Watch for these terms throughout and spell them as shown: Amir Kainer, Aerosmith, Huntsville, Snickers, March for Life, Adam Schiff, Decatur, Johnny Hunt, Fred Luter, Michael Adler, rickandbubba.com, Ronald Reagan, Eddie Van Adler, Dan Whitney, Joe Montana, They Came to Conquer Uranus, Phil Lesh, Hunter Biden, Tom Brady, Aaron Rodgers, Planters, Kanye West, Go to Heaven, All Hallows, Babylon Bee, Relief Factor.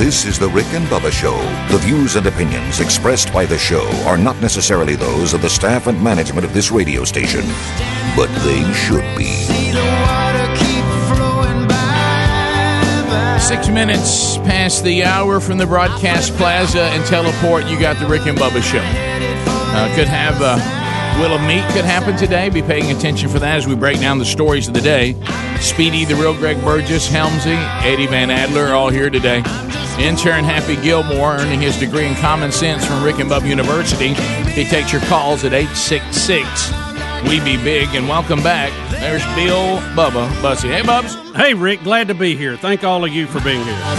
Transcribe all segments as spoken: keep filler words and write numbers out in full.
This is the Rick and Bubba Show. The views and opinions expressed by the show are not necessarily those of the staff and management of this radio station, but they should be. Six minutes past the hour from the broadcast plaza and teleport, you got the Rick and Bubba Show. Uh, could have a will of meat could happen today. Be paying attention for that as we break down the stories of the day. Speedy, the real Greg Burgess, Helmsy, Eddie Van Adler, all here today. Intern Happy Gilmore, earning his degree in common sense from Rick and Bubba University. He takes your calls at eight six six, W E B E BIG. And welcome back. There's Bill Bubba Bussey. Hey, Bubs. Hey, Rick. Glad to be here. Thank all of you for being here. All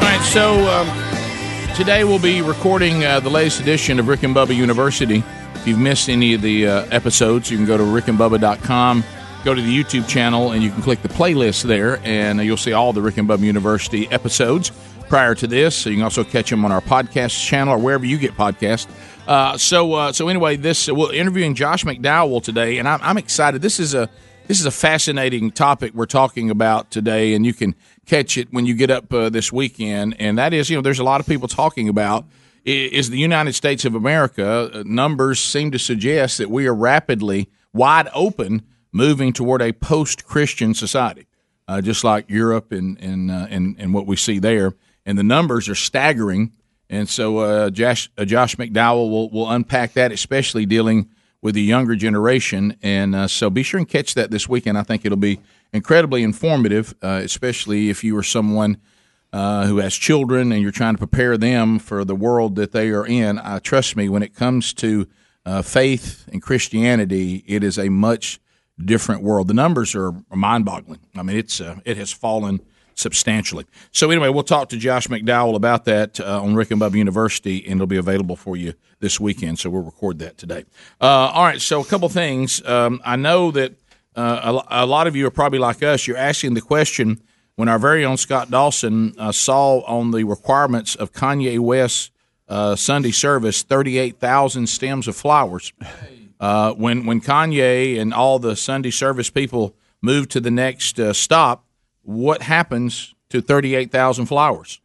right, so um, today we'll be recording uh, the latest edition of Rick and Bubba University. If you've missed any of the uh, episodes, you can go to rick and bubba dot com, go to the YouTube channel, and you can click the playlist there, and you'll see all the Rick and Bubba University episodes prior to this. So you can also catch them on our podcast channel or wherever you get podcasts. Uh, so, uh, so anyway, this we're interviewing Josh McDowell today, and I'm, I'm excited. This is a this is a fascinating topic we're talking about today, and you can catch it when you get up uh, this weekend. And that is, you know, there's a lot of people talking about. Is the United States of America, numbers seem to suggest that we are rapidly, wide open, moving toward a post-Christian society, uh, just like Europe and and, uh, and and what we see there. And the numbers are staggering. And so uh, Josh, uh, Josh McDowell will, will unpack that, especially dealing with the younger generation. And uh, so be sure and catch that this weekend. I think it'll be incredibly informative, uh, especially if you are someone Uh, who has children and you're trying to prepare them for the world that they are in. Uh, trust me, when it comes to uh, faith and Christianity, it is a much different world. The numbers are mind-boggling. I mean, it's uh, it has fallen substantially. So anyway, we'll talk to Josh McDowell about that uh, on Rick and Bubba University, and it'll be available for you this weekend, so we'll record that today. Uh, all right, so a couple things. Um, I know that uh, a, a lot of you are probably like us. You're asking the question, when our very own Scott Dawson uh, saw on the requirements of Kanye West's uh, Sunday service thirty-eight thousand stems of flowers, uh, when when Kanye and all the Sunday service people moved to the next uh, stop, what happens to thirty-eight thousand flowers?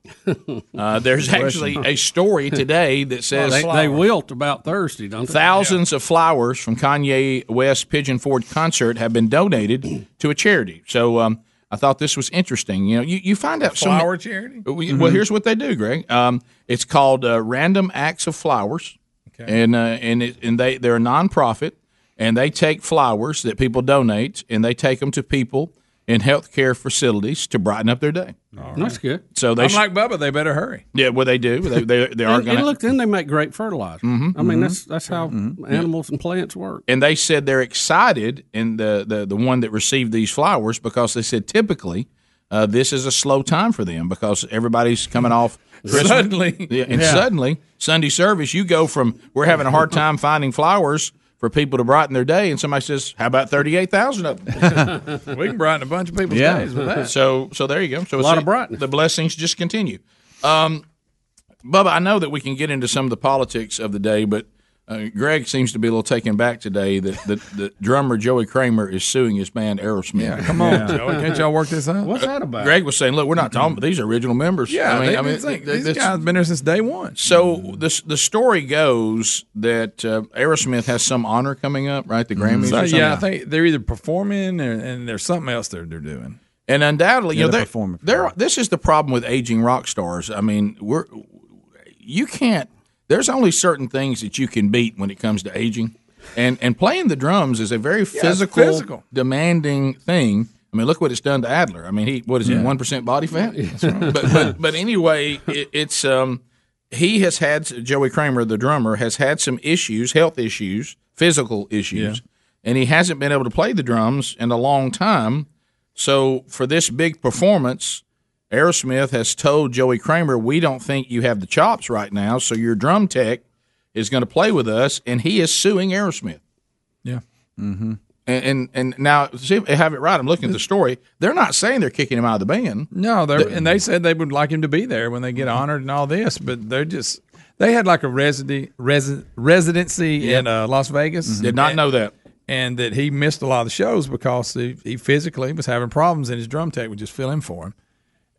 Uh, there's actually a story today that says well, they, they wilt about Thursday, don't they? Thousands yeah. of flowers from Kanye West's Pigeon Forge concert have been donated to a charity. So um, I thought this was interesting. You know, you, you find out some flower charity. Well, mm-hmm. Here's what they do, Greg. Um, it's called uh, Random Acts of Flowers, okay. and uh, and it, and they they're a nonprofit, and they take flowers that people donate, and they take them to people in healthcare facilities to brighten up their day. All right. That's good. So they unlike sh- Bubba, they better hurry. Yeah, well, they do. They they, they are going to look. Then they make great fertilizer. Mm-hmm, I mean, mm-hmm. that's that's how mm-hmm. animals yeah. and plants work. And they said they're excited in the the the one that received these flowers because they said typically uh, this is a slow time for them because everybody's coming off Christmas. suddenly yeah, and yeah. suddenly Sunday service. You go from we're having a hard time finding flowers for people to brighten their day, and somebody says, how about thirty-eight thousand of them? We can brighten a bunch of people's yeah. days with that. So so there you go. So a lot of brightening. The blessings just continue. Um, Bubba, I know that we can get into some of the politics of the day, but uh, Greg seems to be a little taken back today that the, the drummer Joey Kramer is suing his band Aerosmith. Yeah, come on, yeah. Joey. Can't y'all work this out? What's that about? Uh, Greg was saying, look, we're not talking about these original members. Yeah, I mean, I mean th- these guys have been there since day one. So mm-hmm. this, the story goes that uh, Aerosmith has some honor coming up, right? The Grammys mm-hmm. or something? Yeah, I think they're either performing or, and there's something else they're, they're doing. And undoubtedly, yeah, you know, they're, they're performing. They're, this is the problem with aging rock stars. I mean, we're you can't. There's only certain things that you can beat when it comes to aging. And and playing the drums is a very yeah, physical, physical, demanding thing. I mean, look what it's done to Adler. I mean, he what is he, yeah. one percent body fat? Yeah, that's right. but, but but anyway, it, it's um, he has had, Joey Kramer, the drummer, has had some issues, health issues, physical issues, yeah. and he hasn't been able to play the drums in a long time. So for this big performance, Aerosmith has told Joey Kramer, we don't think you have the chops right now, so your drum tech is going to play with us, and he is suing Aerosmith. Yeah. Mm-hmm. And, and and now, see if I have it right, I'm looking at the story. They're not saying they're kicking him out of the band. No, they're, and they said they would like him to be there when they get honored and all this, but they're just – they had like a residency, resi- residency yeah. in uh, Las Vegas. Mm-hmm. Did not know that. and that he missed a lot of the shows because he, he physically was having problems, and his drum tech would just fill in for him.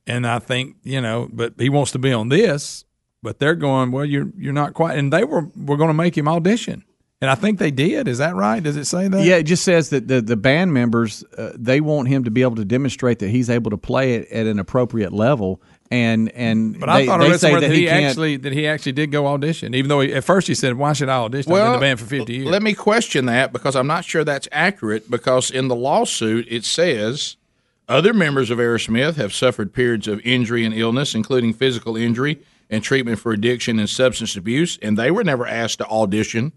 And I think, you know, but he wants to be on this, but they're going, well, you're you're not quite. And they were, were going to make him audition. And I think they did. Is that right? Does it say that? Yeah, it just says that the, the band members, uh, they want him to be able to demonstrate that he's able to play it at an appropriate level. And and but I they, thought I read somewhere that he, he actually that he actually did go audition, even though he, at first he said, "Why should I audition? Well, I've been in the band for fifty years." Let me question that, because I'm not sure that's accurate. Because in the lawsuit it says other members of Aerosmith have suffered periods of injury and illness, including physical injury and treatment for addiction and substance abuse, and they were never asked to audition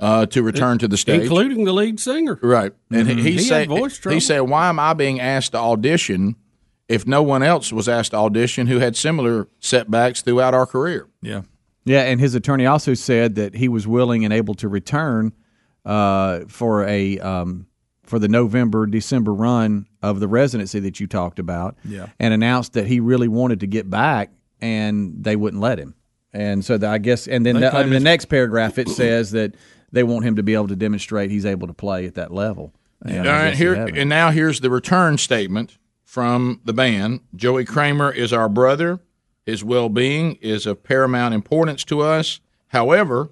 uh, to return it, to the stage, including the lead singer. Right, and mm-hmm. he, he, he said, "He said, why am I being asked to audition?" If no one else was asked to audition who had similar setbacks throughout our career. Yeah. Yeah, and his attorney also said that he was willing and able to return uh, for a um, for the November, December run of the residency that you talked about, yeah, and announced that he really wanted to get back, and they wouldn't let him. And so the, I guess – and then the, in the next paragraph it says that they want him to be able to demonstrate he's able to play at that level. And all right, here, and now here's the return statement from the band. Joey Kramer is our brother. His well-being is of paramount importance to us. However,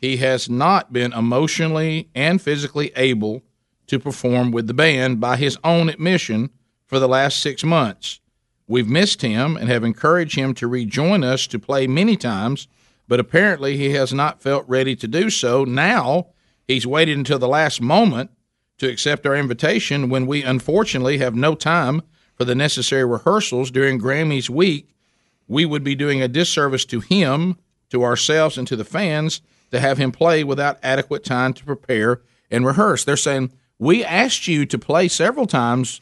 he has not been emotionally and physically able to perform with the band by his own admission for the last six months. We've missed him and have encouraged him to rejoin us to play many times, but apparently he has not felt ready to do so. Now he's waited until the last moment to accept our invitation when we unfortunately have no time for the necessary rehearsals during Grammys week. We would be doing a disservice to him, to ourselves, and to the fans to have him play without adequate time to prepare and rehearse. They're saying, we asked you to play several times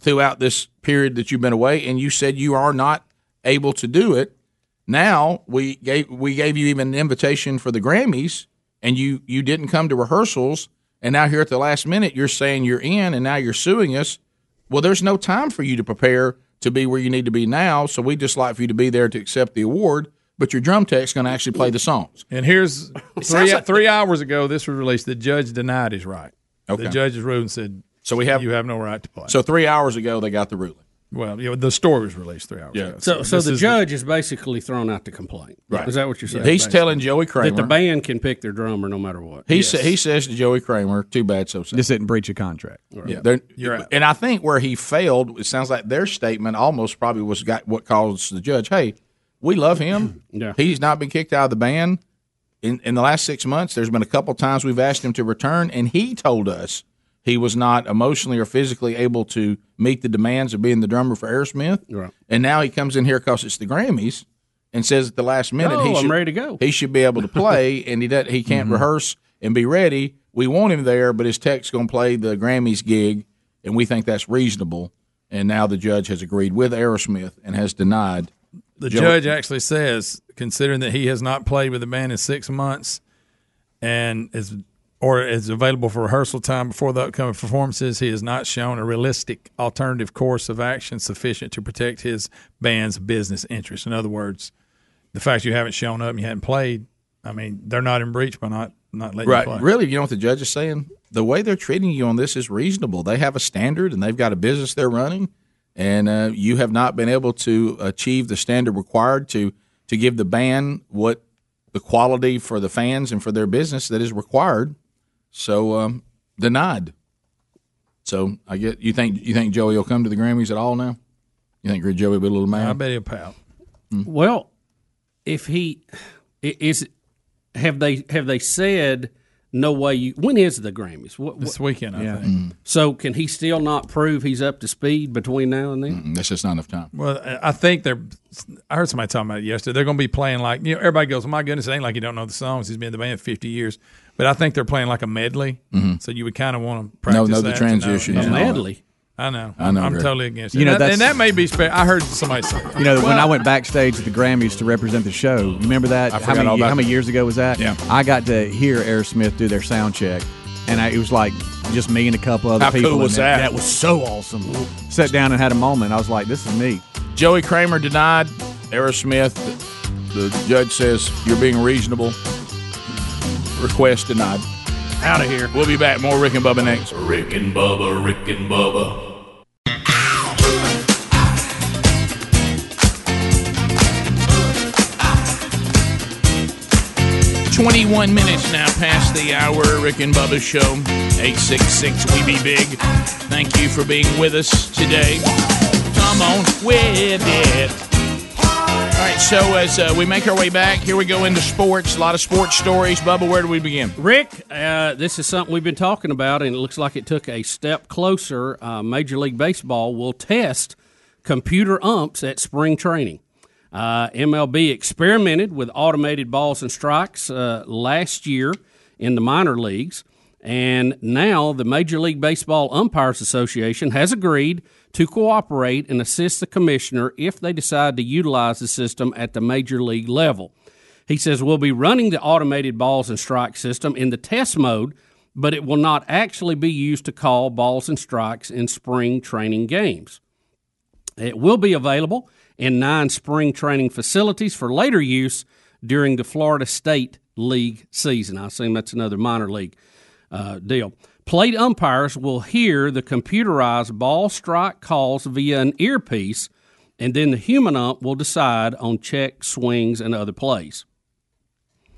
throughout this period that you've been away, and you said you are not able to do it. Now we gave we gave you even an invitation for the Grammys, and you, you didn't come to rehearsals. And now here at the last minute, you're saying you're in, and now you're suing us. Well, there's no time for you to prepare to be where you need to be now, so we'd just like for you to be there to accept the award, but your drum tech's going to actually play the songs. And here's three, like- three hours ago, this was released. The judge denied his right. Okay. The judge's ruling said, so we have, you have no right to play. So three hours ago, they got the ruling. Well, you know, the story was released three hours yeah. ago. So, so, so the judge the, is basically throwing out the complaint. Right. Is that what you're saying? He's basically telling Joey Kramer that the band can pick their drummer no matter what. He yes. sa- he says to Joey Kramer, too bad, so sad. This didn't breach a contract. Right. Yeah. You're right. And I think where he failed, it sounds like their statement almost probably was got what caused the judge, hey, we love him. Yeah. He's not been kicked out of the band. In, in the last six months, there's been a couple times we've asked him to return, and he told us he was not emotionally or physically able to meet the demands of being the drummer for Aerosmith. Right. And now he comes in here because it's the Grammys and says at the last minute no, he, I'm should, ready to go. He should be able to play, and he does, he can't mm-hmm. rehearse and be ready. We want him there, but his tech's going to play the Grammys gig, and we think that's reasonable. And now the judge has agreed with Aerosmith and has denied. The Joey. Judge actually says, considering that he has not played with the band in six months and is – or is available for rehearsal time before the upcoming performances, he has not shown a realistic alternative course of action sufficient to protect his band's business interests. In other words, the fact you haven't shown up and you haven't played, I mean, they're not in breach by not, not letting right. you play. Really, you know what the judge is saying? The way they're treating you on this is reasonable. They have a standard, and they've got a business they're running, and uh, you have not been able to achieve the standard required to, to give the band what the quality for the fans and for their business that is required. So um, denied. So I get you think you think Joey will come to the Grammys at all now? You think Joey will be a little mad? I bet he'll pout. Hmm. Well, if he is, have they have they said no way? You, when is the Grammys? What, what? This weekend, I yeah. think. Mm. So can he still not prove he's up to speed between now and then? Mm-mm, that's just not enough time. Well, I think they're. I heard somebody talking about it yesterday. They're going to be playing like you know. Everybody goes, well, my goodness, it ain't like you don't know the songs. He's been in the band fifty years. But I think they're playing like a medley, mm-hmm. so you would kind of want to practice. No, no, that the transition. A medley. I know. I know. I'm Greg. totally against it. You know, and, that's, and that may be spe- – I heard somebody say that. You know, well, when I went backstage at the Grammys to represent the show, you remember that? I how many, all about How many years ago was that? Yeah. I got to hear Aerosmith do their sound check, and I, it was like just me and a couple other how people. How cool was that? That was so awesome. Sat down and had a moment. I was like, this is neat. Joey Kramer denied. Aerosmith, the, the judge says, you're being reasonable. Request denied. Out of here. We'll be back. More Rick and Bubba next. Rick and Bubba, Rick and Bubba. twenty-one minutes now past the hour. Rick and Bubba Show, eight six six, we be big. Thank you for being with us today. Come on with it. All right, so as uh, we make our way back, here we go into sports. A lot of sports stories. Bubba, where do we begin? Rick, uh, this is something we've been talking about, and it looks like it took a step closer. Uh, Major League Baseball will test computer umps at spring training. Uh, M L B experimented with automated balls and strikes uh, last year in the minor leagues, and now the Major League Baseball Umpires Association has agreed to cooperate and assist the commissioner if they decide to utilize the system at the major league level. He says, we'll be running the automated balls and strikes system in the test mode, but it will not actually be used to call balls and strikes in spring training games. It will be available in nine spring training facilities for later use during the Florida State League season. I assume that's another minor league uh, deal. Plate umpires will hear the computerized ball strike calls via an earpiece, and then the human ump will decide on check, swings, and other plays.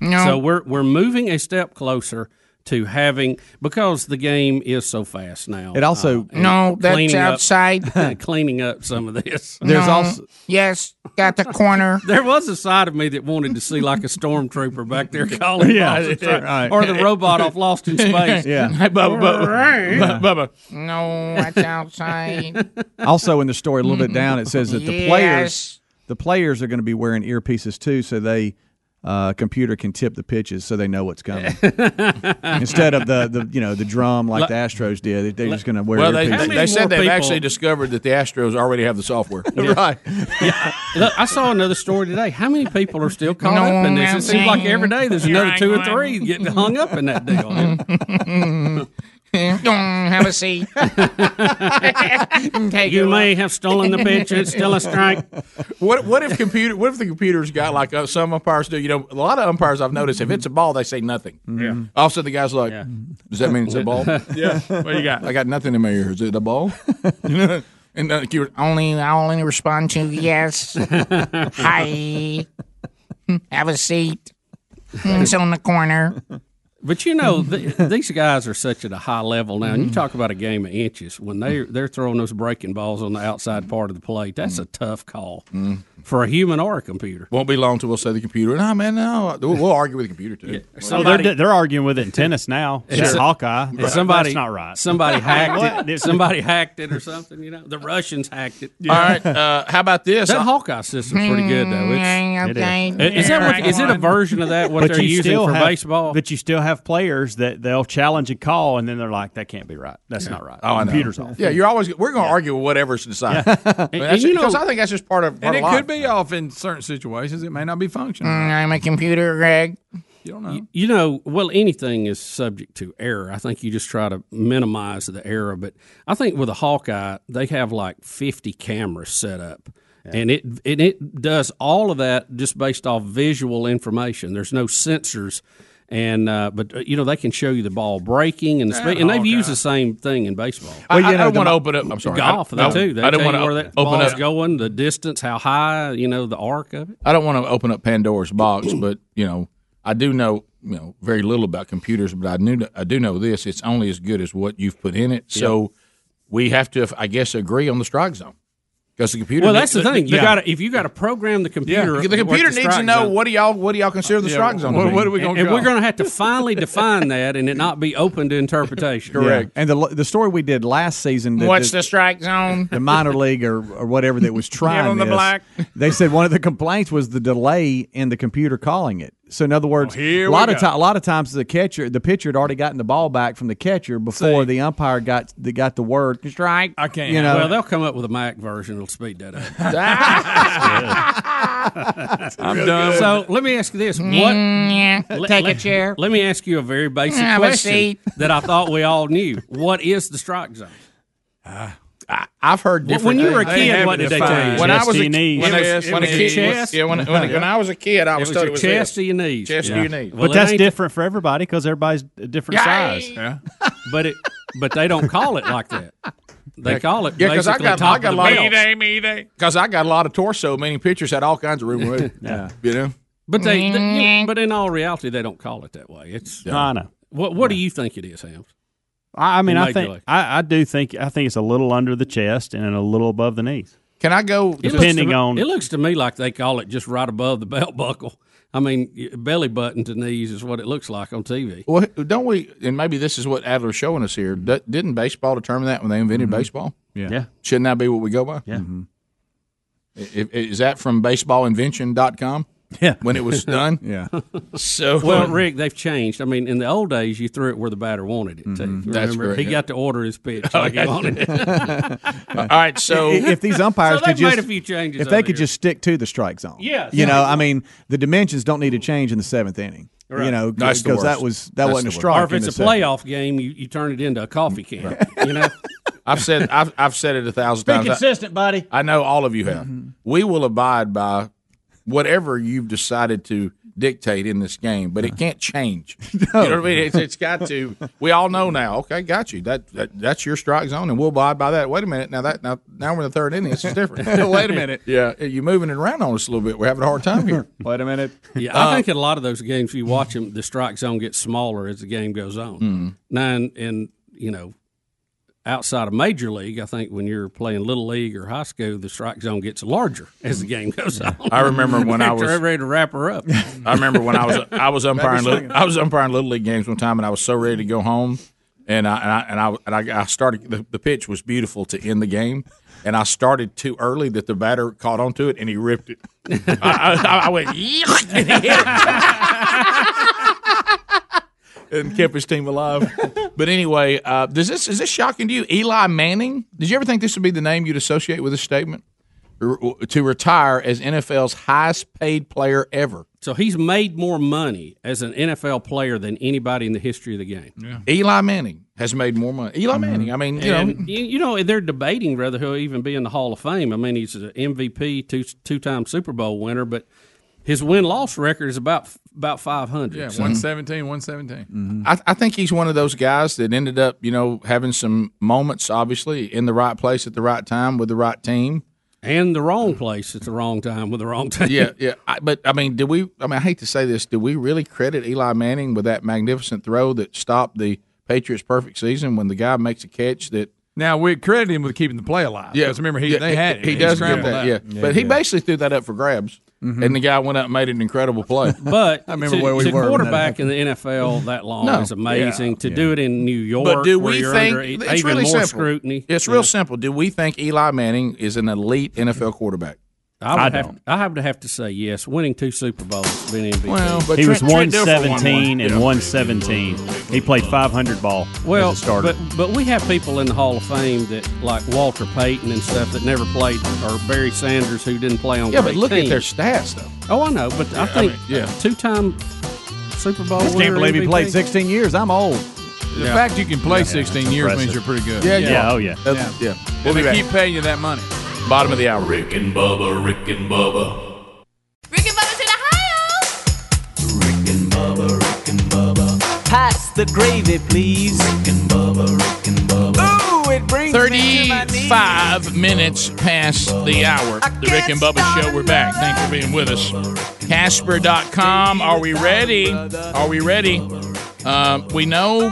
No. So we're we're moving a step closer to having, because the game is so fast now. It also uh, no, that's outside. Up, cleaning up some of this. There's no. also yes, got the corner. There was a side of me that wanted to see like a stormtrooper back there calling, yeah, balls, yeah, right. Or the robot off Lost in Space. Yeah, hey, Bubba, Bubba, Bubba. No, that's outside. Also, in the story a little bit down, it says that yes. the players, the players are going to be wearing earpieces too, so they. Uh, computer can tip the pitches so they know what's coming. Instead of the, the you know the drum like let, the Astros did, they're let, just going to wear. Well, they, they, they said they've people. actually discovered that the Astros already have the software. Yeah. Right? Yeah. Look, I saw another story today. How many people are still caught no, up in this? It seems like every day there's another right, two or three getting hung up in that deal. Have a seat. Take you may off. Have stolen the pitch. It's still a strike. What What if computer? What if the computers got like uh, some umpires do? You know, a lot of umpires I've noticed. If it's a ball, they say nothing. Yeah. Also, the guys are like, yeah. Does that mean it's a ball? Yeah. What you got? I got nothing in my ear. Is it a ball? And uh, only I only respond to yes. Hi. Have a seat. It's on the corner. But, you know, th- these guys are such at a high level now. And you talk about a game of inches. When they, they're throwing those breaking balls on the outside part of the plate, that's a tough call mm. for a human or a computer. Won't be long till we'll say the computer. No, man, no. We'll argue with the computer, too. Yeah. Somebody, well, they're, they're arguing with it in tennis now. It's sure. Hawkeye. It's somebody, that's not right. Somebody hacked it. Somebody hacked it or something, you know. The Russians hacked it. Yeah. All right. Uh, how about this? That Hawkeye system's pretty good, though. It's, okay. it is. Is, that what, is it a version of that, what but they're using for have, baseball? But you still have. Have players that they'll challenge a call, and then they're like, "That can't be right. That's yeah. not right. Oh, computer's off." Yeah, you're always we're going to yeah. argue with whatever's decided. Yeah. I mean, and, and you know, because I think that's just part of. Part and it of could be off in certain situations. It may not be functional. Mm, I'm a computer, Greg. You don't know. You, you know, well, anything is subject to error. I think you just try to minimize the error. But I think with a Hawkeye, they have like fifty cameras set up. Yeah. And it and it does all of that just based off visual information. There's no sensors. And uh, but you know they can show you the ball breaking and the speed, and they've used the same thing in baseball. Well, you know, I, I don't want to open up. I'm sorry, golf though too. They I don't want to where that ball is going, the distance, how high, you know, the arc of it. I don't want to open up Pandora's box, but you know, I do know you know very little about computers, but I knew I do know this. It's only as good as what you've put in it. So yep. we have to, I guess, agree on the strike zone. The computer well, that's the thing. You yeah. gotta, if you got to program the computer, yeah. the computer the needs to know zone. what do y'all what do y'all consider the yeah. strike zone. What, what are we going? And, and we're going to have to finally define that, and it not be open to interpretation. Correct. Yeah. And the the story we did last season. That What's the, the strike zone? The minor league or, or whatever that was trying on this, the black. They said one of the complaints was the delay in the computer calling it. So in other words, oh, a lot of t- a lot of times the catcher, the pitcher had already gotten the ball back from the catcher before See, the umpire got the, got the word strike. I can't. You know, well, they'll come up with a Mac version. It'll speed that up. I'm done. So let me ask you this: What? Mm, yeah. Take let, a chair. Let me ask you a very basic question that I thought we all knew. What is the strike zone? Uh, I, I've heard different. When you were a kid, what did they tell you? When I was a kid, yeah. When when I was a kid, I was told it was chest to your knees. Chest to your knees. But that's different for everybody because everybody's a different size. Yeah. But it, but they don't call it like that. They call it. Yeah, because I got I got a lot of because I got a lot of torso. Many pictures had all kinds of room. Yeah. You know. But they, they, but in all reality, they don't call it that way. It's no, I know. What What no. do you think it is, Hams? I, I mean, I think I, I do think I think it's a little under the chest and a little above the knees. Can I go? Depending it me, on it looks to me like they call it just right above the belt buckle. I mean, belly button to knees is what it looks like on T V. Well, don't we? And maybe this is what Adler's showing us here. D- didn't baseball determine that when they invented mm-hmm. baseball? Yeah. yeah. Shouldn't that be what we go by? Yeah. Mm-hmm. Is that from baseball invention dot com? Yeah, when it was done. yeah. So well, Rick, they've changed. I mean, in the old days, you threw it where the batter wanted it to. Mm-hmm. That's correct. He yeah. got to order his pitch oh, like he wanted it. All right. So if, if these umpires so could just made a few changes, if they could here. just stick to the strike zone. Yeah. You know, I mean, the dimensions don't need to change in the seventh inning. Right. You know, because no, that was that that's wasn't a strike. Or if it's a playoff game, you, you turn it into a coffee can. Right. You know. I've said I've I've said it a thousand Be times. Be consistent, I, buddy. I know all of you have. Mm-hmm. We will abide by whatever you've decided to dictate in this game, but it can't change. No. You know what I mean? It's, it's got to. We all know now. Okay, got you. That, that that's your strike zone, and we'll abide by that. Wait a minute. Now that now, now we're in the third inning. This is different. Wait a minute. Yeah, you're moving it around on us a little bit. We're having a hard time here. Wait a minute. Yeah, I uh, think in a lot of those games, if you watch them, the strike zone gets smaller as the game goes on. Mm-hmm. Now, and, and you know, outside of Major League, I think when you're playing Little League or high school, the strike zone gets larger as the game goes on. I remember when I was ready to wrap her up. I remember when I was I was umpiring little, I was umpiring Little League games one time, and I was so ready to go home, and I and I and I, and I started the, the pitch was beautiful to end the game, and I started too early that the batter caught onto it and he ripped it. I, I, I went and he hit it. And kept his team alive. But anyway, uh, does this is this shocking to you? Eli Manning? Did you ever think this would be the name you'd associate with this statement? Re- to retire as N F L's highest paid player ever. So he's made more money as an N F L player than anybody in the history of the game. Yeah. Eli Manning has made more money. Eli mm-hmm. Manning, I mean, you and, know. You know, they're debating whether he'll even be in the Hall of Fame. I mean, he's an M V P, two, two-time Super Bowl winner, but his win-loss record is about about five hundred. Yeah, so. one seventeen, one seventeen. Mm-hmm. I, I think he's one of those guys that ended up, you know, having some moments, obviously, in the right place at the right time with the right team. And the wrong place at the wrong time with the wrong team. Yeah, yeah. I, but, I mean, do we – I mean, I hate to say this. Do we really credit Eli Manning with that magnificent throw that stopped the Patriots' perfect season when the guy makes a catch that – Now, we credit him with keeping the play alive. Yeah. Because remember, he, yeah, they had it. He, he does grab that, yeah. yeah. But he yeah. basically threw that up for grabs. Mm-hmm. And the guy went up and made an incredible play. But I remember to, where we to were quarterback in the N F L that long no. is amazing. Yeah. To yeah. do it in New York, but do we where think, you're under it's even really more simple. Scrutiny. It's yeah. real simple. Do we think Eli Manning is an elite N F L quarterback? I would, I have, don't. I would have to say yes. Winning two Super Bowls, being M V P. Well, but he Trent, was one seventeen and one seventeen. He played five hundred ball well, as a starter. But, but we have people in the Hall of Fame that, like Walter Payton and stuff, that never played, or Barry Sanders, who didn't play on yeah, great teams. Yeah, but look at their stats, though. Oh, I know, but yeah, I think I mean, yeah. two-time Super Bowl winner. I can't believe he played sixteen years. I'm old. The yeah. fact you can play yeah, sixteen yeah, years impressive. Means you're pretty good. Yeah, yeah, yeah. oh, yeah. Uh, yeah. yeah. We'll they keep paying you that money. Bottom of the hour. Rick and Bubba, Rick and Bubba. Rick and Bubba to the Ohio. Rick and Bubba, Rick and Bubba. Pass the gravy, please. Rick and Bubba, Rick and Bubba. Ooh, it brings me to my knees. thirty-five minutes past the hour. The Rick and Bubba Show. We're back. Thanks for being with us. Casper dot com. Are we ready? Are we ready? Um, we know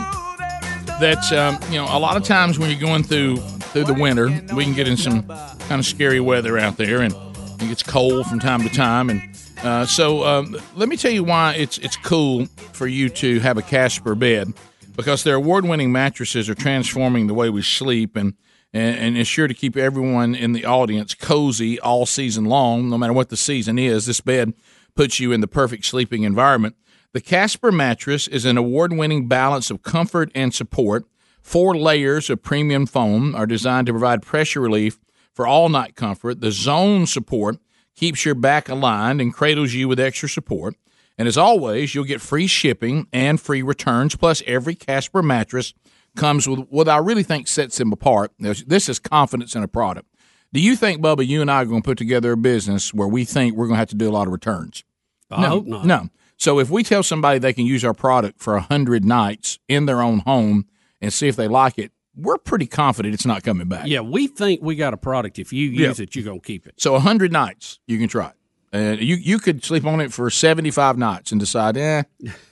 that, um, you know, a lot of times when you're going through through the winter, we can get in some kind of scary weather out there, and it gets cold from time to time. And uh, so um, let me tell you why it's it's cool for you to have a Casper bed, because their award-winning mattresses are transforming the way we sleep, and, and, and it's sure to keep everyone in the audience cozy all season long. No matter what the season is, this bed puts you in the perfect sleeping environment. The Casper mattress is an award-winning balance of comfort and support. Four layers of premium foam are designed to provide pressure relief for all-night comfort. The zone support keeps your back aligned and cradles you with extra support. And as always, you'll get free shipping and free returns. Plus, every Casper mattress comes with what I really think sets him apart. This is confidence in a product. Do you think, Bubba, you and I are going to put together a business where we think we're going to have to do a lot of returns? I no, hope not. No. So if we tell somebody they can use our product for one hundred nights in their own home and see if they like it, we're pretty confident it's not coming back. Yeah, we think we got a product. If you use yeah. it, you're going to keep it. So one hundred nights, you can try it. And uh, you, you could sleep on it for seventy-five nights and decide, eh.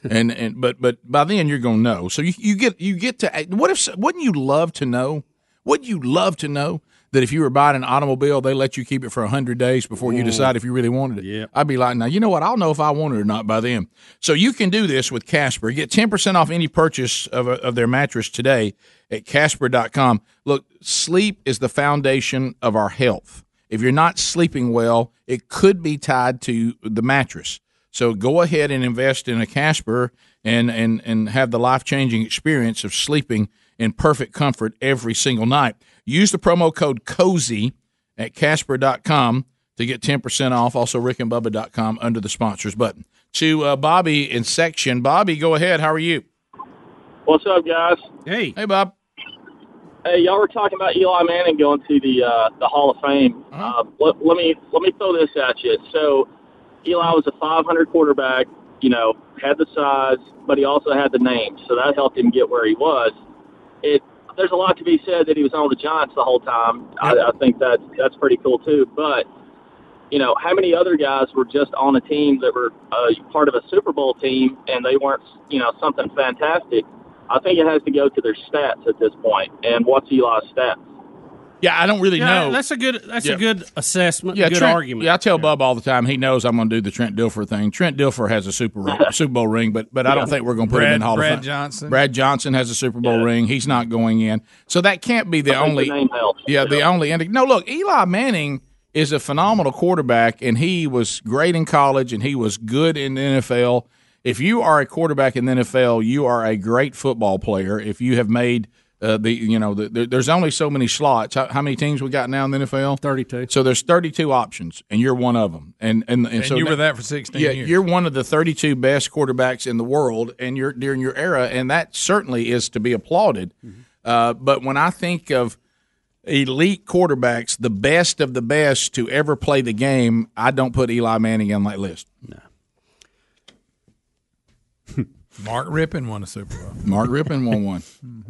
and, and but but by then you're gonna know. So you, you get you get to what if wouldn't you love to know? Wouldn't you love to know that if you were buying an automobile, they let you keep it for a hundred days before you decide if you really wanted it? Yep. I'd be like, now you know what? I'll know if I want it or not by then. So you can do this with Casper. Get ten percent off any purchase of a, of their mattress today at Casper dot com. Look, sleep is the foundation of our health. If you're not sleeping well, it could be tied to the mattress. So go ahead and invest in a Casper and and, and have the life-changing experience of sleeping in perfect comfort every single night. Use the promo code COZY at Casper dot com to get ten percent off. Also, rick and bubba dot com under the sponsors button. To uh, Bobby in section. Bobby, go ahead. How are you? What's up, guys? Hey. Hey, Bob. Hey, y'all were talking about Eli Manning going to the uh, the Hall of Fame. Uh-huh. Uh, let, let me let me throw this at you. So, Eli was a five hundred quarterback. You know, had the size, but he also had the name, so that helped him get where he was. It there's a lot to be said that he was on the Giants the whole time. Yep. I, I think that's that's pretty cool too. But you know, how many other guys were just on a team that were uh, part of a Super Bowl team and they weren't, you know, something fantastic? I think it has to go to their stats at this point. And what's Eli's stats? Yeah, I don't really yeah, know. That's a good That's yeah. a good assessment, yeah, good Trent, argument. Yeah, I tell yeah. Bub all the time, he knows I'm going to do the Trent Dilfer thing. Trent Dilfer has a Super, ring, Super Bowl ring, but but yeah. I don't think we're going to put Brad, him in Hall Brad of Fame. Brad Johnson. Brad Johnson has a Super Bowl yeah. ring. He's not going in. So that can't be the I only – name helps. Yeah, the only – no, look, Eli Manning is a phenomenal quarterback, and he was great in college, and he was good in the N F L. If you are a quarterback in the N F L, you are a great football player. If you have made uh, the, you know, the, the, there's only so many slots. How, how many teams we got now in the N F L? thirty-two. So there's thirty-two options, and you're one of them. And and, and, and so you were that for sixteen yeah, years. You're one of the thirty-two best quarterbacks in the world, and you're during your era, and that certainly is to be applauded. Mm-hmm. Uh, but when I think of elite quarterbacks, the best of the best to ever play the game, I don't put Eli Manning on that list. No. Mark Rippon won a Super Bowl. Mark Rippon won one.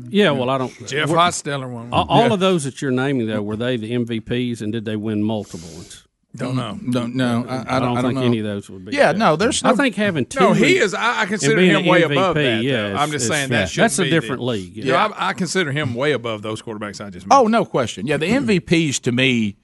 Yeah, well, I don't. Jeff Hosteller won one. All yeah. of those that you're naming, though, were they the M V Ps, and did they win multiple ones? Don't know. Don't know. I, I, I don't, don't think know. any of those would be. Yeah, bad. no. There's. No, I think having two. No, he is. I, I consider him way M V P, above that. Yeah, I'm just saying that. Should that's be a different the, league. Yeah, yeah I, I consider him way above those quarterbacks I just mentioned. Oh, no question. Yeah, the M V Ps to me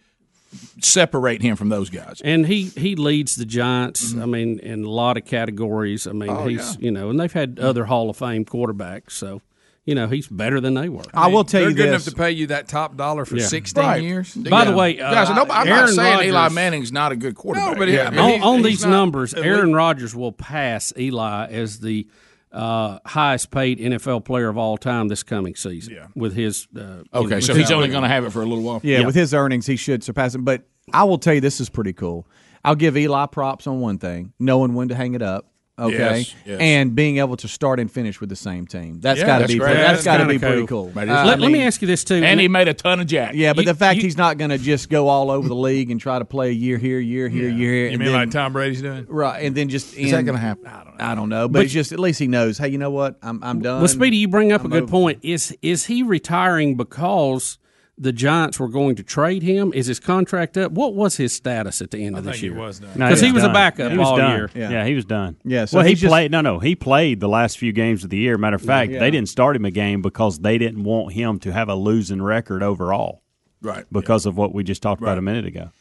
separate him from those guys, and he he leads the Giants. Mm-hmm. I mean, in a lot of categories. I mean, oh, he's yeah. you know, and they've had other Hall of Fame quarterbacks, so you know he's better than they were. I, I mean, will tell you, they're good this. enough to pay you that top dollar for yeah. sixteen right. years. By yeah. the way, uh, guys, no, I'm Aaron not saying Rodgers, Eli Manning's not a good quarterback. No, but yeah, I mean, on, he's, on he's these numbers, elite. Aaron Rodgers will pass Eli as the Uh, highest paid N F L player of all time this coming season. Yeah. With his uh, – Okay, so he's only going to have it for a little while. Yeah, yeah, with his earnings, he should surpass him. But I will tell you, this is pretty cool. I'll give Eli props on one thing, knowing when to hang it up, okay, yes, yes. and being able to start and finish with the same team. That's yeah, got to be great. That's, that's got to be cool. pretty cool. Uh, let, I mean, let me ask you this, too. And he made a ton of jack. Yeah, but you, the fact you, he's not going to just go all over the league and try to play a year here, year here, yeah. year here. You mean then, like Tom Brady's doing? Right, and then just end. Is that going to happen? I don't know. I don't know, but, but it's just at least he knows, hey, you know what, I'm I'm done. Well, Speedy, you bring up I'm a good over. point. Is Is he retiring because the Giants were going to trade him? Is his contract up? What was his status at the end of this year? I think he was done. Because he was a backup all year. Yeah. yeah, he was done. Yeah, so well, he, he just, played. No, no, he played the last few games of the year. Matter of fact, yeah, yeah. they didn't start him a game because they didn't want him to have a losing record overall. Right. Because yeah. of what we just talked right. about a minute ago.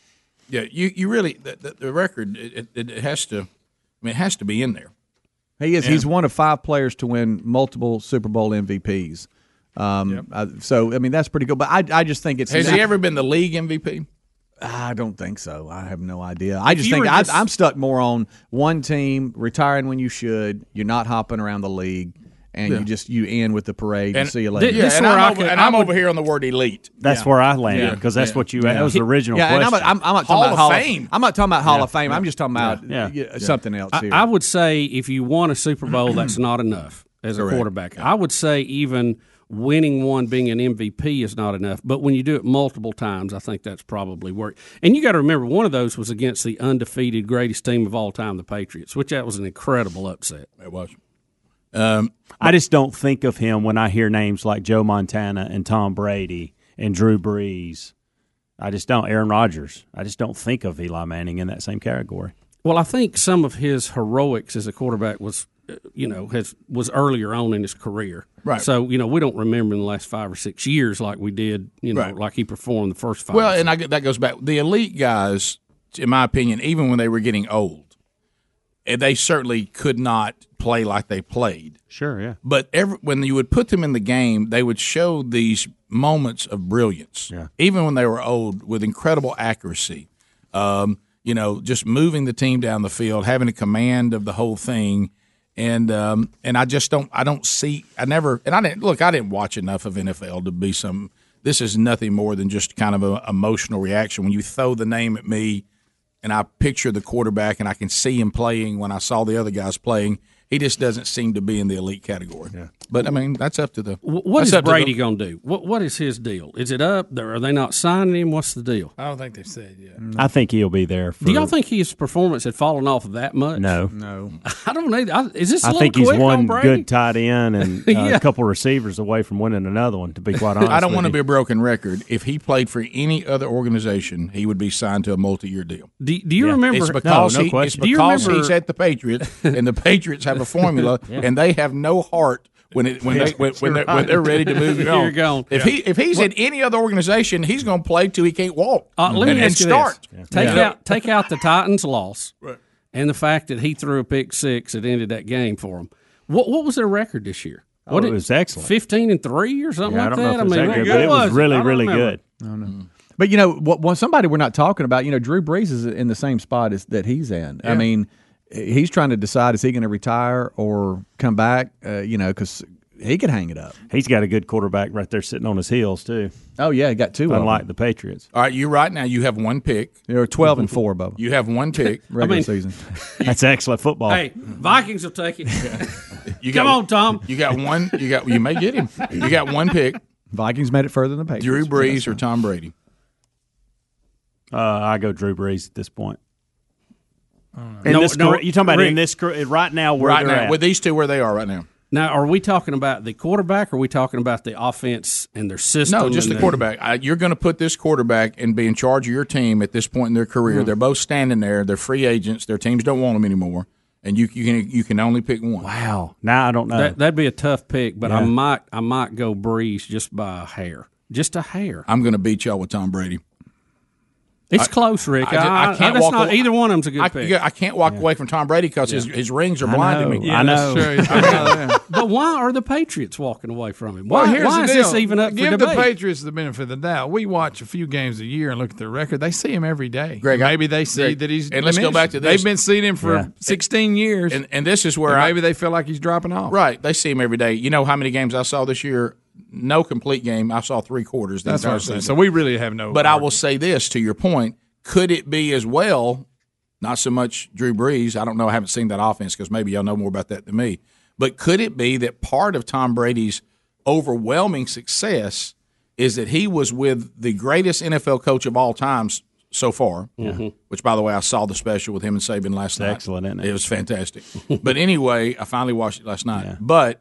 Yeah, you, you really the, the, the record it, it, it has to. I mean, it has to be in there. He is. Yeah. He's one of five players to win multiple Super Bowl M V Ps. Um, yep. I, so I mean that's pretty good, but I I just think it's has not, he ever been the league M V P? I don't think so. I have no idea. I just think just, I, I'm stuck more on one team retiring when you should. You're not hopping around the league, and yeah. you just you end with the parade and, and see you later. Th- yeah, and I'm, over, could, and I'm would, over here on the word elite. That's yeah. where I landed because yeah. that's yeah. what you. Yeah. That was the original. Yeah, question. And I'm, I'm, I'm not talking Hall about Hall of Fame. I'm not talking about Hall yeah. of Fame. Yeah. I'm just talking about yeah. Yeah. Yeah. something else. I, here. I would say if you won a Super Bowl, that's not enough as a quarterback. I would say even winning one, being an M V P is not enough. But when you do it multiple times, I think that's probably worked. And you got to remember, one of those was against the undefeated greatest team of all time, the Patriots, which that was an incredible upset. It was. Um, I just don't think of him when I hear names like Joe Montana and Tom Brady and Drew Brees. I just don't. Aaron Rodgers. I just don't think of Eli Manning in that same category. Well, I think some of his heroics as a quarterback was, you know, has was earlier on in his career. Right. So, you know, we don't remember in the last five or six years like we did, you know, right. like he performed the first five. Well, and I, that goes back. The elite guys, in my opinion, even when they were getting old, they certainly could not play like they played. Sure, yeah. But every, when you would put them in the game, they would show these moments of brilliance, yeah. even when they were old, with incredible accuracy. Um, you know, just moving the team down the field, having a command of the whole thing, and um, and I just don't, I don't see, I never, and I didn't look, I didn't watch enough of N F L to be some. This is nothing more than just kind of an emotional reaction when you throw the name at me, and I picture the quarterback, and I can see him playing when I saw the other guys playing. He just doesn't seem to be in the elite category. Yeah. But, I mean, that's up to the – What is Brady going to do? What What is his deal? Is it up? Are they not signing him? What's the deal? I don't think they've said yet. I think he'll be there. For, do y'all think his performance had fallen off that much? No. No. I don't know. I, is this a I little quick on Brady? I think he's one good tight end and uh, yeah. a couple of receivers away from winning another one, to be quite honest. I don't want to be a broken record. If he played for any other organization, he would be signed to a multi-year deal. Do, do you yeah. remember – It's because, no, no he, it's because remember, he's at the Patriots, and the Patriots have a formula, yeah. and they have no heart when it, when they when, when, they're, when they're ready to move on. Gone. If yeah. he if he's well, in any other organization, he's going to play till he can't walk. Uh, let and, me and start yeah. take yeah. out take out the Titans' loss right. and the fact that he threw a pick six that ended that game for them. What what was their record this year? Oh, what it, it was excellent, fifteen and three or something yeah, like that. I mean, that good, but it was really really remember. good. I don't know. Mm-hmm. But you know, what, what somebody we're not talking about. You know, Drew Brees is in the same spot as that he's in. Yeah. I mean. He's trying to decide, is he going to retire or come back, uh, you know, because he could hang it up. He's got a good quarterback right there sitting on his heels, too. Oh, yeah, he got two. Unlike the Patriots. All right, you right now, you have one pick. You're twelve and four, Bubba. You have one pick. Regular I mean, season. That's excellent football. Hey, Vikings will take it. you got, come on, Tom. You got one. You got. You may get him. You got one pick. Vikings made it further than the Patriots. Drew Brees or Tom Brady? Uh, I go Drew Brees at this point. In no, this, no, you're talking about Rick, in this right now where right they're now, at. With these two where they are right now. Now, are we talking about the quarterback or are we talking about the offense and their system? No, just the their... quarterback. I, you're going to put this quarterback and be in charge of your team at this point in their career. Hmm. They're both standing there. They're free agents. Their teams don't want them anymore. And you, you can you can only pick one. Wow. Now I don't know. That, that'd be a tough pick, but yeah. I might I might go Breeze just by a hair. Just a hair. I'm going to beat y'all with Tom Brady. It's I, close, Rick. I, I, I can't I, walk not, away. Either one of them's a good I, pick. I can't walk yeah. away from Tom Brady because yeah. his, his rings are blinding I me. Yeah, I know. That's true. I know. But why are the Patriots walking away from him? Why, well, here's why the is deal. This even up Give for debate? Give the Patriots the benefit of the doubt. We watch a few games a year and look at their record. They see him every day. Greg, maybe they see Greg, that he's and let's go back to this. They've been seeing him for yeah. sixteen years, and, and this is where and I, maybe they feel like he's dropping off. Right. They see him every day. You know how many games I saw this year? No complete game. I saw three quarters. That's what I'm saying. So we really have no. But argument. I will say this to your point: could it be as well? Not so much Drew Brees. I don't know. I haven't seen that offense because maybe y'all know more about that than me. But could it be that part of Tom Brady's overwhelming success is that he was with the greatest N F L coach of all time so far? Mm-hmm. Which, by the way, I saw the special with him and Saban last it's night. Excellent, isn't it? It was fantastic. But anyway, I finally watched it last night. Yeah. But.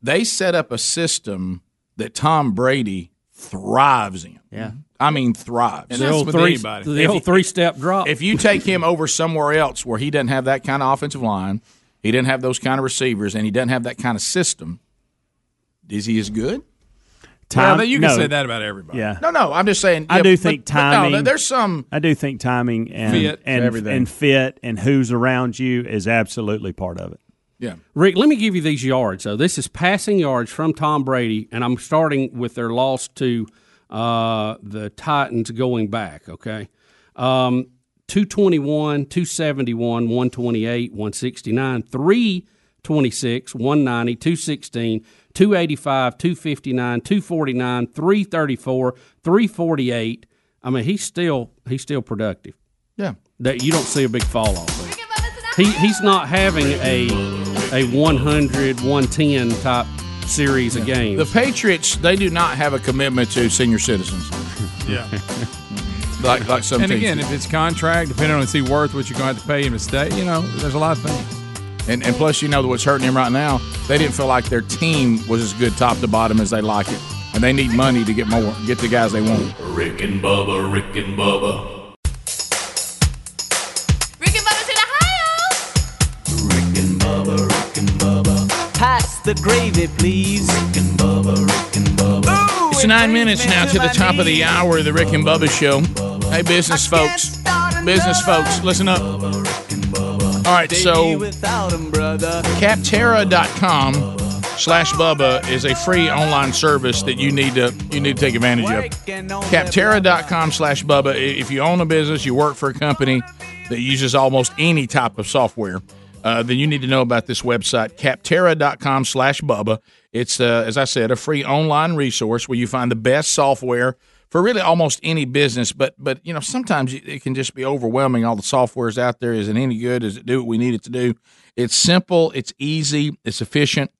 They set up a system that Tom Brady thrives in. Yeah, I mean thrives. And that's with three, anybody. The if old three-step drop. If you take him over somewhere else where he doesn't have that kind of offensive line, he doesn't have those kind of receivers, and he doesn't have that kind of system, is he as good? Time, well, you can no. say that about everybody. Yeah. No, no, I'm just saying. Yeah, I do think but, timing. But no, there's some. I do think timing and fit and, everything. and fit and who's around you is absolutely part of it. Yeah, Rick, let me give you these yards. So this is passing yards from Tom Brady, and I'm starting with their loss to uh, the Titans going back, okay? Um, two twenty-one, two seventy-one, one twenty-eight, one sixty-nine, three twenty-six, one ninety, two sixteen, two eighty-five, two fifty-nine, two forty-nine, three thirty-four, three forty-eight. I mean, he's still he's still productive. Yeah. That you don't see a big fall off there. He, he's not having a... a one hundred, one ten type series yeah. of games. The Patriots, they do not have a commitment to senior citizens. Yeah. Like, like some and teams again, do. If it's contract, depending on if it's worth what you're going to have to pay him to stay, you know, there's a lot of things. And, and plus, you know, what's hurting him right now, they didn't feel like their team was as good top to bottom as they like it. And they need money to get more, get the guys they want. Rick and Bubba, Rick and Bubba. Pass the gravy, please. Rick and Bubba, Rick and Bubba. Ooh, it's nine minutes now to the top of the hour of the Rick and Bubba Show. Hey, business folks. Business folks, listen up. All right, so Capterra dot com slash Bubba is a free online service that you need to you need to take advantage of. Capterra dot com slash Bubba. If you own a business, you work for a company that uses almost any type of software, Uh, then you need to know about this website, Capterra dot com slash Bubba. It's, uh, as I said, a free online resource where you find the best software for really almost any business. But, but you know, sometimes it can just be overwhelming. All the software is out there. Is it any good? Does it do what we need it to do? It's simple. It's easy. It's efficient.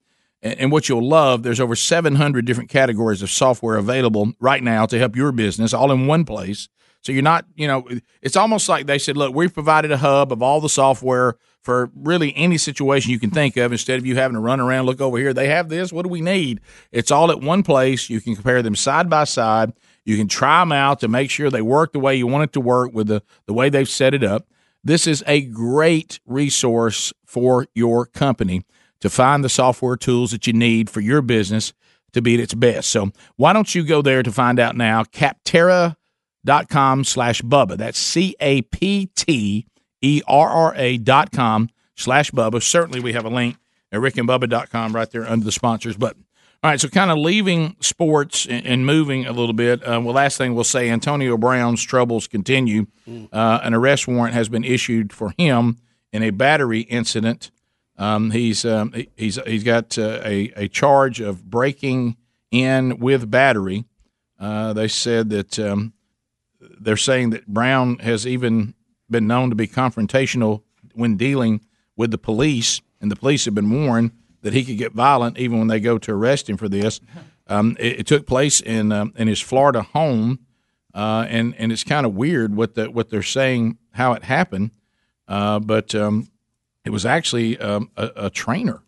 And, and what you'll love, there's over seven hundred different categories of software available right now to help your business all in one place. So you're not, you know, it's almost like they said, look, we've provided a hub of all the software for really any situation you can think of. Instead of you having to run around, look over here, they have this, what do we need? It's all at one place. You can compare them side by side. You can try them out to make sure they work the way you want it to work with the, the way they've set it up. This is a great resource for your company to find the software tools that you need for your business to be at its best. So why don't you go there to find out now, Capterra.com slash Bubba. That's C A P T E R R A dot com slash Bubba. Certainly we have a link at rick and bubba dot com right there under the sponsors button. All right, so kind of leaving sports and, and moving a little bit. Uh, well, last thing we'll say, Antonio Brown's troubles continue. Uh, an arrest warrant has been issued for him in a battery incident. Um, he's um, he's he's got uh, a, a charge of breaking in with battery. Uh, they said that um, – They're saying that Brown has even been known to be confrontational when dealing with the police, and the police have been warned that he could get violent even when they go to arrest him for this. Um, it, it took place in um, in his Florida home, uh, and and it's kind of weird what the what they're saying how it happened, uh, but um, it was actually um, a, a trainer.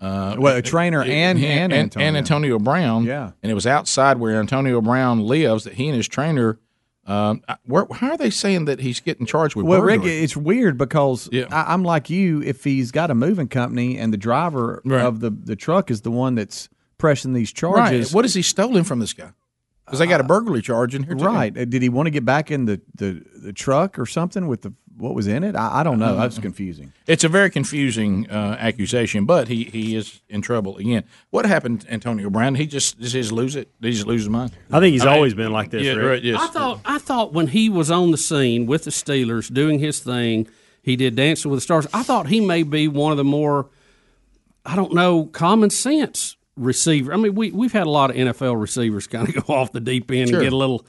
Uh, well, a trainer it, and, it, and, and, Antonio. and Antonio Brown, yeah, and it was outside where Antonio Brown lives that he and his trainer. Um, where, how are they saying that he's getting charged with? Well, burglary? Rick, it's weird because yeah. I, I'm like you. If he's got a moving company and the driver right. of the, the truck is the one that's pressing these charges, right. what has he stolen from this guy? Because they got a burglary charge in here, too. Right? Did he want to get back in the, the, the truck or something with the what was in it? I, I don't know. That's confusing. It's a very confusing uh, accusation, but he, he is in trouble again. What happened to Antonio Brown? He just does he just lose it? Did he just lose his mind? I think he's I always mean, been like this. Yeah, Rick. Right, yes. I thought I thought when he was on the scene with the Steelers doing his thing, he did Dancing with the Stars. I thought he may be one of the more, I don't know, common sense. Receiver. I mean, we we've had a lot of N F L receivers kind of go off the deep end sure. and get a little,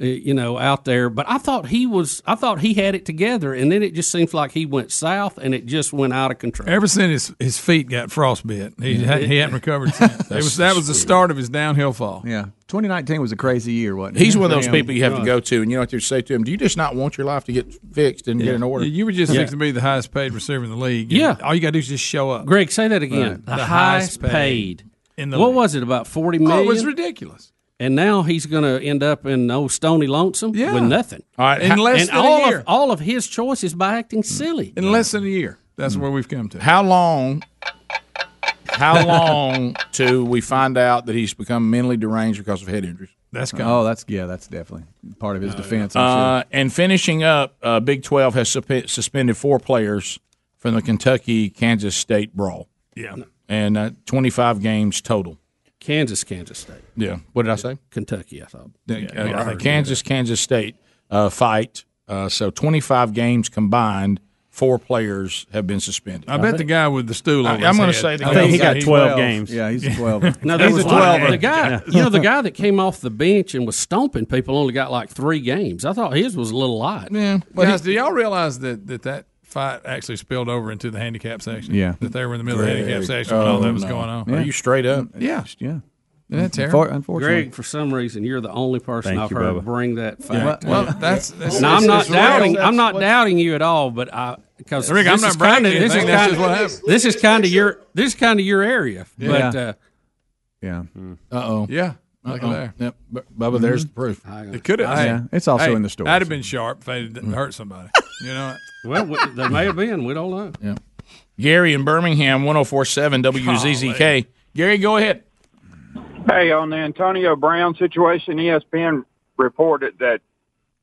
uh, you know, out there. But I thought he was, I thought he had it together, and then it just seems like he went south, and it just went out of control. Ever since his his feet got frostbit, he yeah. had, he hadn't recovered since. That was that was the start of his downhill fall. Yeah, twenty nineteen was a crazy year, wasn't it? He's one of those people you have to go to, and you know what you say to him? Do you just not want your life to get fixed and yeah. get in order? You were just yeah. fixed to be the highest paid receiver in the league. Yeah, all you got to do is just show up. Greg, say that again. Right. The, the highest paid. paid. What league. was it, about forty million? Oh, it was ridiculous. And now he's going to end up in old Stony Lonesome yeah. with nothing. All right. In less and than all a year. Of, all of his choices by acting silly. In less than a year. That's mm. where we've come to. How long How long till we find out that he's become mentally deranged because of head injuries? That's coming. Oh, that's yeah, that's definitely part of his uh, defense. Yeah. I'm sure. Uh, and finishing up, uh, Big twelve has sup- suspended four players from the Kentucky-Kansas State brawl. Yeah. And uh, twenty-five games total. Kansas, Kansas State. Yeah. What did I say? Kentucky, I thought. Yeah, yeah, I Kansas, Kansas State uh, fight. Uh, so twenty-five games combined, four players have been suspended. I, I bet think. the guy with the stool on I, his I'm going to say the guy. I think he got twelve games. Yeah, he's a twelve. No, he's a twelve. The guy, you know, the guy that came off the bench and was stomping people only got like three games. I thought his was a little light. Yeah. But Guys, he, do y'all realize that that, that – fight actually spilled over into the handicap section. Yeah. That they were in the middle Greg. of the handicap section oh, when all that was no. going on. Yeah. Are you straight up? Yeah. Yeah. Isn't that terrible? Unfortunately. Greg, for some reason, you're the only person Thank I've you, heard Bubba. bring that fact. Yeah. Well, that's, that's now, I'm not doubting. I'm not doubting you at all, but I because Rick, I'm not bragging. This is kind of this is kind of your this is kind of your area. Yeah. But uh, yeah. Uh oh. Yeah. Look at there. Yep. Bubba, there's the proof. It could have. Yeah. It's also hey, in the store. I'd have been sharp if I didn't hurt somebody. You know. Well, they may have been. We don't know. Yeah. Gary in Birmingham, one oh four point seven W Z Z K. Gary, go ahead. Hey, on the Antonio Brown situation, E S P N reported that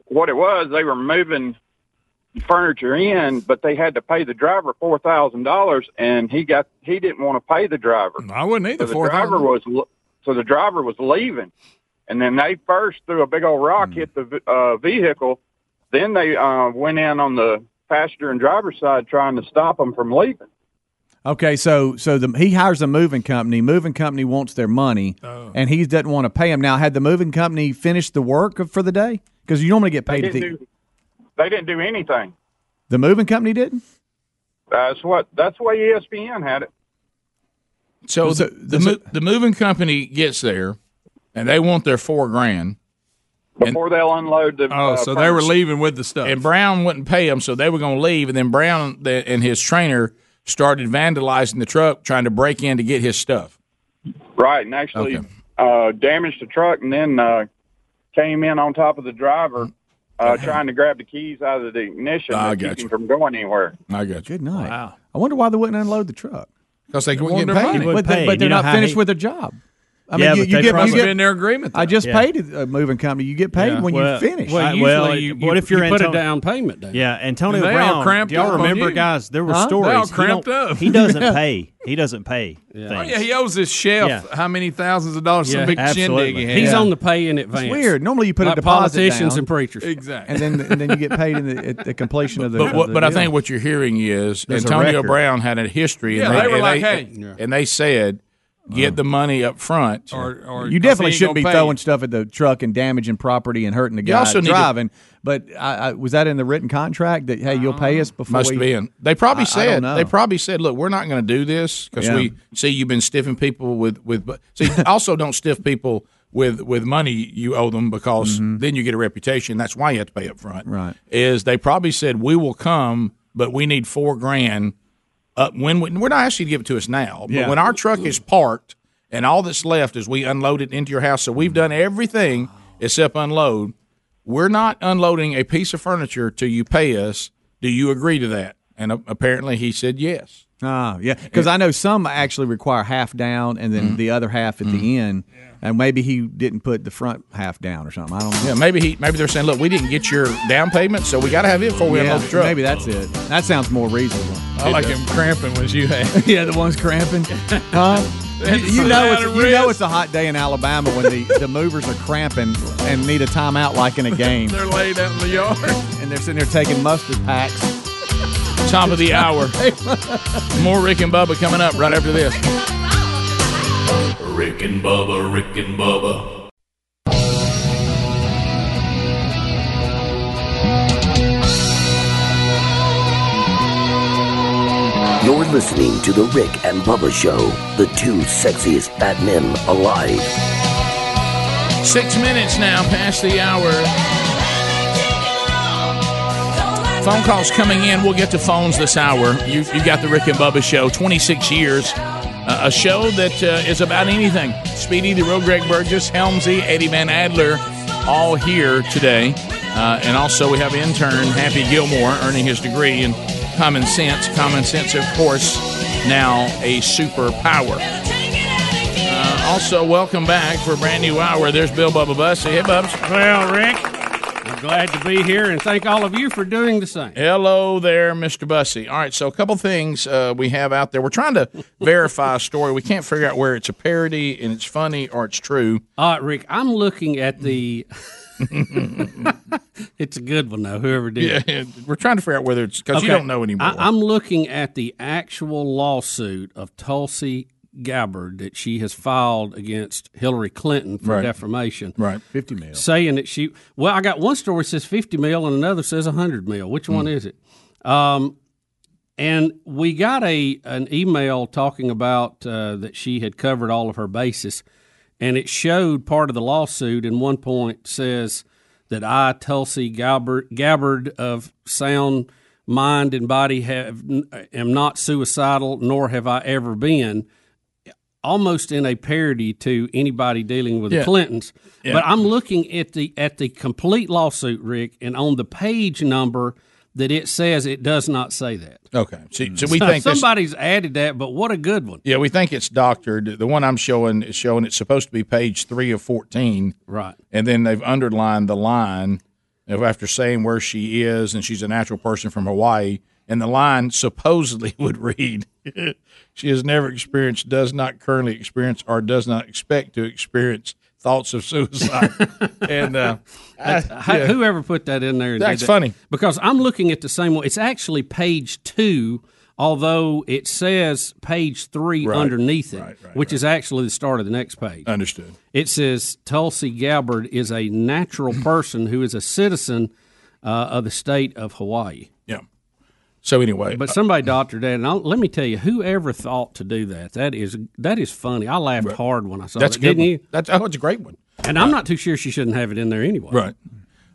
what it was, they were moving furniture in, but they had to pay the driver four thousand dollars, and he got he didn't want to pay the driver. I wouldn't either. So the driver was so the driver was leaving, and then they first threw a big old rock, mm. hit the uh, vehicle. Then they uh, went in on the passenger and driver's side trying to stop them from leaving. Okay, so so the, he hires a moving company. Moving company wants their money, oh. and he doesn't want to pay them. Now, had the moving company finished the work for the day? Because you normally get paid. They didn't, at the, do, they didn't do anything. The moving company didn't? That's what. That's why E S P N had it. So the the, the, the moving company gets there, and they want their four grand. Before and, they'll unload the Oh, uh, so purchase. They were leaving with the stuff. And Brown wouldn't pay them, so they were going to leave. And then Brown the, and his trainer – started vandalizing the truck, trying to break in to get his stuff. Right, and actually okay. uh, damaged the truck and then uh, came in on top of the driver uh, trying to grab the keys out of the ignition I to keep you. him from going anywhere. I got you. Good night. Wow. I wonder why they wouldn't unload the truck. Because they, they wouldn't get paid. But, they, but they're not finished he... with their job. I mean, yeah, you, you, get, you get in their agreement. Though. I just yeah. paid a moving company. You get paid yeah. when well, you finish. Well, usually well, you, what if you're you put Anto- a down payment? Down. Yeah, Antonio Brown. Do y'all remember, guys? There were huh? stories. They all cramped he up. He doesn't yeah. pay. He doesn't pay. Yeah, oh, yeah he owes his chef yeah. how many thousands of dollars? Yeah, some big absolutely. shindig he had. He's on the pay in advance. It's weird. Normally you put like a deposit politicians down. and preachers. Exactly. And then and then you get paid in the, at the completion of the. But but I think what you're hearing is Antonio Brown had a history. Yeah, they were like, hey, and they said. Get the money up front. Or, or you definitely shouldn't be pay. throwing stuff at the truck and damaging property and hurting the guy driving. To, but I, I, was that in the written contract that hey, you'll pay us before? Must have been. They probably I, said. I they probably said, look, we're not going to do this because yeah. we see you've been stiffing people with with. See, also don't stiff people with with money you owe them because mm-hmm. then you get a reputation. That's why you have to pay up front. Right? Is they probably said we will come, but we need four grand. Uh, when we, we're not asking you to give it to us now, but yeah. when our truck is parked and all that's left is we unload it into your house, so we've done everything except unload. We're not unloading a piece of furniture till you pay us. Do you agree to that? And uh, apparently he said yes. Ah, yeah, because I know some actually require half down and then mm-hmm. the other half at mm-hmm. the end, yeah. and maybe he didn't put the front half down or something. I don't know. Yeah, maybe he maybe they're saying, look, we didn't get your down payment, so we got to have it before we yeah, unload the truck. Maybe that's it. That sounds more reasonable. I it like does. him cramping was you had. yeah, the ones cramping. Huh? you, you know, it's, you know it's a hot day in Alabama when the, the movers are cramping and need a timeout like in a game. They're laid out in the yard and they're sitting there taking mustard packs. Top of the hour. More Rick and Bubba coming up right after this. Rick and Bubba, Rick and Bubba. You're listening to The Rick and Bubba Show, the two sexiest fat men alive. Six minutes now past the hour. Phone calls coming in. We'll get to phones this hour. You've, you've got the Rick and Bubba Show, twenty-six years, uh, a show that uh, is about anything. Speedy, the real Greg Burgess, Helmsy, Eddie Van Adler, all here today. Uh, and also we have intern Happy Gilmore earning his degree in common sense. Common sense, of course, now a superpower. Uh, also, welcome back for a brand new hour. There's Bill Bubba Bussey. Hey, Bubs. Well, Rick. We're glad to be here, and thank all of you for doing the same. Hello there, Mister Bussey. All right, so a couple things uh, we have out there. We're trying to verify a story. We can't figure out where it's a parody and it's funny or it's true. All right, Rick, I'm looking at the – it's a good one, though, whoever did yeah, it. We're trying to figure out whether it's – because okay. you don't know anymore. I, I'm looking at the actual lawsuit of Tulsi Gabbard that she has filed against Hillary Clinton for right. defamation. Right, fifty mil. Saying that she, well, I got one story says fifty mil and another says one hundred mil. Which mm. one is it? Um, And we got a an email talking about uh, that she had covered all of her bases, and it showed part of the lawsuit. And one point says that I, Tulsi Gabbard, Gabbard of sound mind and body, have am not suicidal, nor have I ever been. Almost in a parody to anybody dealing with yeah. the Clintons. Yeah. But I'm looking at the at the complete lawsuit, Rick, and on the page number that it says it does not say that. Okay. So, so we so think somebody's this, added that, but what a good one. Yeah, we think it's doctored. The one I'm showing is showing it's supposed to be page three of fourteen. Right. And then they've underlined the line after saying where she is, and she's a natural person from Hawaii. And the line supposedly would read, she has never experienced, does not currently experience, or does not expect to experience thoughts of suicide. and uh, I, I, yeah. Whoever put that in there. That's that, funny. Because I'm looking at the same one. It's actually page two, although it says page three right. underneath it, right, right, which right. is actually the start of the next page. Understood. It says Tulsi Gabbard is a natural person who is a citizen uh, of the state of Hawaii. Yeah. So anyway, but somebody doctored that, and I'll, let me tell you, whoever thought to do that—that is—that is funny. I laughed right. hard when I saw that's that. A good didn't one. You? That's oh, it's a great one. And uh, I'm not too sure she shouldn't have it in there anyway. Right.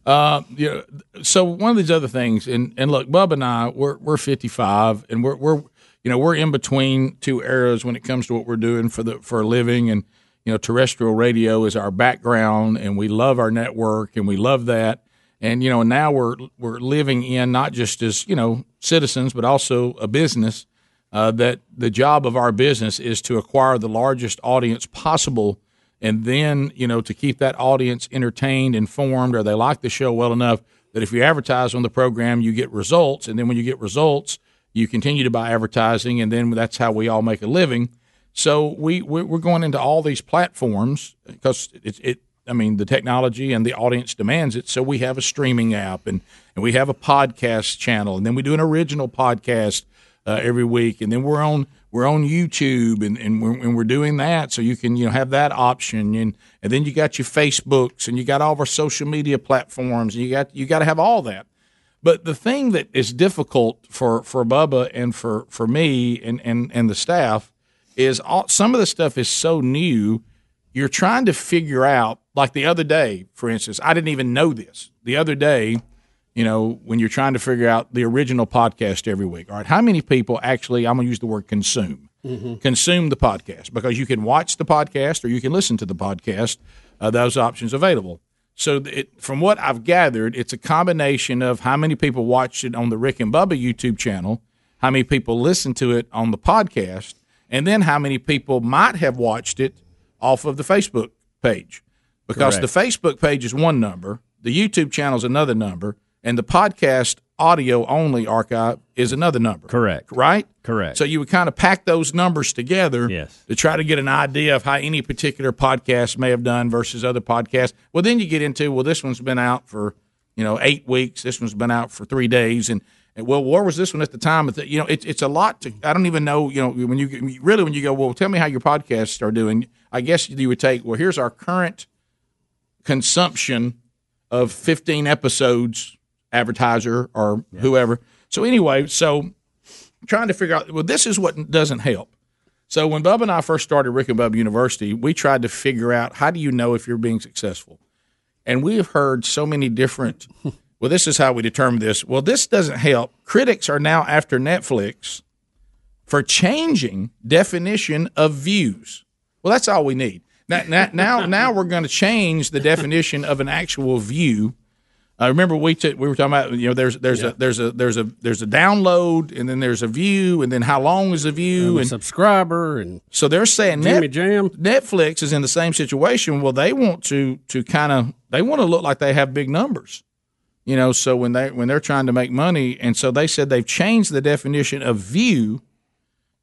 Uh, yeah. So one of these other things, and, and look, Bubba and I, we're we're fifty-five, and we're we're you know we're in between two eras when it comes to what we're doing for the for a living, and you know terrestrial radio is our background, and we love our network, and we love that. And you know, now we're we're living in not just as you know citizens, but also a business. Uh, that the job of our business is to acquire the largest audience possible, and then you know to keep that audience entertained, informed, or they like the show well enough that if you advertise on the program, you get results, and then when you get results, you continue to buy advertising, and then that's how we all make a living. So we we're going into all these platforms because it. it I mean, the technology and the audience demands it. So we have a streaming app, and, and we have a podcast channel, and then we do an original podcast uh, every week, and then we're on we're on YouTube, and and we're, and we're doing that, so you can you know have that option, and and then you got your Facebooks, and you got all of our social media platforms, and you got you got to have all that. But the thing that is difficult for for Bubba and for for me and and and the staff is all, some of the stuff is so new. You're trying to figure out, like the other day, for instance, I didn't even know this. The other day, you know, when you're trying to figure out the original podcast every week, all right, how many people actually, I'm going to use the word consume, mm-hmm. consume the podcast? Because you can watch the podcast or you can listen to the podcast, uh, those options available. So it, from what I've gathered, it's a combination of how many people watched it on the Rick and Bubba YouTube channel, how many people listened to it on the podcast, and then how many people might have watched it off of the Facebook page, because correct. The Facebook page is one number, the YouTube channel is another number, and the podcast audio only archive is another number. Correct. Right? Correct. So you would kind of pack those numbers together yes. to try to get an idea of how any particular podcast may have done versus other podcasts. Well, then you get into, well, this one's been out for, you know, eight weeks. This one's been out for three days. And, and well, where was this one at the time? You know, it, it's a lot to, I don't even know, you know, when you really, when you go, well, tell me how your podcasts are doing. I guess you would take, well, here's our current consumption of fifteen episodes, advertiser or yeah. whoever. So anyway, so trying to figure out, well, this is what doesn't help. So when Bubba and I first started Rick and Bubba University, we tried to figure out, how do you know if you're being successful? And we have heard so many different, well, this is how we determine this. Well, this doesn't help. Critics are now after Netflix for changing definition of views. Well, that's all we need. Now, now, now, now we're going to change the definition of an actual view. Uh, remember, we t- we were talking about you know there's there's yeah. a there's a there's a there's a download, and then there's a view, and then how long is the view, and, and subscriber, and so they're saying Jimmy Net- Jam. Netflix is in the same situation. Well, they want to to kind of they want to look like they have big numbers, you know. So when they when they're trying to make money, and so they said they've changed the definition of view,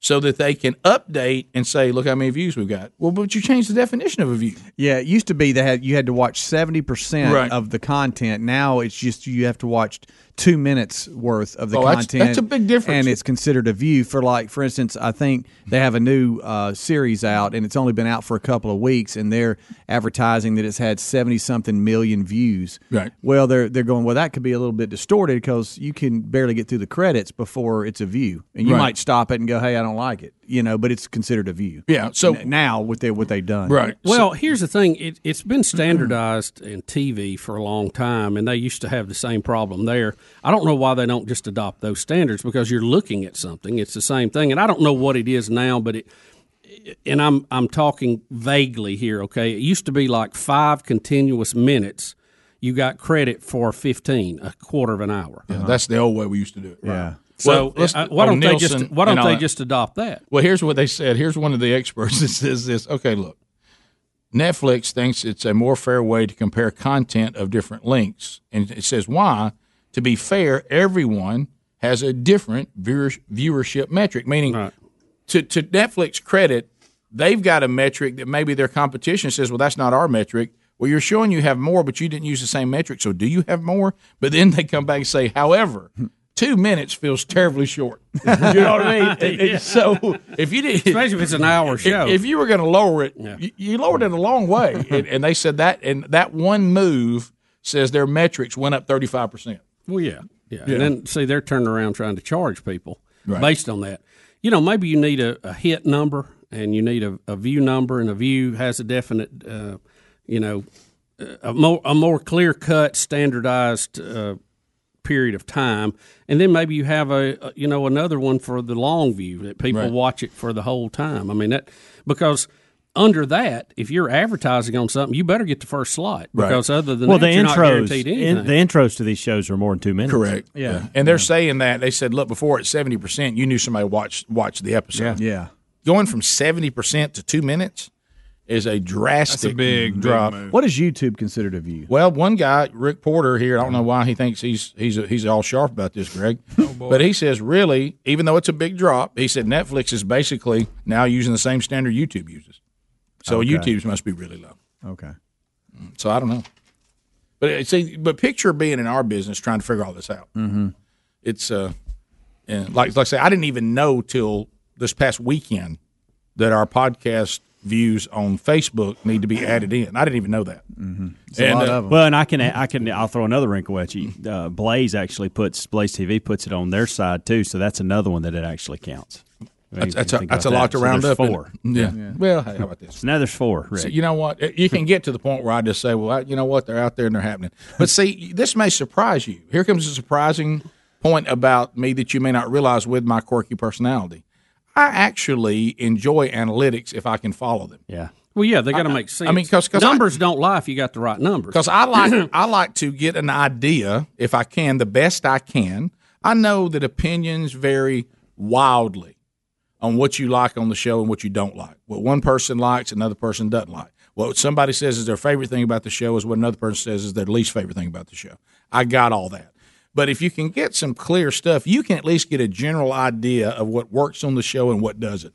so that they can update and say, look how many views we've got. Well, but you changed the definition of a view. Yeah, it used to be that you had to watch seventy percent right. of the content. Now it's just you have to watch two minutes worth of the oh, content. That's, that's a big difference. And it's considered a view for, like, for instance, I think they have a new uh, series out, and it's only been out for a couple of weeks, and they're advertising that it's had seventy-something million views. Right. Well, they're they're going, well, that could be a little bit distorted because you can barely get through the credits before it's a view. And you right. might stop it and go, hey, I don't like it. You know, but it's considered a view. Yeah. So N- now with they, what they've done. Right. Well, so, here's the thing. It, it's been standardized in T V for a long time, and they used to have the same problem there. I don't know why they don't just adopt those standards, because you're looking at something. It's the same thing. And I don't know what it is now, but it – and I'm I'm talking vaguely here, okay? It used to be like five continuous minutes. You got credit for fifteen, a quarter of an hour. Yeah, uh-huh. That's the old way we used to do it. Right? Yeah. So well, uh, why don't they just why don't they just adopt that? Well, here's what they said. Here's one of the experts that says this. Okay, look, Netflix thinks it's a more fair way to compare content of different links, and it says why. To be fair, everyone has a different viewer, viewership metric. Meaning, right. to to Netflix credit, they've got a metric that maybe their competition says, well, that's not our metric. Well, you're showing you have more, but you didn't use the same metric. So do you have more? But then they come back and say, however. Two minutes feels terribly short. You know what I mean? And, and yeah. So if you did, especially if it's an hour show, if you were going to lower it, yeah. you, you lowered it a long way. and, and they said that, and that one move says their metrics went up thirty-five percent. Well, yeah, yeah, yeah. And then see, they're turning around trying to charge people right. based on that. You know, maybe you need a, a hit number, and you need a, a view number, and a view has a definite, uh, you know, a more a more clear cut, standardized. Uh, period of time, and then maybe you have a you know another one for the long view that people right. watch it for the whole time. I mean that because under that, if you're advertising on something, you better get the first slot right. because other than well, that, the you're intros, not guaranteed anything. In, the intros to these shows are more than two minutes. Correct. Yeah, yeah. and they're yeah. saying that they said, look, before at seventy percent, you knew somebody watched watched the episode. Yeah, yeah. Going from seventy percent to two minutes. Is a drastic That's a big, drop. Big move. What does YouTube consider a view? Well, one guy, Rick Porter here, I don't know why he thinks he's he's a, he's all sharp about this, Greg. Oh boy. But he says really, even though it's a big drop, he said Netflix is basically now using the same standard YouTube uses. So okay. YouTube's must be really low. Okay. So I don't know. But see, but picture being in our business trying to figure all this out. Mm-hmm. It's uh, and like like I say, I didn't even know till this past weekend that our podcast. Views on Facebook need to be added in. I didn't even know that. Mm-hmm. It's and, a lot uh, of them. Well, and I can, I can, I'll throw another wrinkle at you. Uh, Blaze actually puts Blaze T V puts it on their side too, so that's another one that it actually counts. That's, that's a, that's a lot that. to so round up. Four. And, yeah. yeah. Well, hey, how about this? So now there's four. Rick. So you know what? You can get to the point where I just say, well, I, you know what? They're out there and they're happening. But see, this may surprise you. Here comes a surprising point about me that you may not realize with my quirky personality. I actually enjoy analytics if I can follow them. Yeah. Well, yeah, they got to make sense. I mean, because numbers I, don't lie if you got the right numbers. Because I like I like to get an idea if I can, the best I can. I know that opinions vary wildly on what you like on the show and what you don't like. What one person likes, another person doesn't like. What somebody says is their favorite thing about the show is what another person says is their least favorite thing about the show. I got all that. But if you can get some clear stuff, you can at least get a general idea of what works on the show and what doesn't.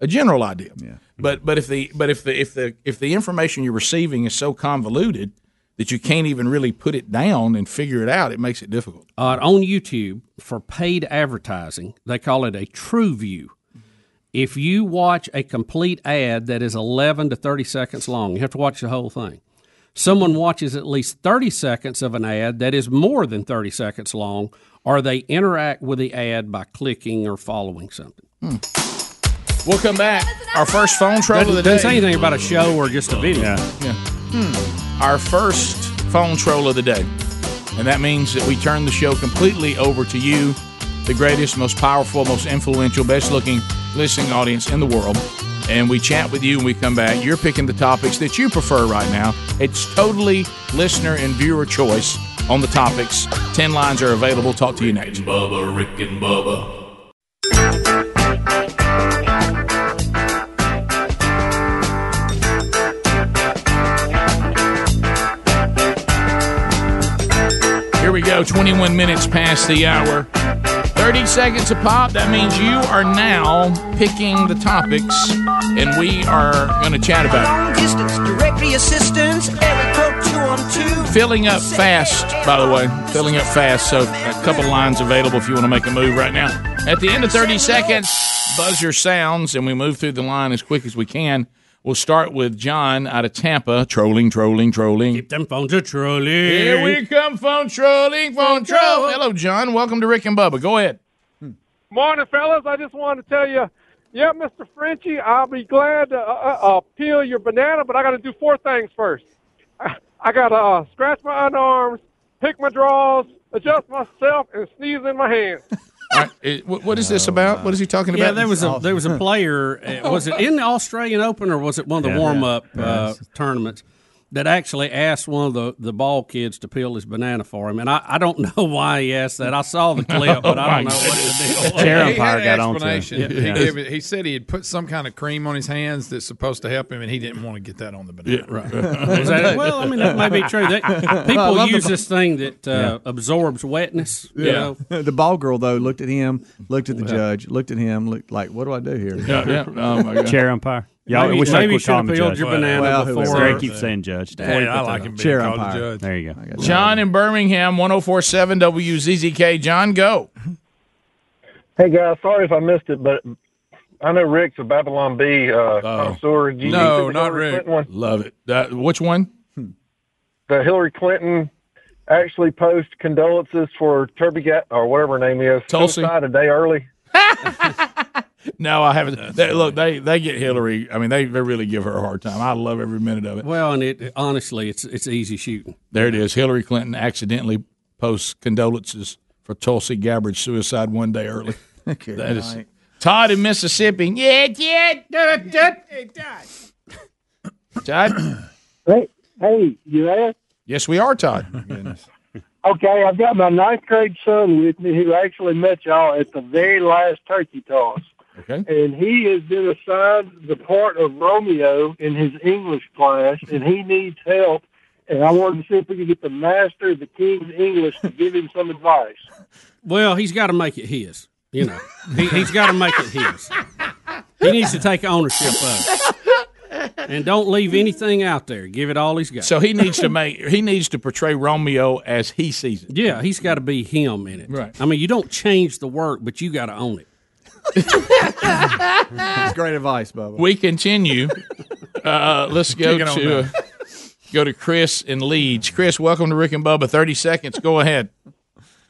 A general idea. Yeah. But but if the but if the if the if the information you're receiving is so convoluted that you can't even really put it down and figure it out, it makes it difficult. Uh, on YouTube for paid advertising, they call it a true view. If you watch a complete ad that is eleven to thirty seconds long, you have to watch the whole thing. Someone watches at least thirty seconds of an ad that is more than thirty seconds long, or they interact with the ad by clicking or following something. Hmm. We'll come back. Our first phone trouble of the day. Doesn't say anything about a show or just a video. Yeah. Yeah. Hmm. Our first phone troll of the day. And that means that we turn the show completely over to you, the greatest, most powerful, most influential, best-looking listening audience in the world. And we chat with you when we come back. You're picking the topics that you prefer right now. It's totally listener and viewer choice on the topics. Ten lines are available. Talk to you next. Rick and Bubba, Rick and Bubba. Here we go. twenty-one minutes past the hour. thirty seconds a pop. That means you are now picking the topics, and we are going to chat about it. Long distance directory assistance, area code two one two. Filling up fast, by the way. Filling up fast, so a couple lines available if you want to make a move right now. At the end of thirty seconds, buzz your sounds, and we move through the line as quick as we can. We'll start with John out of Tampa. Trolling, trolling, trolling. Keep them phones a trolling. Here we come, phone trolling, phone trolling. Hello, John. Welcome to Rick and Bubba. Go ahead. Morning, fellas. I just wanted to tell you, yeah, Mister Frenchie, I'll be glad to uh, uh, peel your banana, but I got to do four things first. I, I got to uh, scratch my underarms, pick my drawers, adjust myself, and sneeze in my hands. Right. What is this about? What is he talking about? Yeah, there was a there was a player. Was it in the Australian Open or was it one of the yeah, warm up yeah. uh, tournaments that actually asked one of the, the ball kids to peel his banana for him? And I, I don't know why he asked that. I saw the clip, but I don't know what the deal. Chair umpire got on to him. Yeah. He, gave it, he said he had put some kind of cream on his hands that's supposed to help him, and he didn't want to get that on the banana. Yeah, right. that, well, I mean that may be true. They, people well, use this thing that uh, yeah. absorbs wetness. Yeah. yeah. The ball girl though looked at him, looked at the yeah. judge, looked at him, looked like, "What do I do here?" Yeah. yeah. Oh my God. Chair umpire. Y'all maybe wish maybe I could call him a judge. Your banana well, before. Greg keeps saying judge. Hey, I like him being called a judge. There you go. John in Birmingham, one oh four point seven W Z Z K. John, go. Hey, guys. Sorry if I missed it, but I know Rick's a Babylon Bee. Uh, oh. Connoisseur. No, not Rick. One. Love it. That, which one? Hmm. The Hillary Clinton actually posted condolences for Turbigat, or whatever her name is. Tulsi. A day early. No, I haven't. They, look, they they get Hillary. I mean, they, they really give her a hard time. I love every minute of it. Well, and it honestly, it's it's easy shooting. There it is. Hillary Clinton accidentally posts condolences for Tulsi Gabbard's suicide one day early. Okay, that is right. Todd in Mississippi. Yeah, yeah, Todd. Todd. Hey, hey, you there? Yes, we are, Todd. Oh, my goodness. Okay, I've got my ninth grade son with me who actually met y'all at the very last turkey toss. Okay. And he has been assigned the part of Romeo in his English class, and he needs help. And I wanted to see if we could get the master of the King's English to give him some advice. Well, he's got to make it his. You know, he, he's got to make it his. He needs to take ownership of it, and don't leave anything out there. Give it all he's got. So he needs to make he needs to portray Romeo as he sees it. Yeah, he's got to be him in it. Right. I mean, you don't change the work, but you got to own it. That's great advice, Bubba. We continue. Uh, let's go to uh, go to Chris in Leeds. Chris, welcome to Rick and Bubba. Thirty seconds. Go ahead.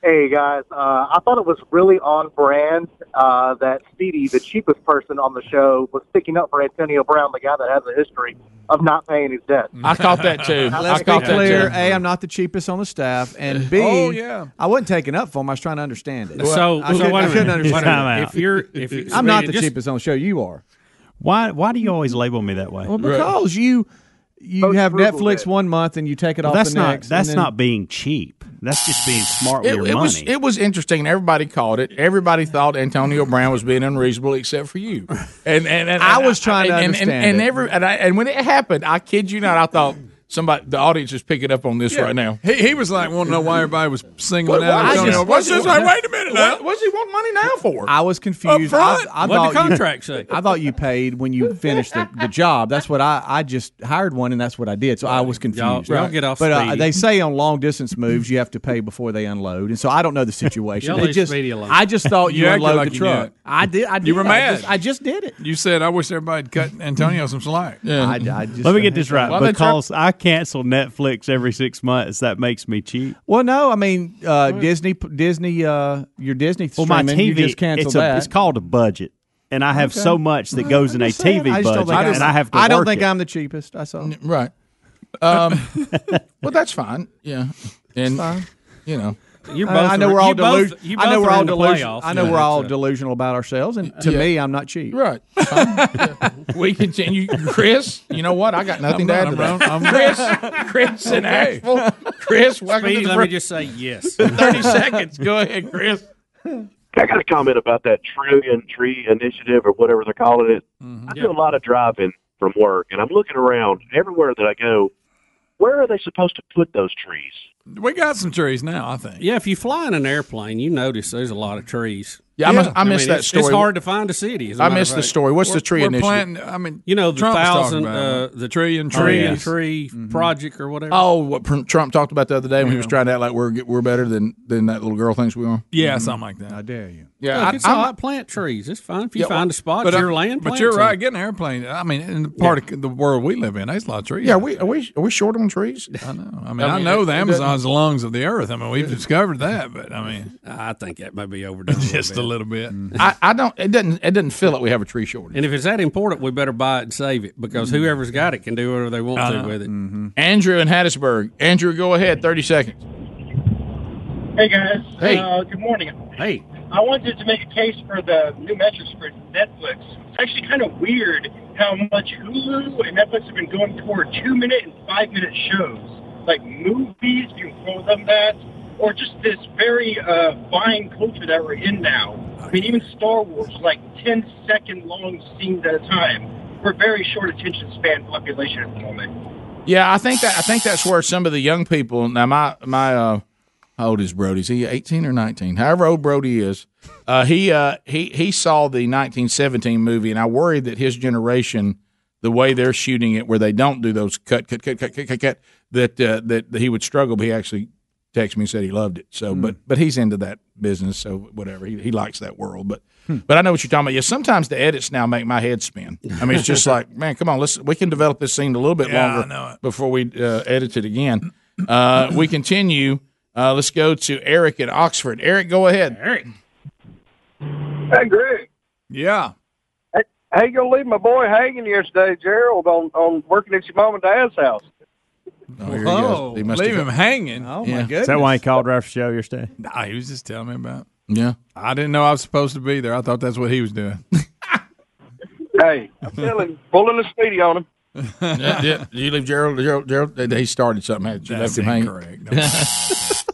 Hey guys, uh, I thought it was really on brand uh, that Speedy, the cheapest person on the show, was picking up for Antonio Brown, the guy that has a history of not paying his debt. I caught that too. Let's I caught be that clear. Too. A, I'm not the cheapest on the staff, and B, oh, yeah. I wasn't taking up for him. I was trying to understand it. So I, so could, I couldn't understand. If you're, if you're, I'm not the just, cheapest on the show. You are. Why? Why do you always label me that way? Well, because right. you. You Most have Netflix one month and you take it well, off that's the next. Not, that's then... not being cheap. That's just being smart with it, your it money. Was, it was interesting. Everybody called it. Everybody thought Antonio Brown was being unreasonable except for you. And, and, and, and I was trying I, to and, understand and, and, and, it. Every, and, I, and when it happened, I kid you not, I thought – somebody, the audience is picking up on this yeah. right now. He, he was like, want to know why everybody was singling out. Well, well, what's this? Like, wait a minute now. What, what's he want money now for? I was confused. Up front? I, I what did the contract you, say? I thought you paid when you finished the, the job. That's what I, I just hired one, and that's what I did. So I was confused. Y'all, y'all right. get off but uh, they say on long distance moves you have to pay before they unload, and so I don't know the situation. They just, I just thought you, you unloaded like the truck. I did. I did. You were mad. I just, I just did it. You said I wish everybody had cut Antonio some slack. Yeah. I, I just, Let me get this right because I. cancel Netflix every six months. That makes me cheap. Well, no, I mean uh, right. Disney, Disney, uh, your Disney streaming. Well, my T V, you just cancel it's, a, that. It's called a budget, and I have okay. so much that goes I'm in a saying, T V budget, I just, and I have to. I don't work think it. I'm the cheapest. I saw right. Um, well, that's fine. Yeah, and fine. You know. You're both I, I know are, we're all delusional. I know we're all delusional. I know yeah, we're all so. delusional about ourselves, and to yeah. me, I'm not cheap. Right. Yeah. We continue, Chris. You know what? I got nothing to add to that. I'm Chris, Chris in Asheville. Chris, welcome Speed, to the let me just say yes. Thirty seconds. Go ahead, Chris. I got a comment about that trillion tree initiative or whatever they're calling it. Mm-hmm. I do yeah. a lot of driving from work, and I'm looking around everywhere that I go. Where are they supposed to put those trees? We got some trees now, I think. Yeah, if you fly in an airplane, you notice there's a lot of trees. Yeah, yeah. I, I missed I mean, that story. It's hard to find a city. I missed the story. What's we're, the tree we're initiative? Planting, I mean, you know, the Trump's thousand, uh, the tree and tree, tree and tree mm-hmm. project or whatever. Oh, what Trump talked about the other day when yeah. he was trying to act like we're we're better than, than that little girl thinks we are. Yeah, mm-hmm. something like that. I dare you. Yeah, Look, I, it's all right. Plant trees. It's fine if you yeah, find well, a spot. But, your uh, land. But you're right. Getting an airplane. I mean, in the part yeah. of the world we live in, there's a lot of trees. Yeah, are we are we are we short on trees? I know. I mean, I know the Amazon's the lungs of the earth. I mean, we've discovered that. But I mean, I think that might be overdone. Just a little bit. I, I don't. It doesn't. It doesn't feel like we have a tree shortage. And if it's that important, we better buy it and save it because whoever's got it can do whatever they want uh, to with it. Mm-hmm. Andrew in Hattiesburg. Andrew, go ahead. Thirty seconds. Hey guys. Hey. Uh, good morning. Hey. I wanted to make a case for the new metrics for Netflix. It's actually kind of weird how much Hulu and Netflix have been going toward two-minute and five-minute shows, like movies, if you call them that, or just this very uh, buying culture that we're in now. I mean, even Star Wars, like ten-second-long scenes at a time. We're a very short attention span population at the moment. Yeah, I think that I think that's where some of the young people now my my. Uh, How old is Brody? Is he eighteen or nineteen? However old Brody is, uh, he uh, he he saw the nineteen seventeen movie, and I worried that his generation, the way they're shooting it, where they don't do those cut, cut, cut, cut, cut, cut, cut that uh, that he would struggle. But he actually texted me and said he loved it. So, hmm. but but he's into that business, so whatever. He he likes that world. But hmm. but I know what you're talking about. Yeah, sometimes the edits now make my head spin. I mean, it's just like, man, come on, let's we can develop this scene a little bit yeah, longer I know it. before we uh, edit it again. Uh, we continue. Uh, let's go to Eric at Oxford. Eric, go ahead. Eric. Hey, Greg. Yeah. Hey, how you going to leave my boy hanging yesterday, Gerald, on, on working at your mom and dad's house? Oh, he oh he must leave him hanging. Oh, yeah. My goodness. Is that why he called right after the show yesterday? Nah, he was just telling me about it. Yeah. I didn't know I was supposed to be there. I thought that's what he was doing. Hey, I'm telling you, pulling the Speedy on him. yeah, yeah. Did you leave Gerald? Gerald, Gerald he started something. Had you that's left him incorrect.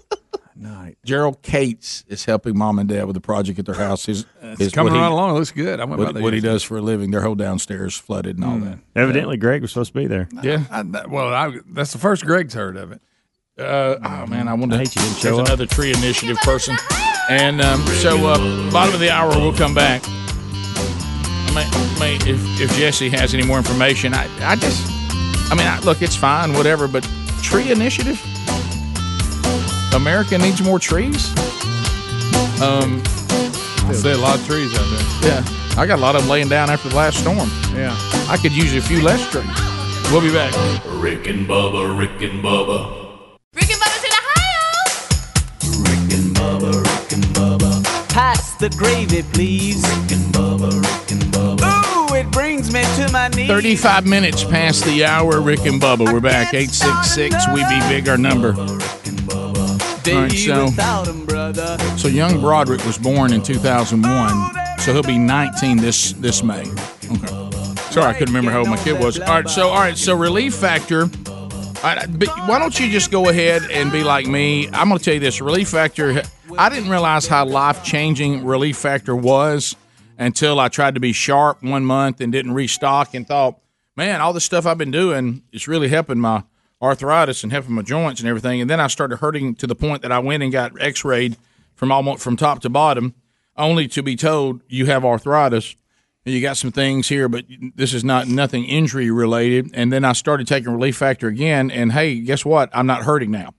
Night. Gerald Cates is helping mom and dad with a project at their house. His, it's his, coming right he, along. It looks good. I went what, by what he does for a living. Their whole downstairs flooded and all mm. that. Evidently, yeah. Greg was supposed to be there. Yeah. I, I, well, I, that's the first Greg's heard of it. Uh, oh, man. I wanted I hate to you show up. Another tree initiative person. And um, so, uh, bottom of the hour, we'll come back. I mean, if, if Jesse has any more information, I, I just, I mean, I, look, it's fine, whatever, but tree initiative? America needs more trees? Um, I see a lot of trees out there. Yeah. I got a lot of them laying down after the last storm. Yeah. I could use a few less trees. We'll be back. Rick and Bubba, Rick and Bubba. Rick and Bubba's in Ohio! Rick and Bubba, Rick and Bubba. Pass the gravy, please. Rick and Bubba, Rick and Bubba. It brings me to my knees. thirty-five minutes past the hour. Rick and Bubba, we're back. eight six six, we be big, our number. All right, so, so young Broderick was born in two thousand one, so he'll be nineteen this this May. Okay. Sorry, I couldn't remember how old my kid was. All right, so, all right, so Relief Factor. Right, why don't you just go ahead and be like me? I'm going to tell you this. Relief Factor, I didn't realize how life-changing Relief Factor was until I tried to be sharp one month and didn't restock and thought, man, all the stuff I've been doing is really helping my arthritis and helping my joints and everything. And then I started hurting to the point that I went and got x-rayed from almost from top to bottom, only to be told you have arthritis and you got some things here, but this is not nothing injury related. And then I started taking Relief Factor again, and hey, guess what? I'm not hurting now.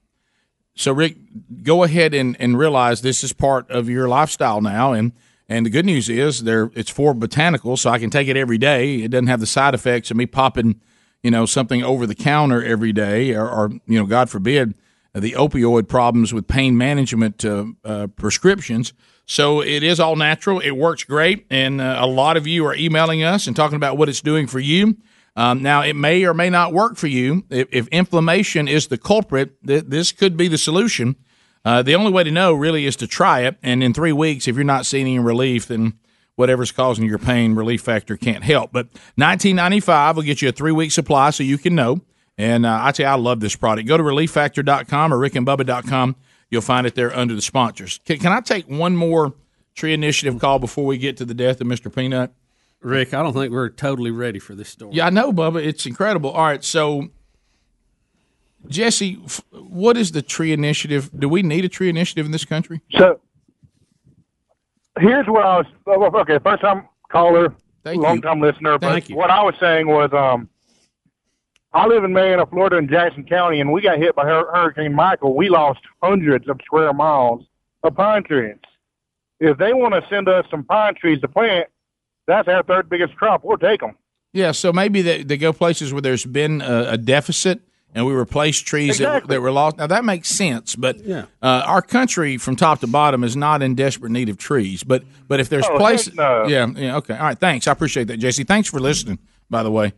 So Rick, go ahead and, and realize this is part of your lifestyle now. And And the good news is there it's four botanicals, so I can take it every day. It doesn't have the side effects of me popping, you know, something over the counter every day or, or you know, God forbid, the opioid problems with pain management uh, uh, prescriptions. So it is all natural. It works great. And uh, a lot of you are emailing us and talking about what it's doing for you. Um, now, it may or may not work for you. If, if inflammation is the culprit, th- this could be the solution. Uh, the only way to know really is to try it, and in three weeks, if you're not seeing any relief, then whatever's causing your pain, Relief Factor can't help. But nineteen ninety-five will get you a three-week supply so you can know, and uh, I tell you, I love this product. Go to relief factor dot com or rick and bubba dot com. You'll find it there under the sponsors. Can, can I take one more tree initiative call before we get to the death of Mister Peanut? Rick, I don't think we're totally ready for this story. Yeah, I know, Bubba. It's incredible. All right, so Jesse, what is the tree initiative? Do we need a tree initiative in this country? So here's what I was okay. First time caller, Thank long you. time listener. Thank but you. What I was saying was, um, I live in Marietta, Florida, in Jackson County, and we got hit by Hurricane Michael. We lost hundreds of square miles of pine trees. If they want to send us some pine trees to plant, that's our third biggest crop. We'll take them. Yeah, so maybe they, they go places where there's been a, a deficit, and we replace trees exactly. that, that were lost. Now, that makes sense, but yeah. uh, our country from top to bottom is not in desperate need of trees. But but if there's oh, places – no. yeah, yeah, okay. All right, thanks. I appreciate that, J C. Thanks for listening, by the way.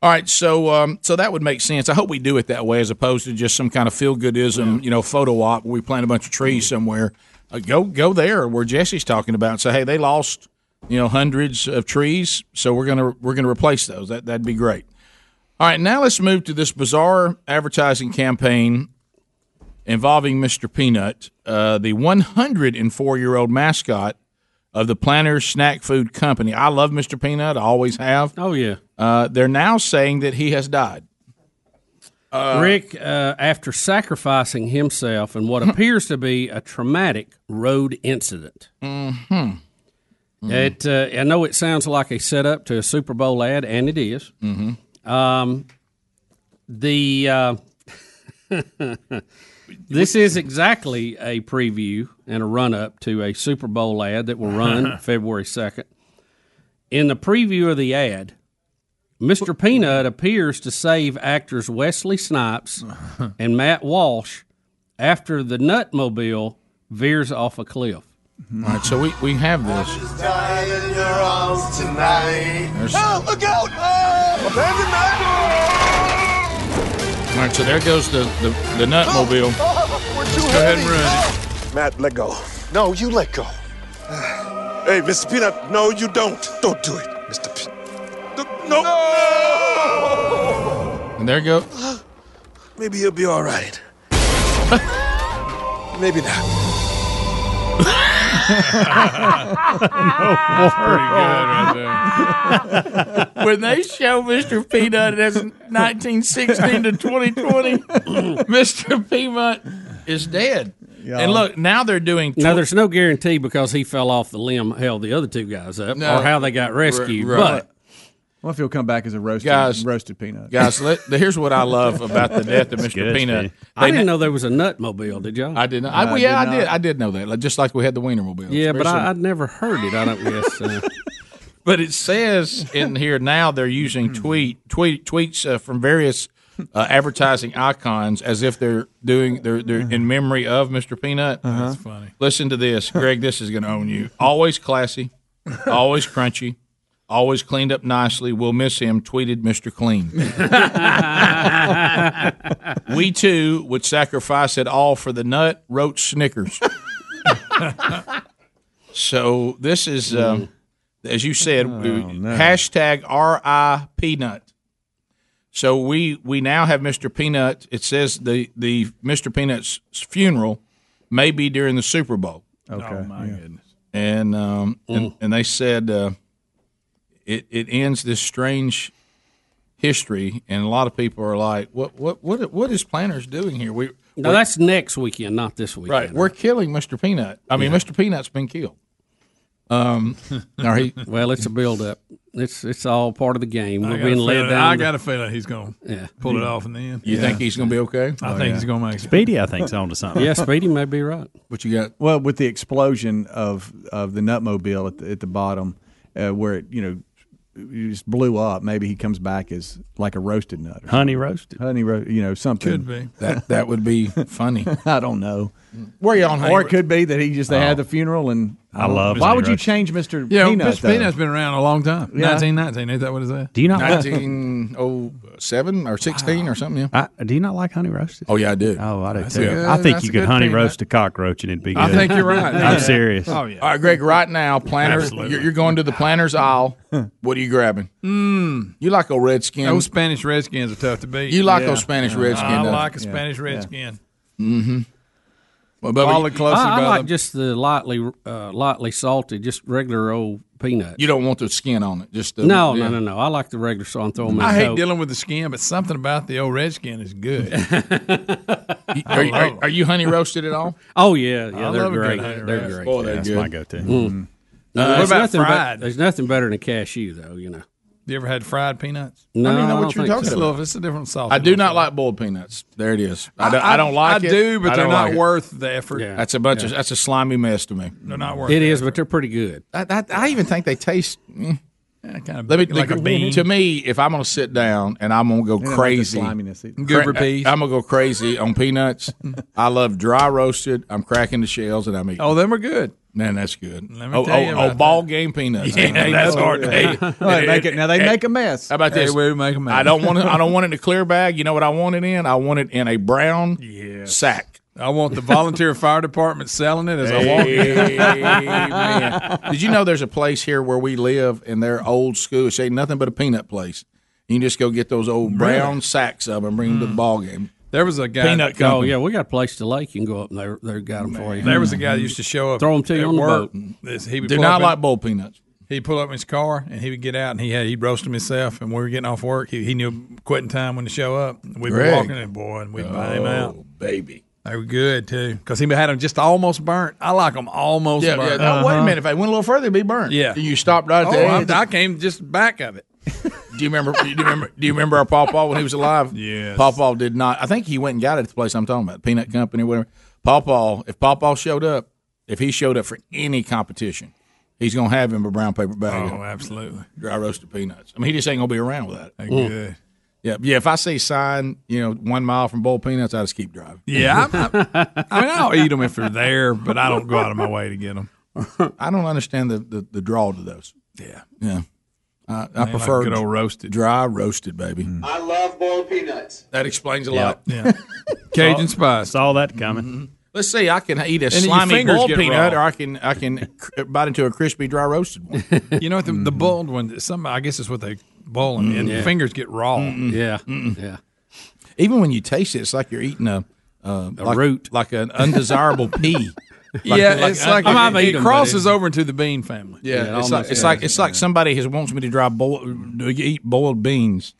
All right, so um, so that would make sense. I hope we do it that way as opposed to just some kind of feel-goodism, yeah. you know, photo op where we plant a bunch of trees mm-hmm. somewhere. Uh, go go there where Jesse's talking about and say, hey, they lost – you know, hundreds of trees, so we're gonna we're gonna replace those. That that'd be great. All right, now let's move to this bizarre advertising campaign involving Mister Peanut, uh, the one hundred four year old mascot of the Planters Snack Food Company. I love Mister Peanut. I always have. Oh yeah. Uh, they're now saying that he has died. Uh, Rick, uh, after sacrificing himself in what appears to be a traumatic road incident. Mm-hmm. It uh, I know it sounds like a setup to a Super Bowl ad, and it is. Mm-hmm. Um, the uh, this is exactly a preview and a run-up to a Super Bowl ad that will run February second. In the preview of the ad, Mister Peanut appears to save actors Wesley Snipes and Matt Walsh after the Nutmobile veers off a cliff. All right, so we, we have this. I'll just die in your arms tonight. There's... Oh, look out! Oh, abandoned Matt! All right, so there goes the, the, the Nutmobile. Oh, oh, we're too Go heavy. ahead and run. Oh. Matt, let go. No, you let go. Hey, Mister Peanut, no, you don't. Don't do it, Mister Peanut. No. no! And there go. Maybe he'll be all right. Maybe not. no more. Pretty good right there. When they show Mister Peanut as nineteen sixteen to twenty twenty, Mister Peanut is dead. Yeah. And look, now they're doing. Tw- now, there's no guarantee because he fell off the limb, held the other two guys up, no. or how they got rescued. Right. But well, if he'll come back as a roasted, guys, roasted peanut. Guys, let, here's what I love about the death of Mister Good, Peanut. I didn't know there was a Nutmobile, did y'all? I did not. I, I yeah, did I did. Not. I did know that, just like we had the Wienermobile. Yeah, but I, I'd never heard it, I don't guess. Uh. But it says in here now they're using tweet, tweet tweets uh, from various uh, advertising icons as if they're doing they're, they're in memory of Mister Peanut. Uh-huh. That's funny. Listen to this. Greg, this is going to own you. Always classy, always crunchy. Always cleaned up nicely. We'll miss him, tweeted Mister Clean. We, too, would sacrifice it all for the nut, wrote Snickers. So this is, um, as you said, oh, no. hashtag R I Peanut. So we, we now have Mister Peanut. It says the, the Mister Peanut's funeral may be during the Super Bowl. Okay. Oh, my yeah. goodness. And, um, and, and they said uh, – It it ends this strange history, and a lot of people are like, "What what what what is Planters doing here?" We no, that's next weekend, not this weekend. Right, we're killing Mister Peanut. I mean, yeah. Mister Peanut's been killed. Um, or he, well, it's a build-up. It's it's all part of the game. We're being led down. I got a feeling he's going to yeah. pull yeah. it off in the end. You yeah. think he's going to be okay? I oh, think yeah. he's going to make Speedy, it. I think, is on to something. Yeah, Speedy may be right. What you got? Well, with the explosion of of the Nutmobile at the, at the bottom, uh, where it you know. You just blew up. Maybe he comes back as like a roasted nut. Honey roasted. Honey roasted, you know, something. Could be. That that would be funny. I don't know. Were you on? Or it could be that he just they oh. had the funeral and I love it. Why would roasted. you change Mister Yeah, Peanut? Yeah, Mister Though? Peanut's been around a long time. Yeah. nineteen nineteen, is that what it is? Do you not nineteen oh seven or sixteen wow. or something? Yeah. I, do you not like honey roasted? Oh, yeah, I do. Oh, I do that's too. Good, I think you could honey peanut. roast a cockroach and it'd be good. I think you're right. yeah. I'm serious. Oh, yeah. All right, Greg, right now, Planters, you're, you're going to the Planters aisle. What are you grabbing? Mm. You like old Redskins. Those Spanish Redskins are tough to beat. You like yeah. old Spanish yeah. Redskins. I like a Spanish Redskin. Mm-hmm. Well, Bubba, follow closely. I, I like the, just the lightly, uh, lightly salted, just regular old peanut. You don't want the skin on it, just the, no, yeah. no, no, no. I like the regular salt. Throw them. I hate coat. dealing with the skin, but something about the old red skin is good. are, you, are, are you honey roasted at all? Oh yeah, yeah, I they're great. They're roast. great. Boy, yeah, that's good. my go-to. Mm. Uh, uh, what about fried? Be- there's nothing better than a cashew, though. You know. You ever had fried peanuts? No, I don't know what you're talking about. It's a different sauce. I do not like boiled peanuts. There it is. I don't, I, I don't like I it. I do, but I they're not like worth it. the effort. Yeah. That's a bunch yeah. of that's a slimy mess to me. They're not worth it. It is, effort. but they're pretty good. I, I, I even think they taste mm, yeah, kind of let me, like the, a bean. To me, if I'm going to sit down and I'm going to go yeah, crazy, like goober peas. I'm going to go crazy on peanuts. I love dry roasted. I'm cracking the shells and I'm eating. Oh, them are good. Man, that's good. Let me oh, tell you oh, oh ball that. game peanuts. Yeah, hey, that's oh, hard. Hey, they make it, now they make a mess. How about this? Hey, we make a mess. I don't want it. I don't want it in a clear bag. You know what I want it in? I want it in a brown yes. sack. I want the volunteer fire department selling it as hey, I walk in. Man. Did you know there's a place here where we live, and they're old school? It ain't nothing but a peanut place. You can just go get those old brown really? sacks of them and bring them mm. to the ball game. There was a guy. Peanut company. Oh, yeah, we got a place to lake. You can go up and there. They got them for you. There was a guy that used to show up. Throw them to you on the boat. He would did not like boiled peanuts. He'd pull up in his car, and he would get out, and he had, he'd roast them himself. And we were getting off work. He, he knew quitting time when to show up. We'd Greg. be walking in, boy, and we'd oh, buy him out. baby. They were good, too, because he had them just almost burnt. I like them almost yeah, burnt. Yeah, uh-huh. No, wait a minute. If I went a little further, it'd be burnt. Yeah. You stopped right oh, there. I, I came just back of it. Do you remember? Do you remember? Do you remember our Pawpaw when he was alive? Yes. Pawpaw did not. I think he went and got it at the place I'm talking about, Peanut Company, or whatever. Pawpaw, if Pawpaw showed up, if he showed up for any competition, he's gonna have him a brown paper bag. Oh, absolutely. Dry roasted peanuts. I mean, he just ain't gonna be around without it. Good. Yeah, yeah. If I see a sign, you know, one mile from boiled peanuts, I just keep driving. Yeah. I, I, I mean, I'll eat them if they're there, but I don't go out of my way to get them. I don't understand the the, the draw to those. Yeah. Yeah. I, I prefer like good old roasted. Dry roasted, baby. Mm. I love boiled peanuts. That explains a yep. lot. Yeah. Cajun spice. Saw that coming. Mm-hmm. Let's see. I can eat a and slimy boiled peanut, raw. or I can I can bite into a crispy dry roasted one. You know what? The, mm. the boiled one. Some I guess it's what they boil them mm, in. Yeah. Your fingers get raw. Mm-mm. Yeah, Mm-mm. yeah. Even when you taste it, it's like you're eating a uh, a like, root, like an undesirable pea. Like, yeah, like, it's like I, it, it, it crosses them, over into the bean family. Yeah, yeah it it's, like, it's like it's yeah. like somebody has wants me to dry boil, eat boiled beans.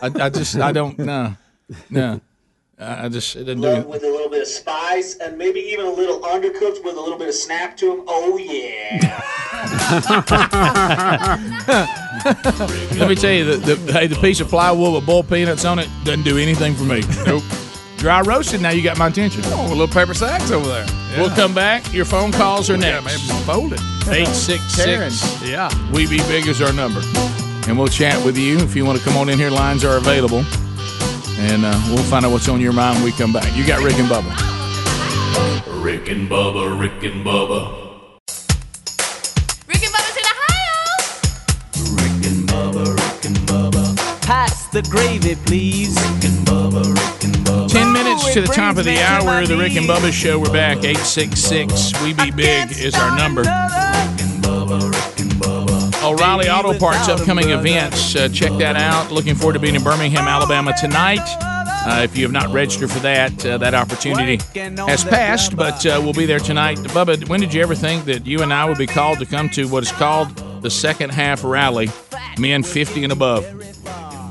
I, I just I don't no no I just it didn't do it. With a little bit of spice and maybe even a little undercooked with a little bit of snap to them. Oh yeah. Let me tell you the, the hey the piece of plywood with boiled peanuts on it doesn't do anything for me. Nope. Dry roasted, now you got my attention. Oh, a little paper sacks over there. Yeah. We'll come back. Your phone calls are next. Yeah, fold it. eight six six Yeah. We Be Big is our number. And we'll chat with you. If you want to come on in here, lines are available. And uh, we'll find out what's on your mind when we come back. You got Rick and Bubba. Rick and Bubba, Rick and Bubba. Rick and Bubba's in Ohio. Rick and Bubba, Rick and Bubba. Pass the gravy, please. Rick and Bubba, Rick and Bubba. Ten minutes to the top of the hour of the Rick and Bubba Show. We're back. eight six six We Be Big is our number. O'Reilly Auto Parts upcoming events. Uh, check that out. Looking forward to being in Birmingham, Alabama tonight. Uh, if you have not registered for that, uh, that opportunity has passed, but uh, we'll be there tonight. Bubba, when did you ever think that you and I would be called to come to what is called the second half rally, men fifty and above?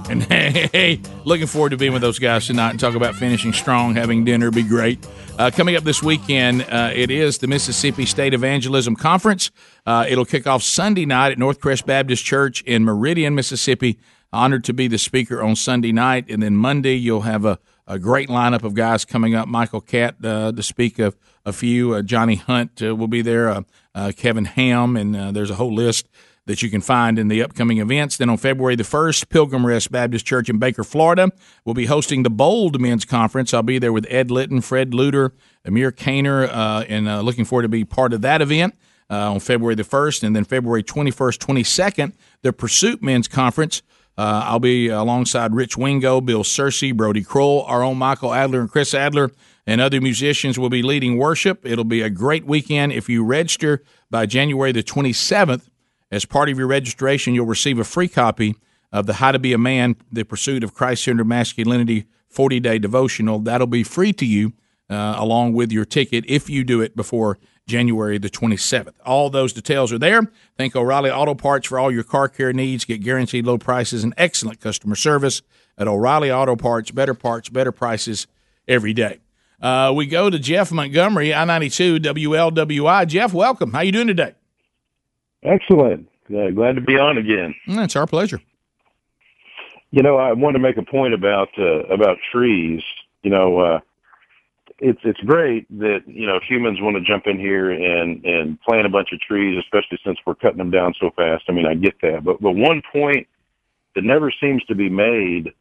And hey, hey, hey, looking forward to being with those guys tonight and talk about finishing strong, having dinner be great. Uh, coming up this weekend, uh, it is the Mississippi State Evangelism Conference. Uh, it'll kick off Sunday night at Northcrest Baptist Church in Meridian, Mississippi. Honored to be the speaker on Sunday night. And then Monday, you'll have a, a great lineup of guys coming up. Michael Catt uh, to speak of a few. Uh, Johnny Hunt uh, will be there. Uh, uh, Kevin Ham, and uh, there's a whole list that you can find in the upcoming events. Then on February the first, Pilgrim Rest Baptist Church in Baker, Florida, will be hosting the Bold Men's Conference. I'll be there with Ed Litton, Fred Luter, Amir Kainer, uh, and uh, looking forward to be part of that event uh, on February the first. And then February twenty-first, twenty-second, the Pursuit Men's Conference. Uh, I'll be alongside Rich Wingo, Bill Searcy, Brody Kroll, our own Michael Adler, and Chris Adler, and other musicians will be leading worship. It'll be a great weekend. If you register by January the twenty-seventh, as part of your registration, you'll receive a free copy of the How to Be a Man, The Pursuit of Christ-Centered Masculinity forty-day Devotional. That'll be free to you uh, along with your ticket if you do it before January the twenty-seventh. All those details are there. Thank O'Reilly Auto Parts for all your car care needs. Get guaranteed low prices and excellent customer service at O'Reilly Auto Parts. Better parts, better prices every day. Uh, we go to Jeff Montgomery, I ninety-two, W L W I. Jeff, welcome. How you doing today? Excellent. Uh, glad to be on again. Mm, it's our pleasure. You know, I want to make a point about uh, about trees. You know, uh, it's it's great that, you know, humans want to jump in here and, and plant a bunch of trees, especially since we're cutting them down so fast. I mean, I get that. But, but one point that never seems to be made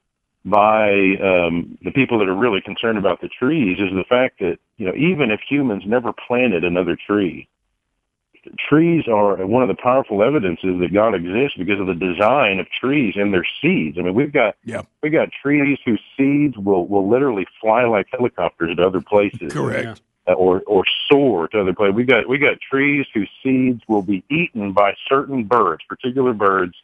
by um, the people that are really concerned about the trees is the fact that, you know, even if humans never planted another tree, trees are one of the powerful evidences that God exists because of the design of trees and their seeds. I mean, we've got yeah. we got trees whose seeds will, will literally fly like helicopters to other places, correct, uh, or or soar to other places. We got we got trees whose seeds will be eaten by certain birds, particular birds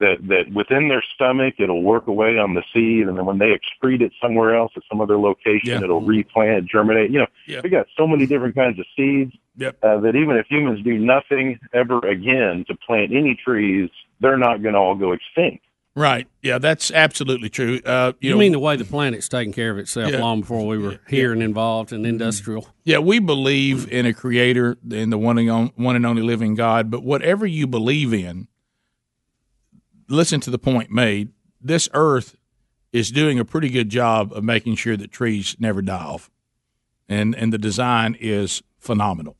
that that within their stomach it'll work away on the seed, and then when they excrete it somewhere else at some other location, yeah. it'll replant, germinate. You know, yeah. we got so many different kinds of seeds. Yep. Uh, that even if humans do nothing ever again to plant any trees, they're not going to all go extinct. Right. Yeah, that's absolutely true. Uh, you you know, mean the way the planet's taking care of itself yeah, long before we were yeah, here yeah. and involved and industrial. Yeah, we believe in a creator, in the one and, one and only living God. But whatever you believe in, listen to the point made. This earth is doing a pretty good job of making sure that trees never die off. And, and the design is phenomenal.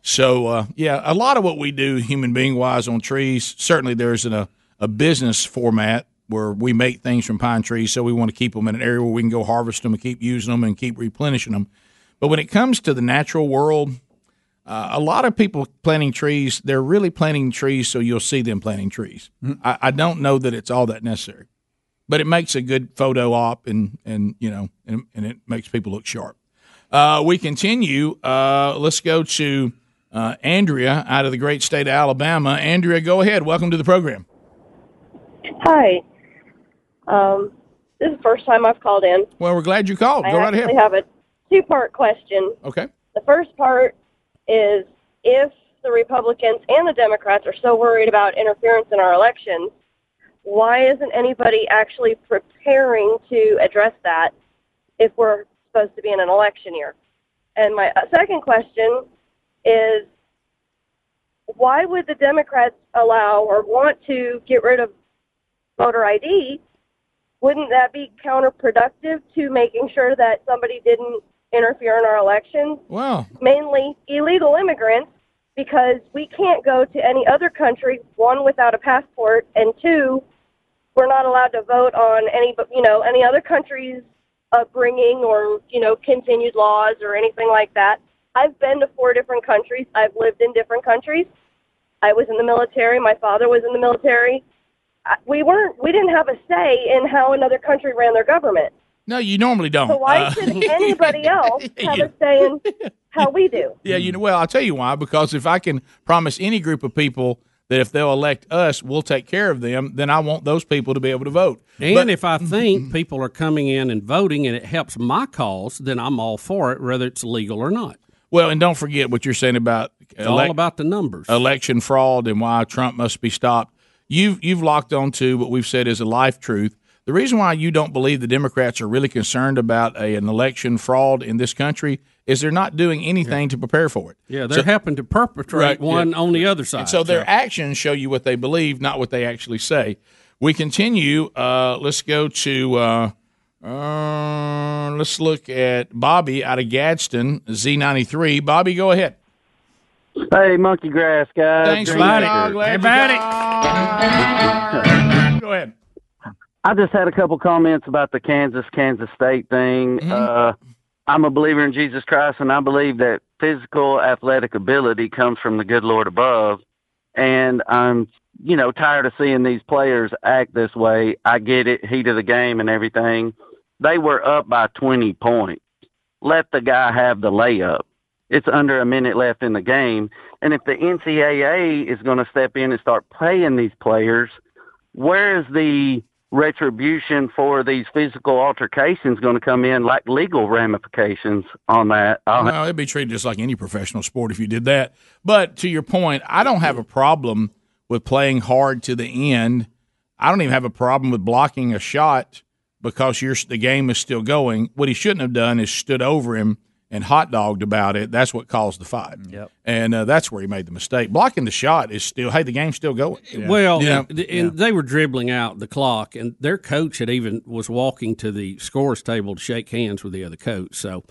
So, uh, yeah, a lot of what we do human being-wise on trees, certainly there's an, a, a business format where we make things from pine trees, so we want to keep them in an area where we can go harvest them and keep using them and keep replenishing them. But when it comes to the natural world, uh, a lot of people planting trees, they're really planting trees so you'll see them planting trees. Mm-hmm. I, I don't know that it's all that necessary, but it makes a good photo op and, and you know, and, and it makes people look sharp. Uh, we continue. Uh, let's go to uh, Andrea out of the great state of Alabama. Andrea, go ahead. Welcome to the program. Hi. Um, this is the first time I've called in. Well, we're glad you called. Go right ahead. I have a two-part question. Okay. The first part is if the Republicans and the Democrats are so worried about interference in our elections, why isn't anybody actually preparing to address that if we're supposed to be in an election year? And my second question is, why would the Democrats allow or want to get rid of voter I D? Wouldn't that be counterproductive to making sure that somebody didn't interfere in our elections? Wow. Mainly illegal immigrants, because we can't go to any other country, one, without a passport, and two, we're not allowed to vote on any, you know, any other countries' upbringing or, you know, continued laws or anything like that. I've been to four different countries. I've lived in different countries. I was in the military. My father was in the military. We weren't, we didn't have a say in how another country ran their government. No, you normally don't. So why uh, should anybody else have yeah. a say in how we do? Yeah, you know, well, I'll tell you why, because if I can promise any group of people that if they'll elect us, we'll take care of them, then I want those people to be able to vote. And but, if I think people are coming in and voting and it helps my cause, then I'm all for it, whether it's legal or not. Well, and don't forget what you're saying about it's elec- all about the numbers, election fraud, and why Trump must be stopped. You've you've locked on to what we've said is a life truth. The reason why you don't believe the Democrats are really concerned about a, an election fraud in this country is they're not doing anything yeah. to prepare for it. Yeah, they so, happen to perpetrate right, one yeah. on the other side. And so their yeah. actions show you what they believe, not what they actually say. We continue. Uh, let's go to uh, – uh, let's look at Bobby out of Gadsden, Z ninety-three. Bobby, go ahead. Hey, monkey grass, guys. Thanks, buddy. Hey, buddy. Go ahead. I just had a couple comments about the Kansas, Kansas State thing. Mm-hmm. Uh, I'm a believer in Jesus Christ, and I believe that physical athletic ability comes from the good Lord above. And I'm, you know, tired of seeing these players act this way. I get it, heat of the game and everything. They were up by twenty points. Let the guy have the layup. It's under a minute left in the game. And if the N C double A is going to step in and start paying these players, where is the retribution for these physical altercations going to come in, like legal ramifications on that? I'll no, it'd be treated just like any professional sport if you did that. But to your point, I don't have a problem with playing hard to the end. I don't even have a problem with blocking a shot because you're, the game is still going. What he shouldn't have done is stood over him and hot-dogged about it. That's what caused the fight. Yep. And uh, that's where he made the mistake. Blocking the shot is still, hey, the game's still going. Yeah. Well, yeah. And, and yeah. they were dribbling out the clock, and their coach had even was walking to the scorer's table to shake hands with the other coach. So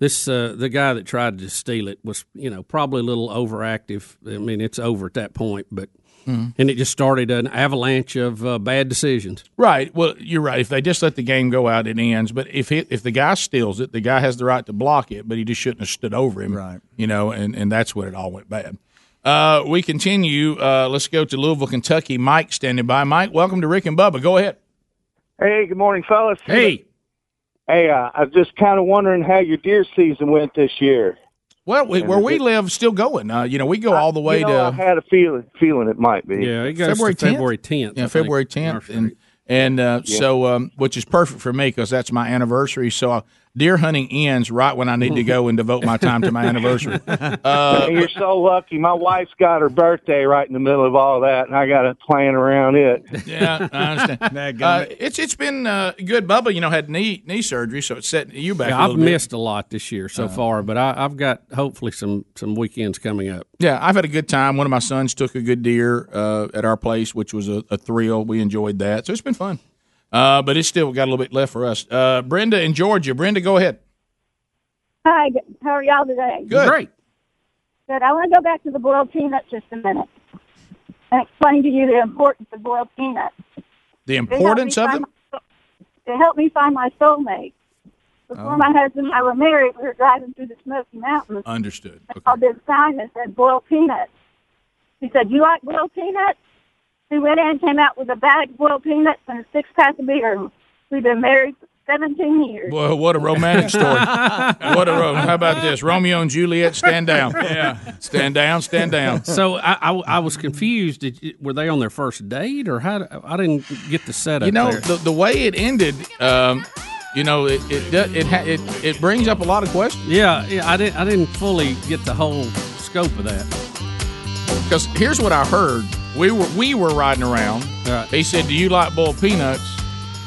this uh, the guy that tried to steal it was, you know, probably a little overactive. I mean, it's over at that point, but mm-hmm. and it just started an avalanche of uh, bad decisions. Right. Well, you're right. If they just let the game go out, it ends. But if he, if the guy steals it, the guy has the right to block it, but he just shouldn't have stood over him. Right. You know, and, and that's when it all went bad. Uh, we continue. Uh, let's go to Louisville, Kentucky. Mike standing by. Mike, welcome to Rick and Bubba. Go ahead. Hey, good morning, fellas. Hey. Hey, uh, I was just kind of wondering how your deer season went this year. Well, we, where we live, still going. Uh, you know, we go all the way you know, to. I had a feeling, feeling it might be. Yeah, it goes February tenth. February tenth. Yeah, February tenth, and and uh, yeah. so um, which is perfect for me because that's my anniversary. So uh, deer hunting ends right when I need to go and devote my time to my anniversary. Uh, You're so lucky. My wife's got her birthday right in the middle of all that, and I got to plan around it. Yeah, I understand. uh, it's it's been uh, good. Bubba, you know, had knee knee surgery, so it's setting you back. Yeah, a I've bit. missed a lot this year so uh, far, but I, I've got hopefully some some weekends coming up. Yeah, I've had a good time. One of my sons took a good deer uh, at our place, which was a, a thrill. We enjoyed that, so it's been fun. Uh, but it's still got a little bit left for us. Uh, Brenda in Georgia. Brenda, go ahead. Hi. How are y'all today? Good. Great. Good. I want to go back to the boiled peanuts just a minute and explain to you the importance of boiled peanuts. The importance of them? My, it helped me find my soulmate. Before oh. my husband and I were married, we were driving through the Smoky Mountains. Understood. Okay. I saw this sign that said boiled peanuts. He said, "You like boiled peanuts?" We went in and came out with a bag of boiled peanuts and a six-pack of beer. We've been married for seventeen years. Well, what a romantic story. What a rom- How about this? Romeo and Juliet, stand down. Yeah. Stand down, stand down. So I, I, I was confused. Did you, were they on their first date? Or how? I didn't get the setup. You know, there. The, the way it ended, um, you know, it it, it it it it brings up a lot of questions. Yeah, yeah I, didn't, I didn't fully get the whole scope of that. Because here's what I heard. We were we were riding around. Right. He said, "Do you like boiled peanuts?"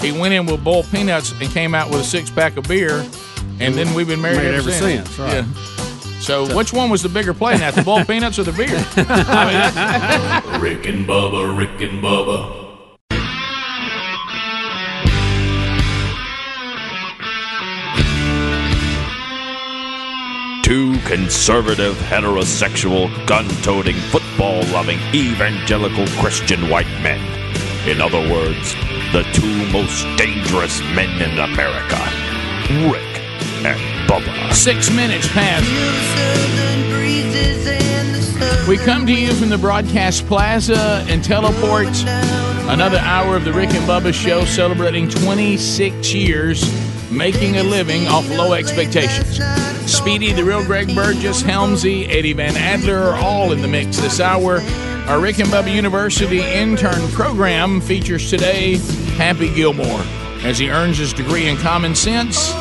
He went in with boiled peanuts and came out with a six pack of beer, and then we've been married, married ever, ever since. since. Right. Yeah. So, so which one was the bigger play now, the boiled peanuts or the beer? I mean, Rick and Bubba, Rick and Bubba. Two conservative, heterosexual, gun-toting, football-loving, evangelical Christian white men. In other words, the two most dangerous men in America, Rick and Bubba. Six minutes past. We come to you from the Broadcast Plaza and teleport. Another hour of the Rick and Bubba Show, celebrating twenty-six years. Making a living off low expectations. Speedy, the real Greg Burgess, Helmsy, Eddie Van Adler are all in the mix this hour. Our Rick and Bubba University intern program features today Happy Gilmore as he earns his degree in common sense.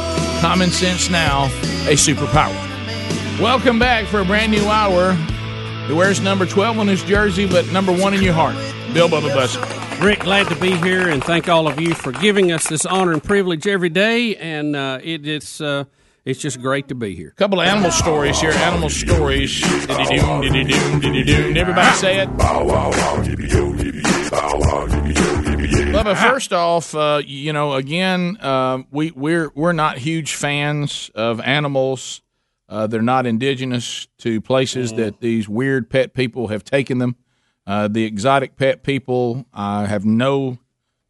Common sense now, a superpower. Welcome back for a brand new hour. He wears number twelve on his jersey, but number one in your heart. Bill Bubba Bussey. Rick, glad to be here, and thank all of you for giving us this honor and privilege every day, and uh, it, it's uh, it's just great to be here. A couple of animal stories here, animal stories. Diddy-doom, diddy-doom, diddy-doom. Everybody say it. Well, but first off, uh, you know, again, uh, we, we're, we're not huge fans of animals. Uh, they're not indigenous to places mm. that these weird pet people have taken them. Uh, the exotic pet people, I uh, have no,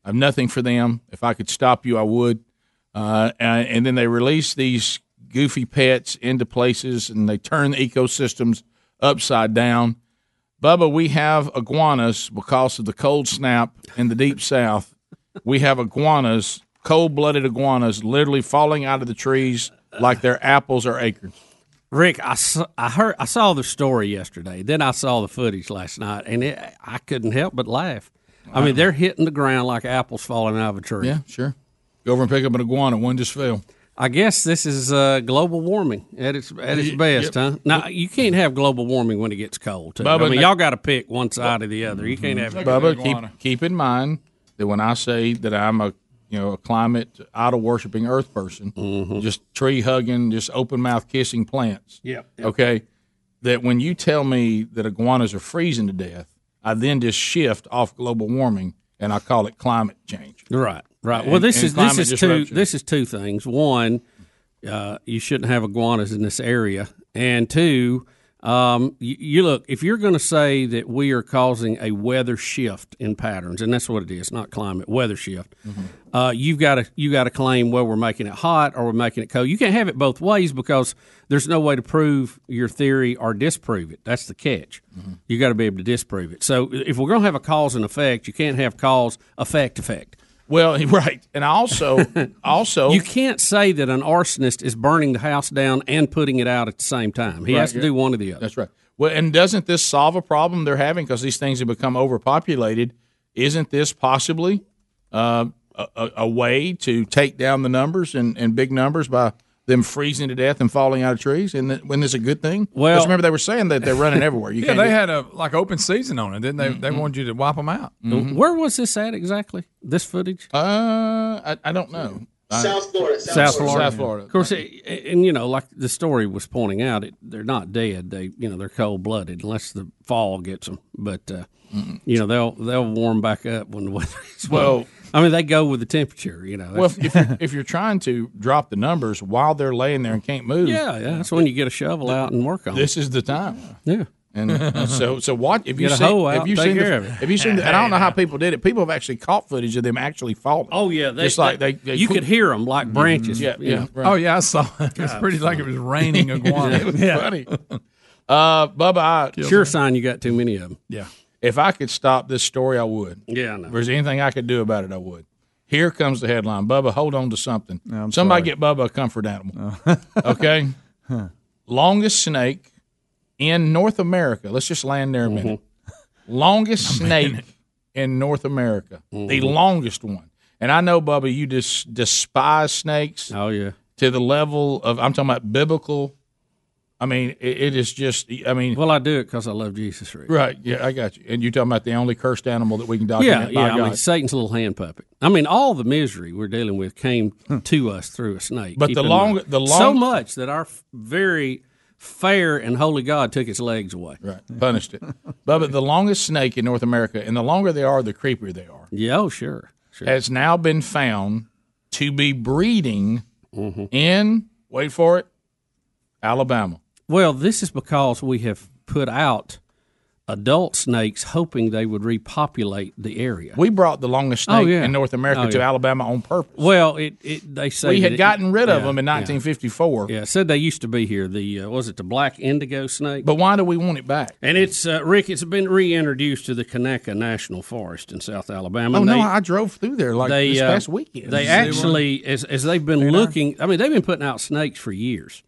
I have nothing for them. If I could stop you, I would. Uh, and, and then they release these goofy pets into places, and they turn the ecosystems upside down. Bubba, we have iguanas because of the cold snap in the deep south. We have iguanas, cold-blooded iguanas, literally falling out of the trees like they're apples or acorns. Rick, I saw, I heard, I saw the story yesterday. Then I saw the footage last night, and it, I couldn't help but laugh. I mean, they're hitting the ground like apples falling out of a tree. Yeah, sure. Go over and pick up an iguana. One just fell. I guess this is uh, global warming at its at its best, yep. huh? Now, you can't have global warming when it gets cold, too. Bubba, I mean, y'all got to pick one side or the other. You can't have it. Bubba, keep, keep in mind that when I say that I'm a you know a climate, idol-worshipping earth person, mm-hmm. just tree-hugging, just open-mouth kissing plants, yep, yep. okay, that when you tell me that iguanas are freezing to death, I then just shift off global warming, and I call it climate change. Right. Right. Well, this is this is two this is two things. One, uh, you shouldn't have iguanas in this area, and two, um, you, you look if you're going to say that we are causing a weather shift in patterns, and that's what it is, not climate, weather shift. Mm-hmm. Uh, you've got to you got to claim well we're making it hot or we're making it cold. You can't have it both ways because there's no way to prove your theory or disprove it. That's the catch. Mm-hmm. You got to be able to disprove it. So if we're going to have a cause and effect, you can't have cause effect effect. Well, right, and also, also, you can't say that an arsonist is burning the house down and putting it out at the same time. He right, has to yeah. do one or the other. That's right. Well, and doesn't this solve a problem they're having because these things have become overpopulated? Isn't this possibly uh, a, a way to take down the numbers and, and big numbers by them freezing to death and falling out of trees? And isn't this a good thing? Well, remember they were saying that they're running everywhere. You yeah, they had a like open season on it, didn't they? Mm-hmm. They wanted you to wipe them out. Mm-hmm. Where was this at exactly? This footage? Uh, I, I don't know. South Florida. South, South Florida. Florida. South Florida. Of course, it, and you know, like the story was pointing out, it, they're not dead. They, you know, they're cold blooded unless the fall gets them. But uh, mm-hmm. you know, they'll they'll warm back up when the weather is well. well I mean, they go with the temperature, you know. Well, if you're, if you're trying to drop the numbers while they're laying there and can't move. Yeah, yeah. That's when you get a shovel out and work on it. This is the time. Yeah. And so, so what? If you get a hoe out, take care of it. Have you seen the, and I don't know how people did it. People have actually caught footage of them actually falling. Oh, yeah. They, Just like they, they you could hear them like branches. Yeah, yeah. yeah right. Oh, yeah, I saw it. It's pretty like it was raining iguana. It was yeah. funny. Uh, Bubba, I, sure me. sign you got too many of them. Yeah. If I could stop this story, I would. Yeah, I know. If there's anything I could do about it, I would. Here comes the headline. Bubba, hold on to something. No, Somebody sorry. get Bubba a comfort animal. No. okay? Huh. Longest snake in North America. Let's just land there a mm-hmm. minute. Longest snake in North America. Mm-hmm. The longest one. And I know, Bubba, you just despise snakes. Oh, yeah. To the level of, I'm talking about biblical I mean, it, it is just. I mean, well, I do it because I love Jesus, Rick. Right? Yeah, I got you. And you're talking about the only cursed animal that we can document. Yeah, by yeah. God. I mean, Satan's little hand puppet. I mean, all the misery we're dealing with came to us through a snake. But the long, the long, so much that our very fair and holy God took its legs away. Right, punished it. Bubba, the longest snake in North America, and the longer they are, the creepier they are. Yeah, oh, sure, sure. Has now been found to be breeding mm-hmm. in. Wait for it, Alabama. Well, this is because we have put out adult snakes hoping they would repopulate the area. We brought the longest snake oh, yeah. in North America oh, yeah. to Alabama on purpose. Well, it, it they say we had gotten it, rid of yeah, them in nineteen fifty-four. Yeah, yeah. It said they used to be here. The uh, was it the black indigo snake? But why do we want it back? And it's uh, Rick. It's been reintroduced to the Kanaka National Forest in South Alabama. Oh they, no, I drove through there like they, this uh, past weekend. They actually, as as they've been looking, I mean, they've been putting out snakes for years.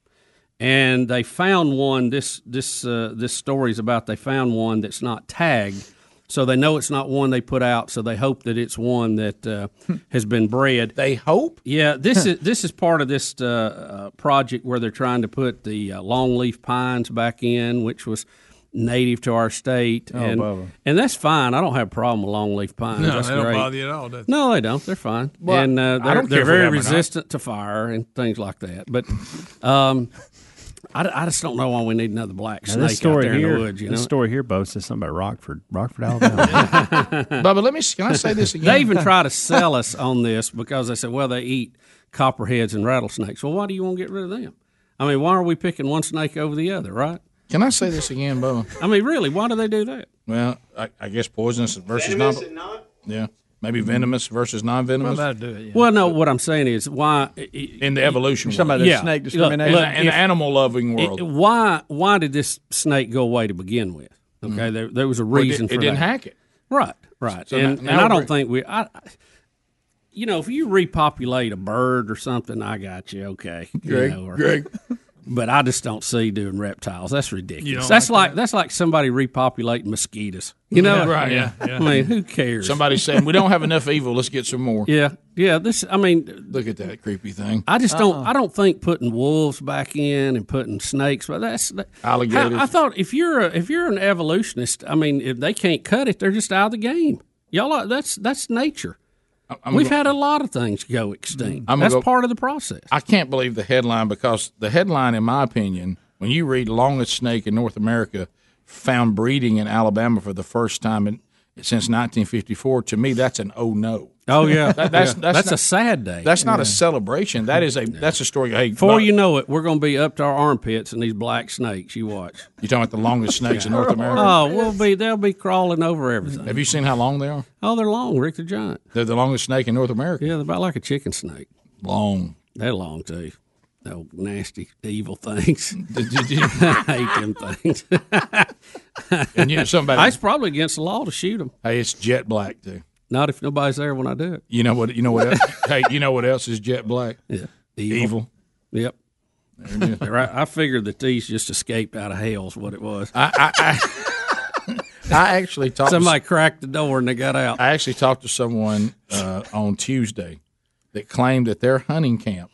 And they found one. This this uh, this story's about. They found one that's not tagged, so they know it's not one they put out. So they hope that it's one that uh, has been bred. They hope. Yeah. This is this is part of this uh, project where they're trying to put the uh, longleaf pines back in, which was native to our state. Oh, and Bubba. And that's fine. I don't have a problem with longleaf pines. No, that's they don't great. bother you at all. No, they don't. They're fine. Well, and uh, they're, they're very resistant to fire and things like that. But. Um, I, I just don't know why we need another black snake out there here, in the woods. You this know? story here, Bo, says something about Rockford, Rockford, Alabama. Bubba, let me can I say this again? They even try to sell us on this because they said, well, they eat copperheads and rattlesnakes. Well, why do you want to get rid of them? I mean, why are we picking one snake over the other, right? Can I say this again, Bo? I mean, really, why do they do that? Well, I, I guess poisonous versus venomous non- and not. Yeah. Maybe venomous versus non-venomous. Well, do it, yeah. well, no. What I'm saying is why in the evolution, you're talking about the yeah. snake discrimination look, look, in the animal-loving world. It, why? Why did this snake go away to begin with? Okay, mm-hmm. there, there was a reason. It, it for didn't that. hack it. Right, right. So and now, now and I don't think we. I, you know, if you repopulate a bird or something, I got you. Okay, Greg. You know, or, Greg. But I just don't see doing reptiles. That's ridiculous. That's like, like that? that's like somebody repopulating mosquitoes. You know, yeah, right? Yeah, yeah. I mean, who cares? Somebody's saying we don't have enough evil. Let's get some more. Yeah, yeah. This, I mean, look at that creepy thing. I just don't. Uh-uh. I don't think putting wolves back in and putting snakes. But that's that, alligators. I, I thought if you're a, if you're an evolutionist, I mean, if they can't cut it, they're just out of the game. Y'all, are, that's that's nature. I'm We've go, had a lot of things go extinct. That's go, part of the process. I can't believe the headline, because the headline, in my opinion, when you read longest snake in North America found breeding in Alabama for the first time in, since nineteen fifty-four, to me that's an oh no. Oh yeah, that, that's, yeah. that's that's not, a sad day. That's not yeah. a celebration. That is a yeah. that's a story. Hey, before but, you know it, we're going to be up to our armpits in these black snakes. You watch. You talking about the longest snakes yeah. in North America? Oh, we'll be. They'll be crawling over everything. Have you seen how long they are? Oh, they're long, Rick the Giant. They're the longest snake in North America. Yeah, they're about like a chicken snake. Long. They're long too. Those nasty, evil things. Did you, did you? I hate them things. And you know somebody. It's probably against the law to shoot them. Hey, it's jet black too. Not if nobody's there when I do it. You know what? You know what? Else, hey, you know what else is jet black? Yeah, evil. evil. Yep. Right. I figured that these just escaped out of hell is what it was. I I, I, I actually talked. Somebody to, cracked the door and they got out. I actually talked to someone uh, on Tuesday that claimed that their hunting camp,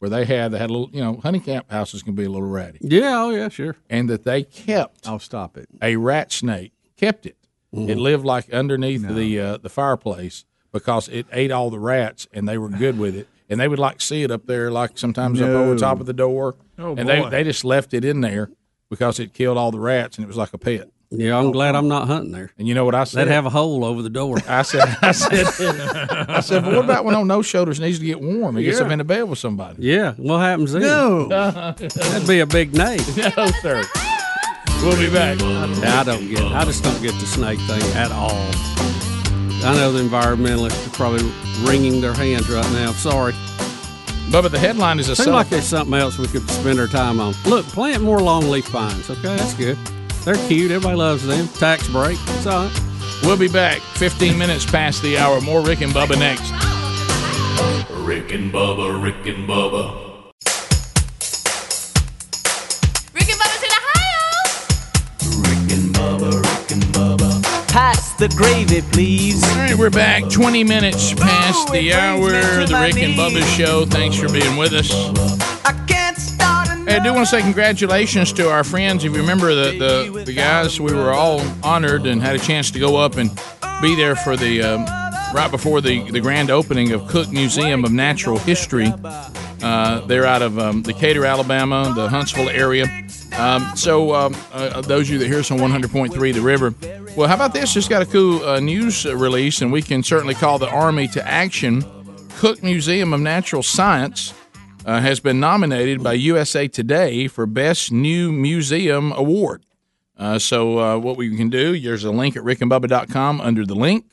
where they had they had a little, you know, hunting camp houses can be a little ratty. Yeah. Oh yeah. Sure. And that they kept. I'll stop it. A rat snake kept it. Mm-hmm. It lived like underneath no. the uh, the fireplace because it ate all the rats and they were good with it. And they would like see it up there, like sometimes no. up over the top of the door. Oh, and boy. they they just left it in there because it killed all the rats and it was like a pet. Yeah, I'm glad I'm not hunting there. And you know what I said? They'd have a hole over the door. I said, I said, I said, well, what about when on no shoulders needs to get warm? He yeah. gets up in the bed with somebody. Yeah, what happens then? No, that'd be a big nay. No, sir. We'll be back. I don't get. I just don't get the snake thing at all. I know the environmentalists are probably wringing their hands right now. Sorry, Bubba. The headline is a. Seems like there's something else we could spend our time on. Look, plant more longleaf pines. Okay, that's good. They're cute. Everybody loves them. Tax break. That's all right. We'll be back. Fifteen minutes past the hour. More Rick and Bubba next. Rick and Bubba. Rick and Bubba. Pass the gravy, please. All right, we're back twenty minutes past the hour. The Rick and Bubba Show. Thanks for being with us. I can't start another. I do want to say congratulations to our friends. If you remember the, the, the guys, we were all honored and had a chance to go up and be there for the um, right before the, the grand opening of Cook Museum of Natural History. Uh, they're out of um, Decatur, Alabama, the Huntsville area. Um, so um, uh, those of you that hear us on one hundred point three The River, well, how about this? Just got a cool uh, news release, and we can certainly call the Army to action. Cook Museum of Natural Science uh, has been nominated by U S A Today for Best New Museum Award. Uh, so uh, what we can do, there's a link at rick and bubba dot com under the link,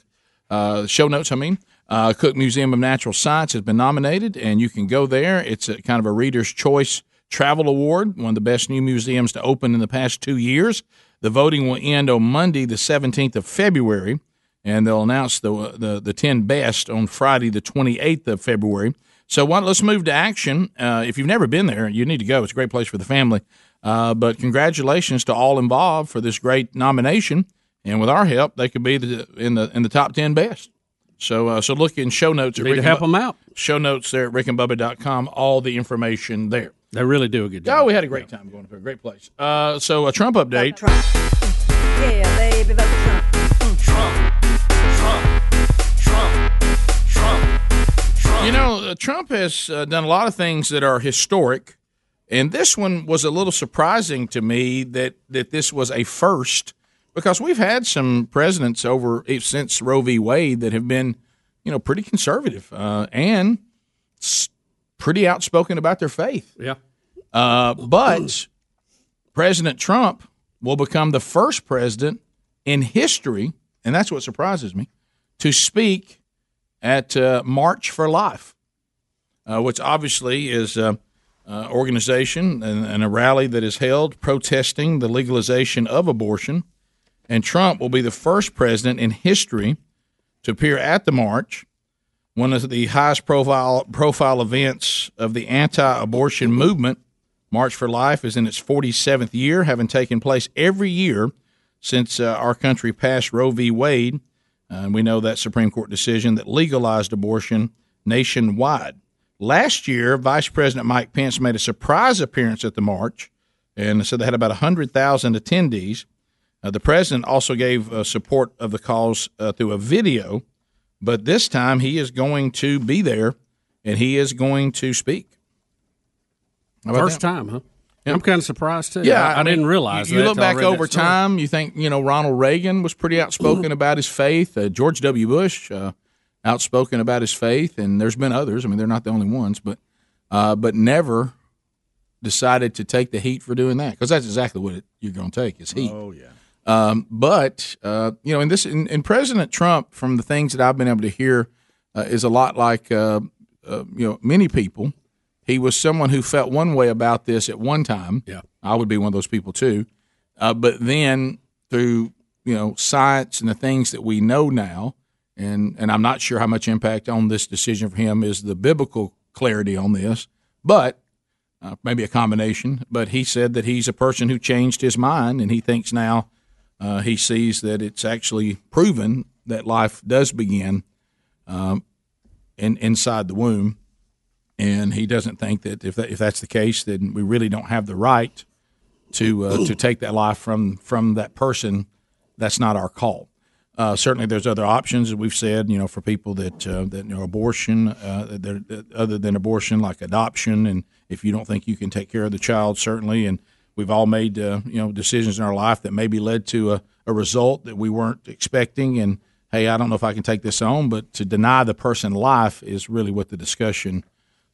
uh, show notes, I mean. Uh, Cook Museum of Natural Science has been nominated, and you can go there. It's a kind of a Reader's Choice Travel Award, one of the best new museums to open in the past two years. The voting will end on Monday, the seventeenth of February, and they'll announce the the, the ten best on Friday, the twenty-eighth of February. So what, let's move to action. Uh, if you've never been there, you need to go. It's a great place for the family. Uh, but congratulations to all involved for this great nomination, and with our help, they could be the, in the in the top ten best. So uh, so look in show notes. At Need Rick to help Bu- them out. Show notes there at rick and bubba dot com. All the information there. They really do a good job. Oh, we had a great time going to a great place. Uh, so a Trump update. Trump. Yeah, baby, baby, Trump. Trump, Trump, Trump, Trump, Trump. You know, uh, Trump has uh, done a lot of things that are historic, and this one was a little surprising to me that, that this was a first. Because we've had some presidents over since Roe v. Wade that have been, you know, pretty conservative uh, and s- pretty outspoken about their faith. Yeah. Uh, but President Trump will become the first president in history, and that's what surprises me, to speak at uh, March for Life, uh, which obviously is uh, uh, organization and, and a rally that is held protesting the legalization of abortion. And Trump will be the first president in history to appear at the march, one of the highest profile profile events of the anti-abortion movement March for Life is in its forty-seventh year, having taken place every year since uh, our country passed Roe v. Wade. Uh, we know that Supreme Court decision that legalized abortion nationwide. Last year, Vice President Mike Pence made a surprise appearance at the march, and so they had about one hundred thousand attendees. Uh, the president also gave uh, support of the cause uh, through a video, but this time he is going to be there, and he is going to speak. First that? time, huh? Yep. I'm kind of surprised, too. Yeah, I, I, I mean, didn't realize you, that. You look back over time, you think, you know, Ronald Reagan was pretty outspoken about his faith. Uh, George W. Bush, uh, outspoken about his faith, and there's been others. I mean, they're not the only ones, but uh, but never decided to take the heat for doing that, because that's exactly what it, you're going to take is heat. Oh, yeah. Um, but, uh, you know, and, this, and, and President Trump, from the things that I've been able to hear, uh, is a lot like, uh, uh, you know, many people. He was someone who felt one way about this at one time. Yeah. I would be one of those people too. Uh, but then through, you know, science and the things that we know now, and, and I'm not sure how much impact on this decision for him is the biblical clarity on this, but uh, maybe a combination. But he said that he's a person who changed his mind, and he thinks now uh, he sees that it's actually proven that life does begin um, in, inside the womb. And he doesn't think that if that, if that's the case, then we really don't have the right to uh, to take that life from from that person. That's not our call. Uh, certainly, there's other options, as we've said, you know, for people that uh, that you know, abortion, uh, that other than abortion, like adoption, and if you don't think you can take care of the child, certainly. And we've all made uh, you know, decisions in our life that maybe led to a, a result that we weren't expecting. And hey, I don't know if I can take this on, but to deny the person life is really what the discussion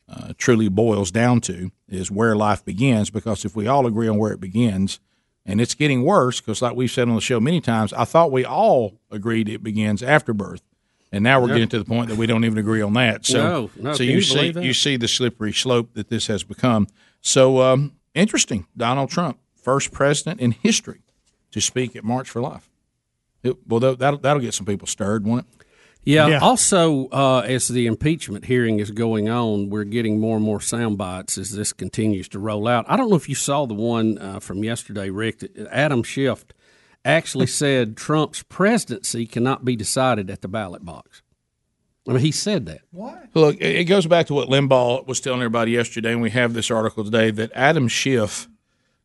Uh, truly boils down to, is where life begins, because if we all agree on where it begins, and it's getting worse, because like we've said on the show many times, I thought we all agreed it begins after birth, and now we're no. getting to the point that we don't even agree on that. So, no, no, so you see, you see the slippery slope that this has become. So um, interesting, Donald Trump, first president in history to speak at March for Life. It, well, that'll, that'll get some people stirred, won't it? Yeah, yeah. Also, uh, as the impeachment hearing is going on, we're getting more and more sound bites as this continues to roll out. I don't know if you saw the one uh, from yesterday, Rick. Adam Schiff actually said Trump's presidency cannot be decided at the ballot box. I mean, he said that. What? Look, it goes back to what Limbaugh was telling everybody yesterday, and we have this article today, that Adam Schiff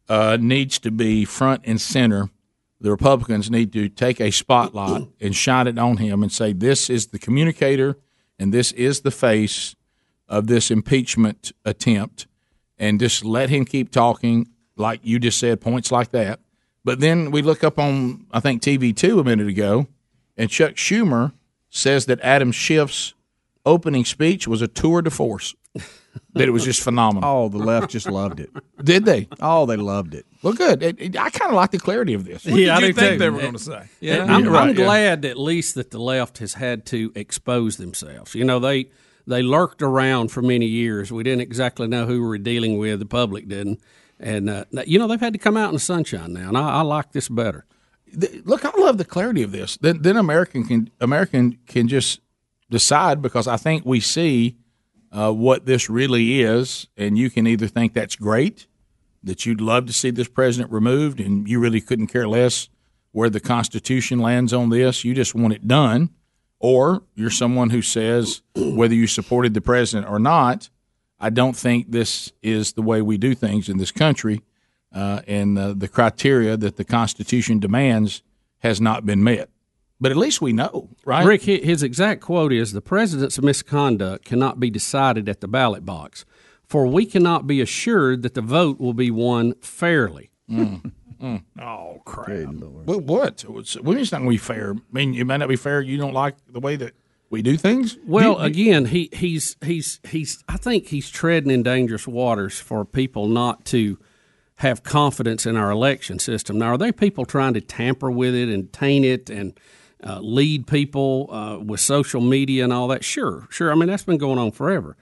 uh, needs to be front and center. The Republicans need to take a spotlight and shine it on him and say, this is the communicator and this is the face of this impeachment attempt, and just let him keep talking, like you just said, points like that. But then we look up on, I think, T V two a minute ago, and Chuck Schumer says that Adam Schiff's opening speech was a tour de force, that it was just phenomenal. Oh, the left just loved it. Did they? Oh, they loved it. Well, good. It, it, I kind of like the clarity of this. What yeah, did you I do think too. they were going to say? Yeah, yeah. I'm, right, I'm glad yeah. at least that the left has had to expose themselves. You know, they they lurked around for many years. We didn't exactly know who we were dealing with. The public didn't. And, uh, you know, they've had to come out in the sunshine now, and I, I like this better. The, look, I love the clarity of this. Then, then American can, American can just decide, because I think we see uh, what this really is, and you can either think that's great, that you'd love to see this president removed, and you really couldn't care less where the Constitution lands on this. You just want it done. Or you're someone who says, whether you supported the president or not, I don't think this is the way we do things in this country, uh, and uh, the criteria that the Constitution demands has not been met. But at least we know, right? Rick, his exact quote is, the president's misconduct cannot be decided at the ballot box, for we cannot be assured that the vote will be won fairly. Mm. Mm. Oh, crap. Well, what? It's not going to be fair. I mean, it might not be fair. You don't like the way that we do things? Well, do, again, he, he's, he's, he's, I think he's treading in dangerous waters for people not to have confidence in our election system. Now, are there people trying to tamper with it and taint it and uh, lead people uh, with social media and all that? Sure, sure. I mean, that's been going on forever.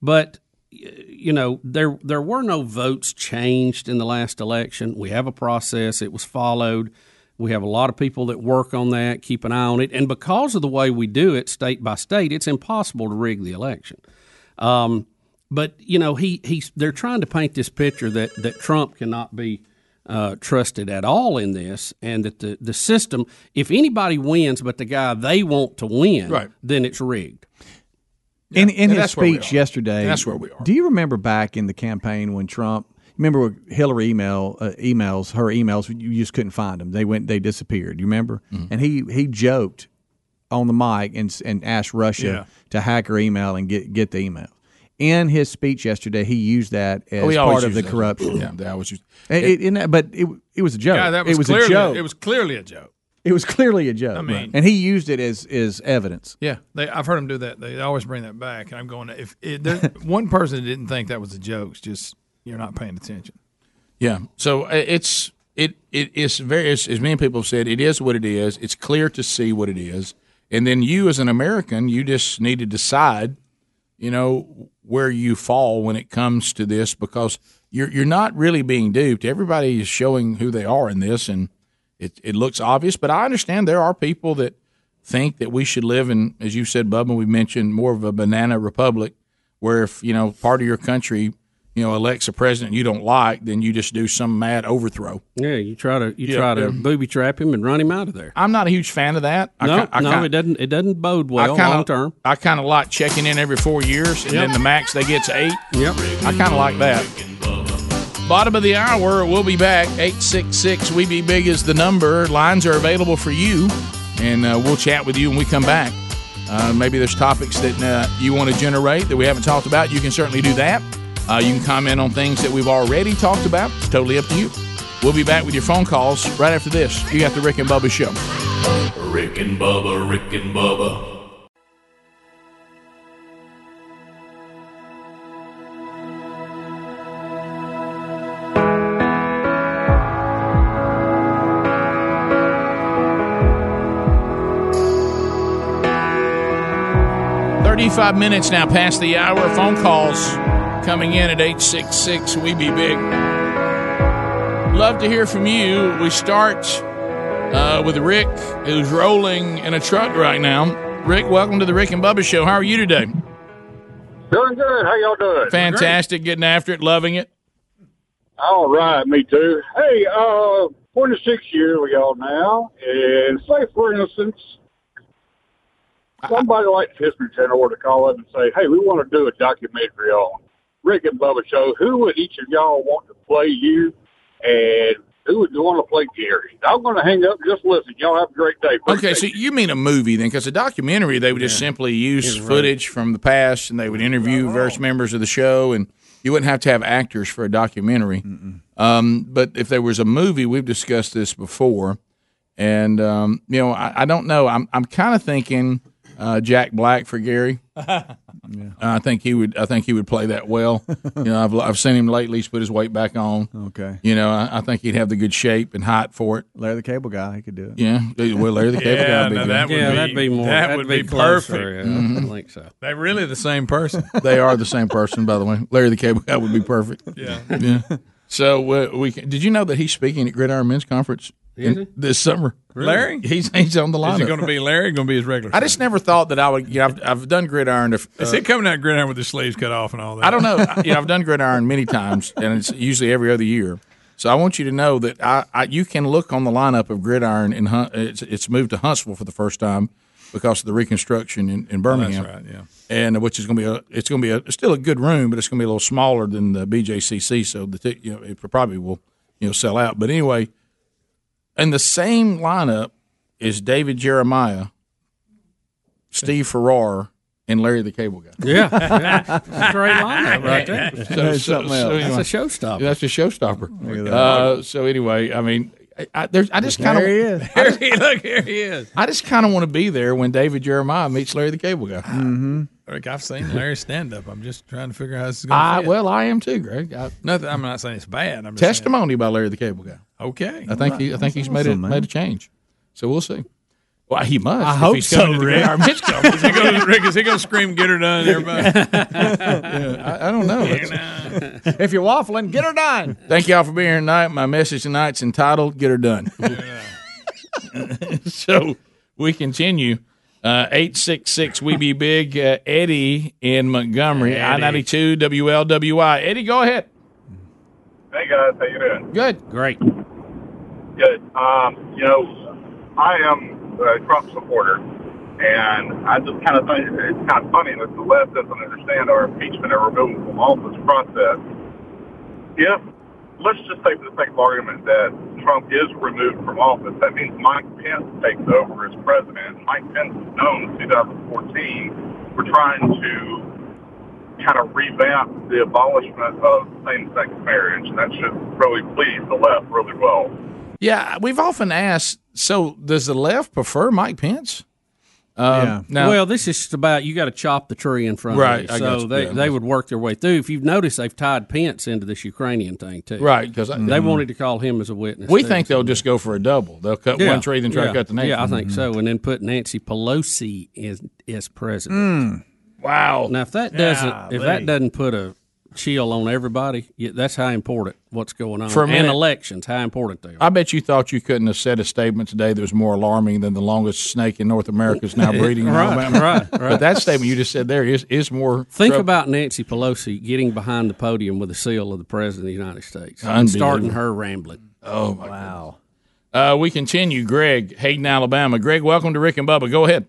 But you know, there there were no votes changed in the last election. We have a process. It was followed. We have a lot of people that work on that, keep an eye on it. And because of the way we do it state by state, it's impossible to rig the election. Um, But, you know, he he's, they're trying to paint this picture that, that Trump cannot be uh, trusted at all in this, and that the, the system, if anybody wins but the guy they want to win, right, then it's rigged. Yeah. In, in his speech yesterday, and that's where we are. Do you remember back in the campaign when Trump, remember Hillary email uh, emails, her emails, you just couldn't find them. They went, they disappeared. You remember? Mm-hmm. And he he joked on the mic and and asked Russia yeah. to hack her email and get get the email. In his speech yesterday, he used that as oh, part of the that. corruption. Yeah, they always used it. it, it, it but it it was a joke. Yeah, that was it was clearly, a joke. It was clearly a joke. It was clearly a joke. I mean, right. And he used it as, as evidence. Yeah, they, I've heard him do that. They always bring that back. And I'm going, if it, there, one person didn't think that was a joke, it's just you're not paying attention. Yeah. So it's it it is very as many people have said, it is what it is. It's clear to see what it is, and then you as an American, you just need to decide, you know, where you fall when it comes to this, because you're you're not really being duped. Everybody is showing who they are in this, and It it looks obvious, but I understand there are people that think that we should live in, as you said, Bubba, we mentioned, more of a banana republic, where if, you know, part of your country, you know, elects a president you don't like, then you just do some mad overthrow. Yeah, you try to you yeah. try to booby trap him and run him out of there. I'm not a huge fan of that. No, I, I, no, I, it doesn't it doesn't bode well kinda, long term. I kind of like checking in every four years, and yep. then the max they get's eight. Yep, I kind of like that. Bottom of the hour, we'll be back. eight six six, we be big is the number. Lines are available for you, and uh, we'll chat with you when we come back. Uh, maybe there's topics that uh, you want to generate that we haven't talked about. You can certainly do that. Uh, you can comment on things that we've already talked about. It's totally up to you. We'll be back with your phone calls right after this. You got the Rick and Bubba Show. Rick and Bubba, Rick and Bubba. thirty-five minutes now past the hour. Phone calls coming in at eight six six, we be big. Love to hear from you. We start uh, with Rick, who's rolling in a truck right now. Rick, welcome to the Rick and Bubba Show. How are you today? Doing good. How y'all doing? Fantastic. Great. Getting after it. Loving it. All right. Me too. Hey, uh, forty-six years we all now. And say, for instance, somebody like the History Channel were to call up and say, hey, we want to do a documentary on Rick and Bubba Show. Who would each of y'all want to play you, and who would you want to play Gary? I'm going to hang up. Just listen. Y'all have a great day. Appreciate okay, so you mean a movie then, because a documentary, they would yeah. just simply use right. footage from the past, and they would interview oh. various members of the show, and you wouldn't have to have actors for a documentary. Um, but if there was a movie, we've discussed this before, and, um, you know, I, I don't know. I'm, I'm kind of thinking – Uh, Jack Black for Gary. yeah. uh, I think he would. I think he would play that well. You know, I've I've seen him lately. He's put his weight back on. Okay. You know, I, I think he'd have the good shape and height for it. Larry the Cable Guy, he could do it. Yeah. Well, Larry the Cable yeah, Guy. Would no, be that would yeah, be, that'd be more. That that'd would be, be perfect. Yeah, mm-hmm. I think so. They're really the same person. They are the same person, by the way. Larry the Cable Guy would be perfect. Yeah. Yeah. So uh, we can, did you know that he's speaking at Gridiron Men's Conference? Is he? This summer. Really? Larry? He's he's on the lineup. Is it going to be Larry or going to be his regular show? I just never thought that I would. You know, I've, I've done Gridiron. To, uh, Is it coming out Gridiron with his sleeves cut off and all that? I don't know. I, you know, I've done Gridiron many times, and it's usually every other year. So I want you to know that I, I you can look on the lineup of Gridiron, and it's, it's moved to Huntsville for the first time because of the reconstruction in, in Birmingham. Oh, that's right, yeah. And which is going to be a, it's going to be a, still a good room, but it's going to be a little smaller than the B J C C, so the you know it probably will you know sell out. But anyway. And the same lineup is David Jeremiah, Steve Farrar, and Larry the Cable Guy. Yeah. yeah. That's a great lineup right there. So, that's, so, something so, else. Anyway. That's a showstopper. That's a showstopper. Uh, so anyway, I mean, I, I, there's, I just kind of there he is. Look, here he is. I just kind of want to be there when David Jeremiah meets Larry the Cable Guy. Mm-hmm. Rick, I've seen Larry stand up. I'm just trying to figure out how this is going to fit. Well, I am too, Greg. I, nothing. I'm not saying it's bad. I'm just testimony saying. By Larry the Cable Guy. Okay, I think right. he, I think That's he's awesome, made a man. made a change. So we'll see. Well, he must. I hope so, Rick. Is he gonna, Rick, is he going to scream, "Get her done," everybody? yeah, I, I don't know. If you're waffling, get her done. Thank y'all for being here tonight. My message tonight's entitled "Get Her Done." Yeah. So we continue. Uh, eight six six We Be Big. Uh, Eddie in Montgomery, I ninety-two W L W I. Eddie, go ahead. Hey guys, how you doing? Good, great, good. Um, you know, I am a Trump supporter, and I just kind of think it's kind of funny that the left doesn't understand our impeachment and removal from office process. If let's just take the sake of argument that Trump is removed from office, that means Mike Pence takes over as president. Mike Pence is known in two thousand fourteen for trying to kind of revamp the abolishment of same-sex marriage, and that should really please the left really well. Yeah, we've often asked, so does the left prefer Mike Pence? Um, yeah. Now, well, this is about you got to chop the tree in front right, of you. So you. They, yeah, they would work their way through. If you've noticed, they've tied Pence into this Ukrainian thing, too. Right. Because mm-hmm. they wanted to call him as a witness. We too, think they'll so. just go for a double. They'll cut yeah. one tree, then try yeah. to cut the next. Yeah, I think mm-hmm. so. And then put Nancy Pelosi as, as president. Mm. Wow. Now, if that doesn't yeah, if that doesn't put a chill on everybody, yeah, that's how important what's going on. For a minute, and elections, how important they are. I bet you thought you couldn't have said a statement today that was more alarming than the longest snake in North America is now breeding. right, right, right. But that statement you just said there is, is more. Think trouble. about Nancy Pelosi getting behind the podium with a seal of the President of the United States and starting her rambling. Oh, my wow. Uh, we continue. Greg, Hayden, Alabama. Greg, welcome to Rick and Bubba. Go ahead.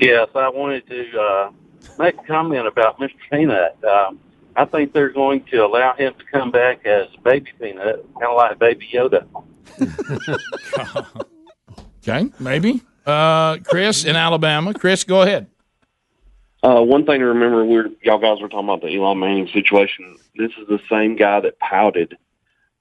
Yes, I wanted to uh, make a comment about Mister Peanut. Um, I think they're going to allow him to come back as Baby Peanut, kind of like Baby Yoda. Okay, maybe. Uh, Chris in Alabama. Chris, go ahead. Uh, one thing to remember, we're, y'all guys were talking about the Eli Manning situation. This is the same guy that pouted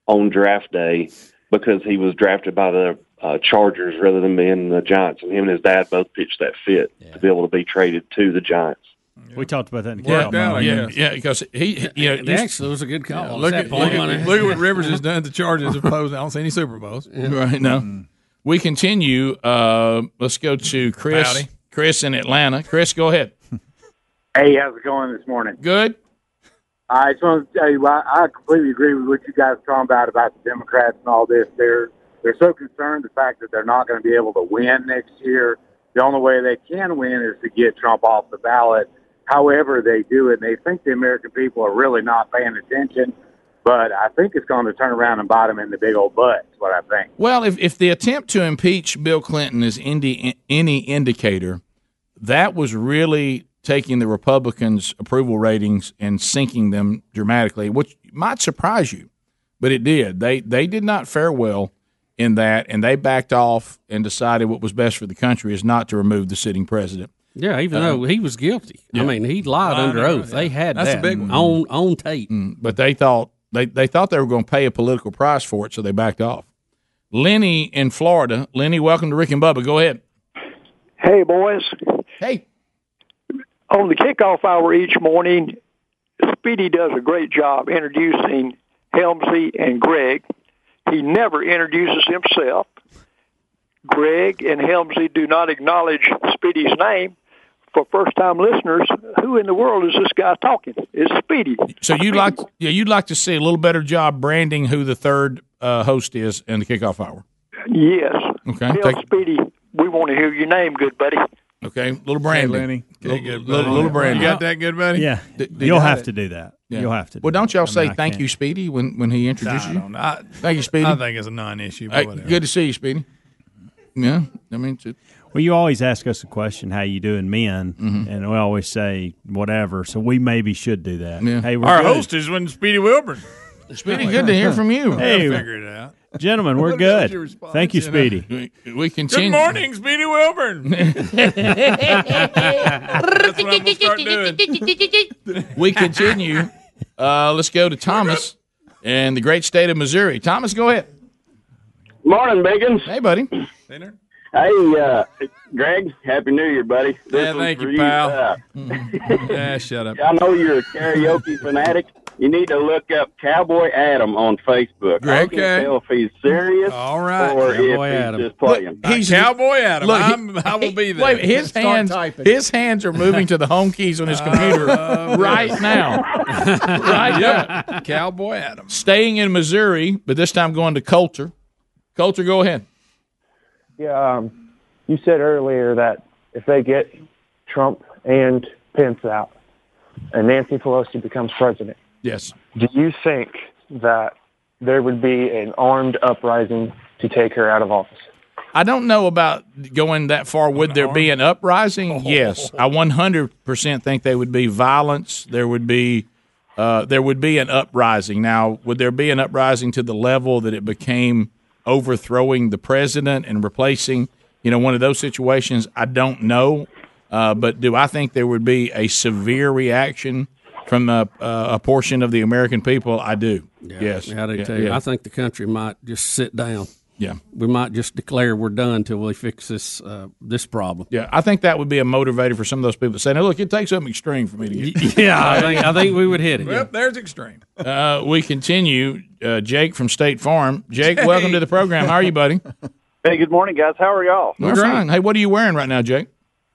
on draft day because he was drafted by the uh, Chargers rather than being the Giants. And him and his dad both pitched that fit yeah. to be able to be traded to the Giants. Yeah. We talked about that in the well, call. Yeah, yeah, because he, he you know, actually, it was a good call. Yeah, look, at, look, at, look at what Rivers has done to Chargers. Opposed, I don't see any Super Bowls. Yeah. Right now, mm-hmm. we continue. Uh, let's go to Chris. Howdy. Chris in Atlanta. Chris, go ahead. Hey, how's it going this morning? Good. I just want to tell you, I, I completely agree with what you guys are talking about about the Democrats and all this. They're they're so concerned the fact that they're not going to be able to win next year. The only way they can win is to get Trump off the ballot. However they do it, and they think the American people are really not paying attention, but I think it's going to turn around and bite them in the big old butt is what I think. Well, if, if the attempt to impeach Bill Clinton is indi- any indicator, that was really taking the Republicans' approval ratings and sinking them dramatically, which might surprise you, but it did. They, they did not fare well in that, and they backed off and decided what was best for the country is not to remove the sitting president. Yeah, even uh, though he was guilty. Yeah. I mean, he lied I under know, oath. Yeah. They had That's that a big one. on on tape. Mm, but they thought they, they thought they were going to pay a political price for it, so they backed off. Lenny in Florida. Lenny, welcome to Rick and Bubba. Go ahead. Hey, boys. Hey. On the kickoff hour each morning, Speedy does a great job introducing Helmsy and Greg. He never introduces himself. Greg and Helmsy do not acknowledge Speedy's name. For first-time listeners, who in the world is this guy talking? It's Speedy. So you'd like, yeah, you'd like to see a little better job branding who the third uh, host is in the kickoff hour. Yes. Okay. Bill Take- Speedy, we want to hear your name, good buddy. Okay, little branding. Hey, Lenny. Little, good little, little, little branding. You got that, good buddy? Yeah. D- You'll have it? to do that. Yeah. You'll have to. Well, don't y'all that. say I mean, thank you, Speedy, when, when he introduces no, you? I, thank you, Speedy. I think it's a non-issue. But hey, good to see you, Speedy. Yeah, I mean, it's, well, you always ask us a question, how you doing, men, mm-hmm. and we always say whatever. So we maybe should do that. Yeah. Hey, we're our good. host is when Speedy Wilburn. Speedy, good to hear from you. Hey, we'll figure it out, gentlemen. We're good. Response, Thank you, you Speedy. Know? We, we continue. Good morning, Speedy Wilburn. That's what I'm gonna start doing. We continue. Uh, let's go to Thomas in the great state of Missouri. Thomas, go ahead. Morning, Biggins. Hey, buddy. Hey, uh, Greg. Happy New Year, buddy. This yeah, thank you, you, pal. Uh, yeah, shut up. I know you're a karaoke fanatic. You need to look up Cowboy Adam on Facebook. Okay. I can't tell if he's serious All right. or Cowboy if Adam. he's just playing. Look, he's Cowboy Adam. Look, I'm, I will be there. Wait, his hands, his hands are moving to the home keys on his computer uh, right yes. now. right yep. now. Cowboy Adam. Staying in Missouri, but this time going to Coulter. Coulter, go ahead. Yeah, um, you said earlier that if they get Trump and Pence out and Nancy Pelosi becomes president. Yes. Do you think that there would be an armed uprising to take her out of office? I don't know about going that far. Would there be an uprising? Yes. I one hundred percent think there would be violence. There would be uh, there would be an uprising. Now, would there be an uprising to the level that it became overthrowing the president and replacing, you know, one of those situations? I don't know. Uh, but do I think there would be a severe reaction from a, a portion of the American people? I do. Yeah, yes. I, do yeah, tell you. Yeah. I think the country might just sit down. Yeah, we might just declare we're done till we fix this uh, this problem. Yeah, I think that would be a motivator for some of those people saying, "Look, it takes something extreme for me to get." yeah, I think I think we would hit it. Well, yeah. There's extreme. Uh, we continue. Uh, Jake from State Farm. Jake, Jake, welcome to the program. How are you, buddy? Hey, good morning, guys. How are y'all? We're fine. Hey, what are you wearing right now, Jake?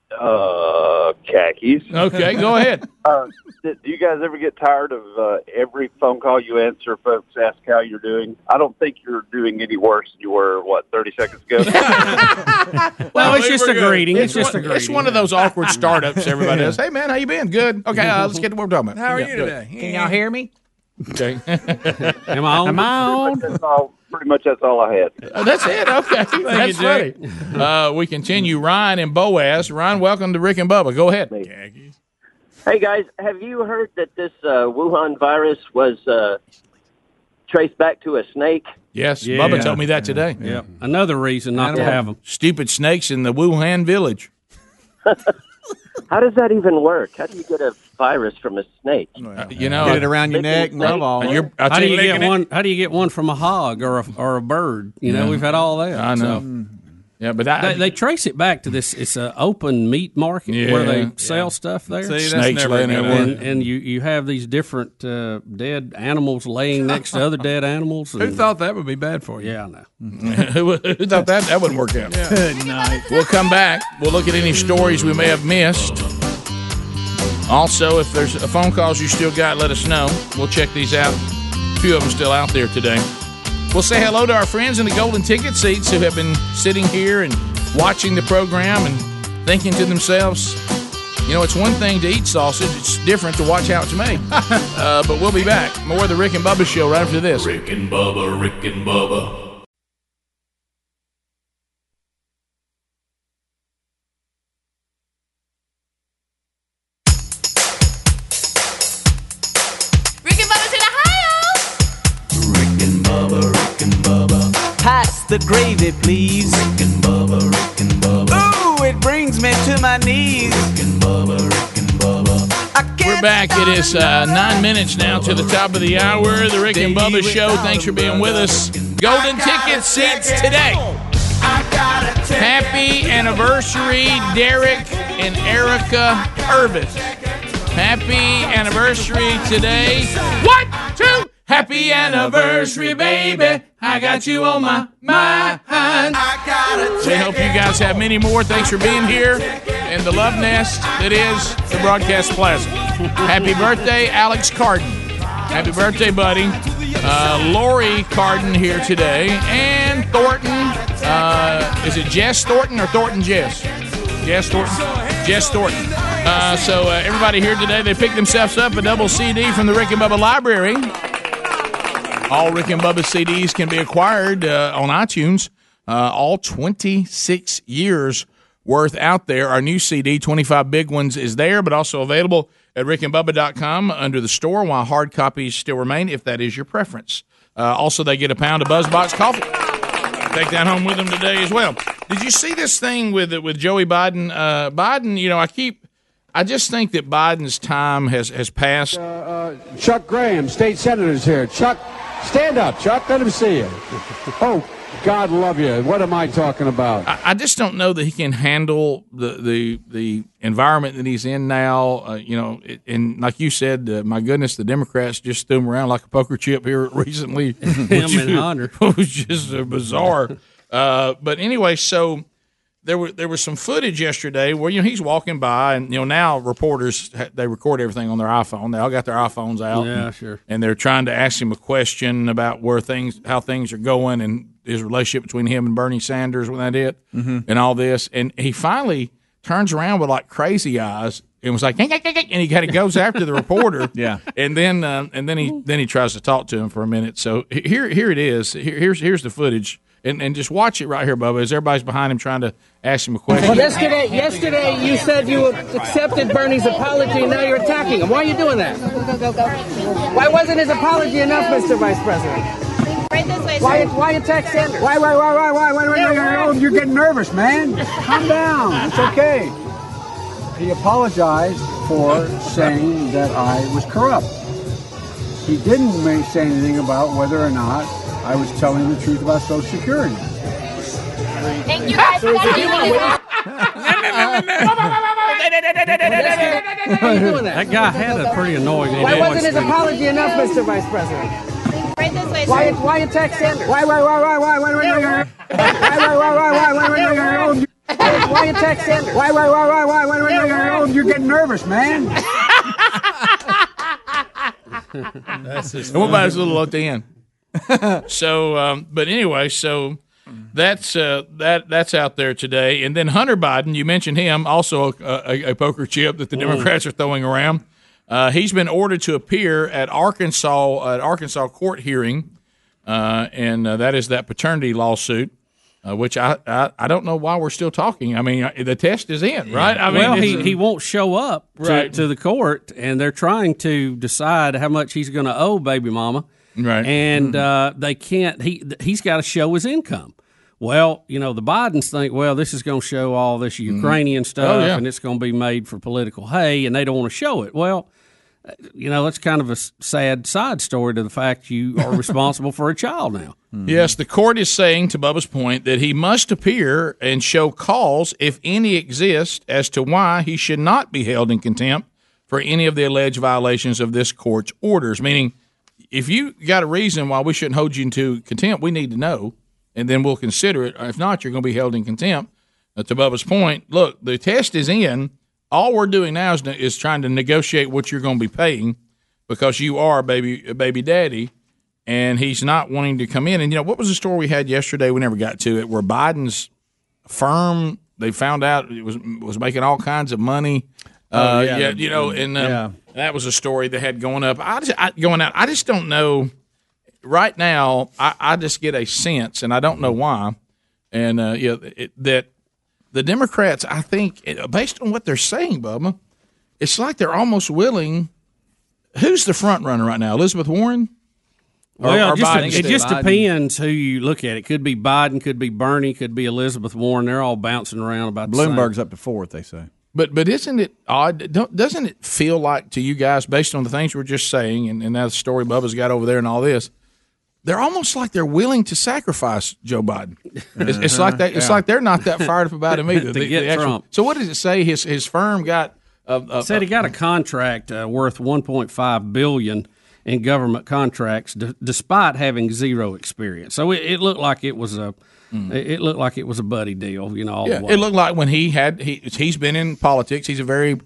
Uh, khakis. Okay, go ahead. Uh, do you guys ever get tired of uh, every phone call you answer, folks ask how you're doing? I don't think you're doing any worse than you were, what, thirty seconds ago? well, it's just a good. greeting. It's, it's just one, a greeting. It's one of those awkward startups everybody does. Hey, man, how you been? Good. Okay, uh, let's get to what we're talking about. How are yeah, you today? Good. Can y'all hear me? Okay. Am I on? Am I on? Pretty much, all, pretty much that's all I had. Oh, that's it. Okay. That's funny. Uh, we continue. Ryan and Boaz. Ryan, welcome to Rick and Bubba. Go ahead. Hey, guys. Have you heard that this uh, Wuhan virus was uh, traced back to a snake? Yes. Yeah. Bubba told me that today. Yeah. yeah. Another reason not to have them. Stupid snakes in the Wuhan village. How does that even work? How do you get a virus from a snake? Uh, you know, get it around your neck and rub all. How do you get one? How do you get one from a hog or a, or a bird? You know, yeah. we've had all that. I know. So. Yeah, but I, they, they trace it back to this. It's an open meat market yeah, where they yeah. sell stuff there. See, snakes laying there, and, and you, you have these different uh, dead animals laying next to other dead animals. And, who thought that would be bad for you? Yeah, I know. who, who thought that that wouldn't work out? Yeah. Good night. We'll come back. We'll look at any stories we may have missed. Also, if there's phone calls you still got, let us know. We'll check these out. A few of them still out there today. We'll say hello to our friends in the golden ticket seats who have been sitting here and watching the program and thinking to themselves, you know, it's one thing to eat sausage. It's different to watch how it's made. uh, but we'll be back. More of the Rick and Bubba Show right after this. Rick and Bubba, Rick and Bubba. The gravy, please. Rick and Bubba, Rick and Bubba. Ooh, it brings me to my knees. Rick and Bubba, Rick and Bubba. I can't We're back. It is uh, nine minutes now to the top of the hour. The Rick and Bubba Show. Thanks for being with us. Golden ticket seats today. Happy anniversary, Derek and Erica Irvis. Happy anniversary today. One, two. Happy anniversary, baby. I got you on my mind. I gotta check. We hope you guys have many more. Thanks for being here in the love nest that is the Broadcast Plaza. Happy birthday, Alex Carden. Happy birthday, buddy. Uh, Lori Carden here today. And Thornton. Uh, is it Jess Thornton or Thornton Jess? Jess Thornton. Jess Thornton. Uh, so uh, everybody here today, they picked themselves up a double C D from the Rick and Bubba Library. All Rick and Bubba C Ds can be acquired uh, on iTunes. Uh, all twenty-six years worth out there. Our new C D, twenty-five Big Ones, is there, but also available at rick and bubba dot com under the store while hard copies still remain, if that is your preference. Uh, also, they get a pound of BuzzBox coffee. Take that home with them today as well. Did you see this thing with with Joey Biden? Uh, Biden, you know, I keep... I just think that Biden's time has, has passed. Uh, uh, Chuck Graham, state senator's here. Chuck... Stand up, Chuck. Let him see you. Oh, God love you. What am I talking about? I, I just don't know that he can handle the the, the environment that he's in now. Uh, you know, it, and like you said, uh, my goodness, the Democrats just threw him around like a poker chip here recently. Him and Hunter. It was just uh, bizarre. Uh, but anyway, so there were there was some footage yesterday where you know he's walking by, and you know now reporters they record everything on their iPhone. They all got their iPhones out, yeah, and, sure. And they're trying to ask him a question about where things, how things are going, and his relationship between him and Bernie Sanders, when that it, mm-hmm. and all this. And he finally turns around with like crazy eyes and was like, hey, hey, hey, hey, and he kind of goes after the reporter. Yeah, and then uh, and then he then he tries to talk to him for a minute. So here here it is. Here, here's here's the footage. And and just watch it right here, Bubba, as everybody's behind him trying to ask him a question. Well, yesterday, yesterday you said you accepted Bernie's apology, and now you're attacking him. Why are you doing that? Why wasn't his apology enough, Mister Vice President? Right this way, sir. Why, why attack Sanders? Why, why, why, why, why, why, why, why, you're getting nervous, man. Calm down. It's okay. He apologized for saying that I was corrupt. He didn't say anything about whether or not I was telling the truth about Social Security. Thank you guys. So you that guy had a pretty annoying name. Why wasn't his apology enough, Mister Vice President? Right this way, sir. Why, why attack Sanders? Why, why, why, why, why, why, why, why, why, why attack Sanders? Why, why, why, why, why, why, why, why, you're getting nervous, man. That's just everybody's a little at the end. So, um, but anyway, so that's uh, that that's out there today. And then Hunter Biden, you mentioned him, also a, a, a poker chip that the Ooh. Democrats are throwing around. Uh, he's been ordered to appear at Arkansas at Arkansas court hearing, uh, and uh, that is that paternity lawsuit. Uh, which I, I I don't know why we're still talking. I mean, I, the test is in, right? I mean, well, he, a, he won't show up right. to, to the court, and they're trying to decide how much he's going to owe baby mama. Right. And mm-hmm. uh, they can't – he, he's got to show his income. Well, you know, the Bidens think, well, this is going to show all this Ukrainian mm-hmm. stuff, oh, yeah. and it's going to be made for political hay, and they don't want to show it. Well, you know, that's kind of a sad side story to the fact you are responsible for a child now. Mm-hmm. Yes, the court is saying, to Bubba's point, that he must appear and show cause, if any exist, as to why he should not be held in contempt for any of the alleged violations of this court's orders. Meaning, if you got a reason why we shouldn't hold you into contempt, we need to know, and then we'll consider it. If not, you're going to be held in contempt. Uh, to Bubba's point, look, the test is in. All we're doing now is, is trying to negotiate what you're going to be paying because you are baby baby daddy, and he's not wanting to come in. And, you know, what was the story we had yesterday? We never got to it, where Biden's firm, they found out it was was making all kinds of money. Uh, oh, yeah. yeah, you know, and um, yeah. that was a story they had going up. I just I, going out. I just don't know. Right now, I, I just get a sense, and I don't know why, and uh, yeah, it, that the Democrats, I think, based on what they're saying, Bubba, it's like they're almost willing. Who's the front runner right now? Elizabeth Warren. Well, or, or just, it just Biden. Depends who you look at. It could be Biden, could be Bernie, could be Elizabeth Warren. They're all bouncing around about. Bloomberg's the same. Up to fourth, they say. But but isn't it odd? Don't, doesn't it feel like to you guys, based on the things we're just saying, and, and that story Bubba's got over there and all this, they're almost like they're willing to sacrifice Joe Biden. It's, uh-huh. it's like they, it's yeah. like they're not that fired up about him either. to the, get the actual, Trump. So what does it say? His his firm got uh, uh, said he got a contract uh, worth one point five billion dollars in government contracts, d- despite having zero experience. So it, it looked like it was a. Mm. It looked like it was a buddy deal, you know. All yeah, the way. It looked like when he had he he's been in politics. He's a very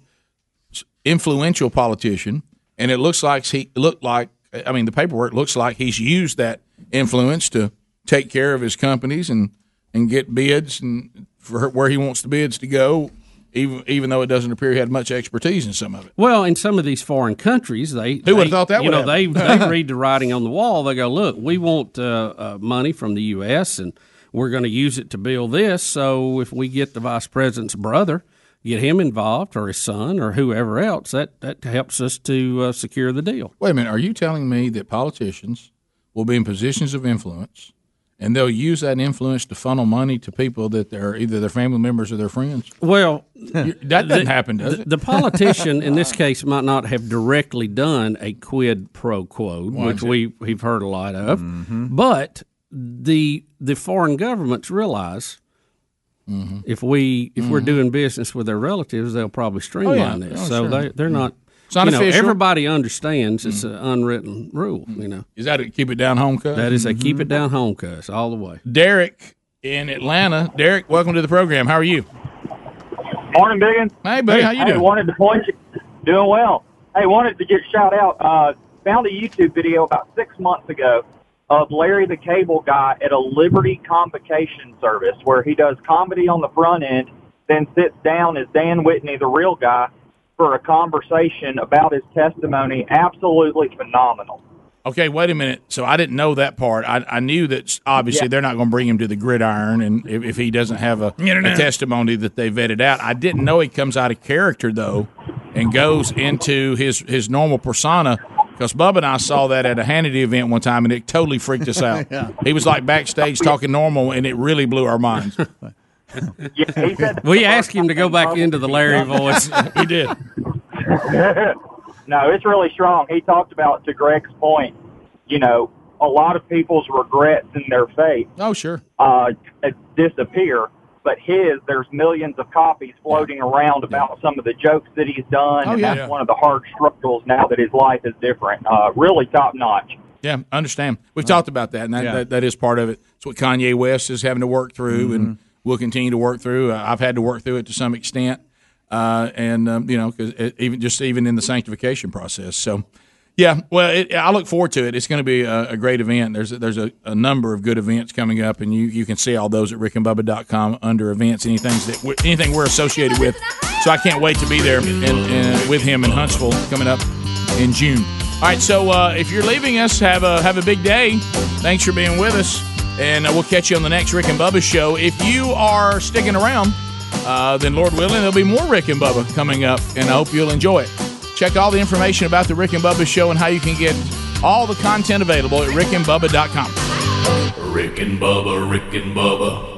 influential politician, and it looks like he looked like. I mean, the paperwork looks like he's used that influence to take care of his companies and, and get bids and for where he wants the bids to go. Even even though it doesn't appear he had much expertise in some of it. Well, in some of these foreign countries, they who would have thought that you would know they, they read the writing on the wall. They go, look, we want uh, uh, money from the U S and we're going to use it to build this, so if we get the vice president's brother, get him involved, or his son, or whoever else, that, that helps us to uh, secure the deal. Wait a minute. Are you telling me that politicians will be in positions of influence, and they'll use that influence to funnel money to people that are either their family members or their friends? Well, that doesn't the, happen, does the, it? The politician in this case might not have directly done a quid pro quo, Why which we, we've heard a lot of, mm-hmm. but – The the foreign governments realize mm-hmm. if we if mm-hmm. we're doing business with their relatives, they'll probably streamline oh, yeah. this. Oh, so sure. they they're not. It's not you know, official. Everybody understands it's mm-hmm. an unwritten rule. You know, is that a keep it down home cuss? That is a mm-hmm. keep it down home cuss all the way. Derek in Atlanta. Derek, welcome to the program. How are you? Morning, Biggin. Hey, buddy. How you hey, doing? I wanted to point you. Doing well. Hey, wanted to get shout out. Uh, found a YouTube video about six months ago of Larry the Cable Guy at a Liberty Convocation service where he does comedy on the front end then sits down as Dan Whitney, the real guy, for a conversation about his testimony. Absolutely phenomenal. Okay, wait a minute. So I didn't know that part. I, I knew that, obviously, yeah. they're not going to bring him to the gridiron and if, if he doesn't have a, you know, a testimony that they vetted out. I didn't know he comes out of character, though, and goes into his, his normal persona. Because Bubba and I saw that at a Hannity event one time, and it totally freaked us out. yeah. He was like backstage talking normal, and it really blew our minds. yeah, he said we asked him to go back into the Larry voice. He did. No, it's really strong. He talked about, to Greg's point, you know, a lot of people's regrets in their faith. Oh, sure. Uh, disappear. But his, there's millions of copies floating around about some of the jokes that he's done, oh, and yeah, that's yeah. one of the hard struggles now that his life is different. Uh, really top-notch. Yeah, I understand. We've oh. talked about that, and that, yeah. that, that is part of it. It's what Kanye West is having to work through, mm-hmm. and we'll continue to work through. Uh, I've had to work through it to some extent, uh, and, um, you know, cause it, even just even in the sanctification process. So, yeah, well, it, I look forward to it. It's going to be a, a great event. There's a, there's a, a number of good events coming up, and you, you can see all those at rick and bubba dot com under events, anything that we're, anything we're associated with. So I can't wait to be there and, and with him in Huntsville coming up in June. All right, so uh, if you're leaving us, have a have a big day. Thanks for being with us, and uh, we'll catch you on the next Rick and Bubba show. If you are sticking around, uh, then Lord willing, there'll be more Rick and Bubba coming up, and I hope you'll enjoy it. Check all the information about the Rick and Bubba Show and how you can get all the content available at rick and bubba dot com. Rick and Bubba, Rick and Bubba.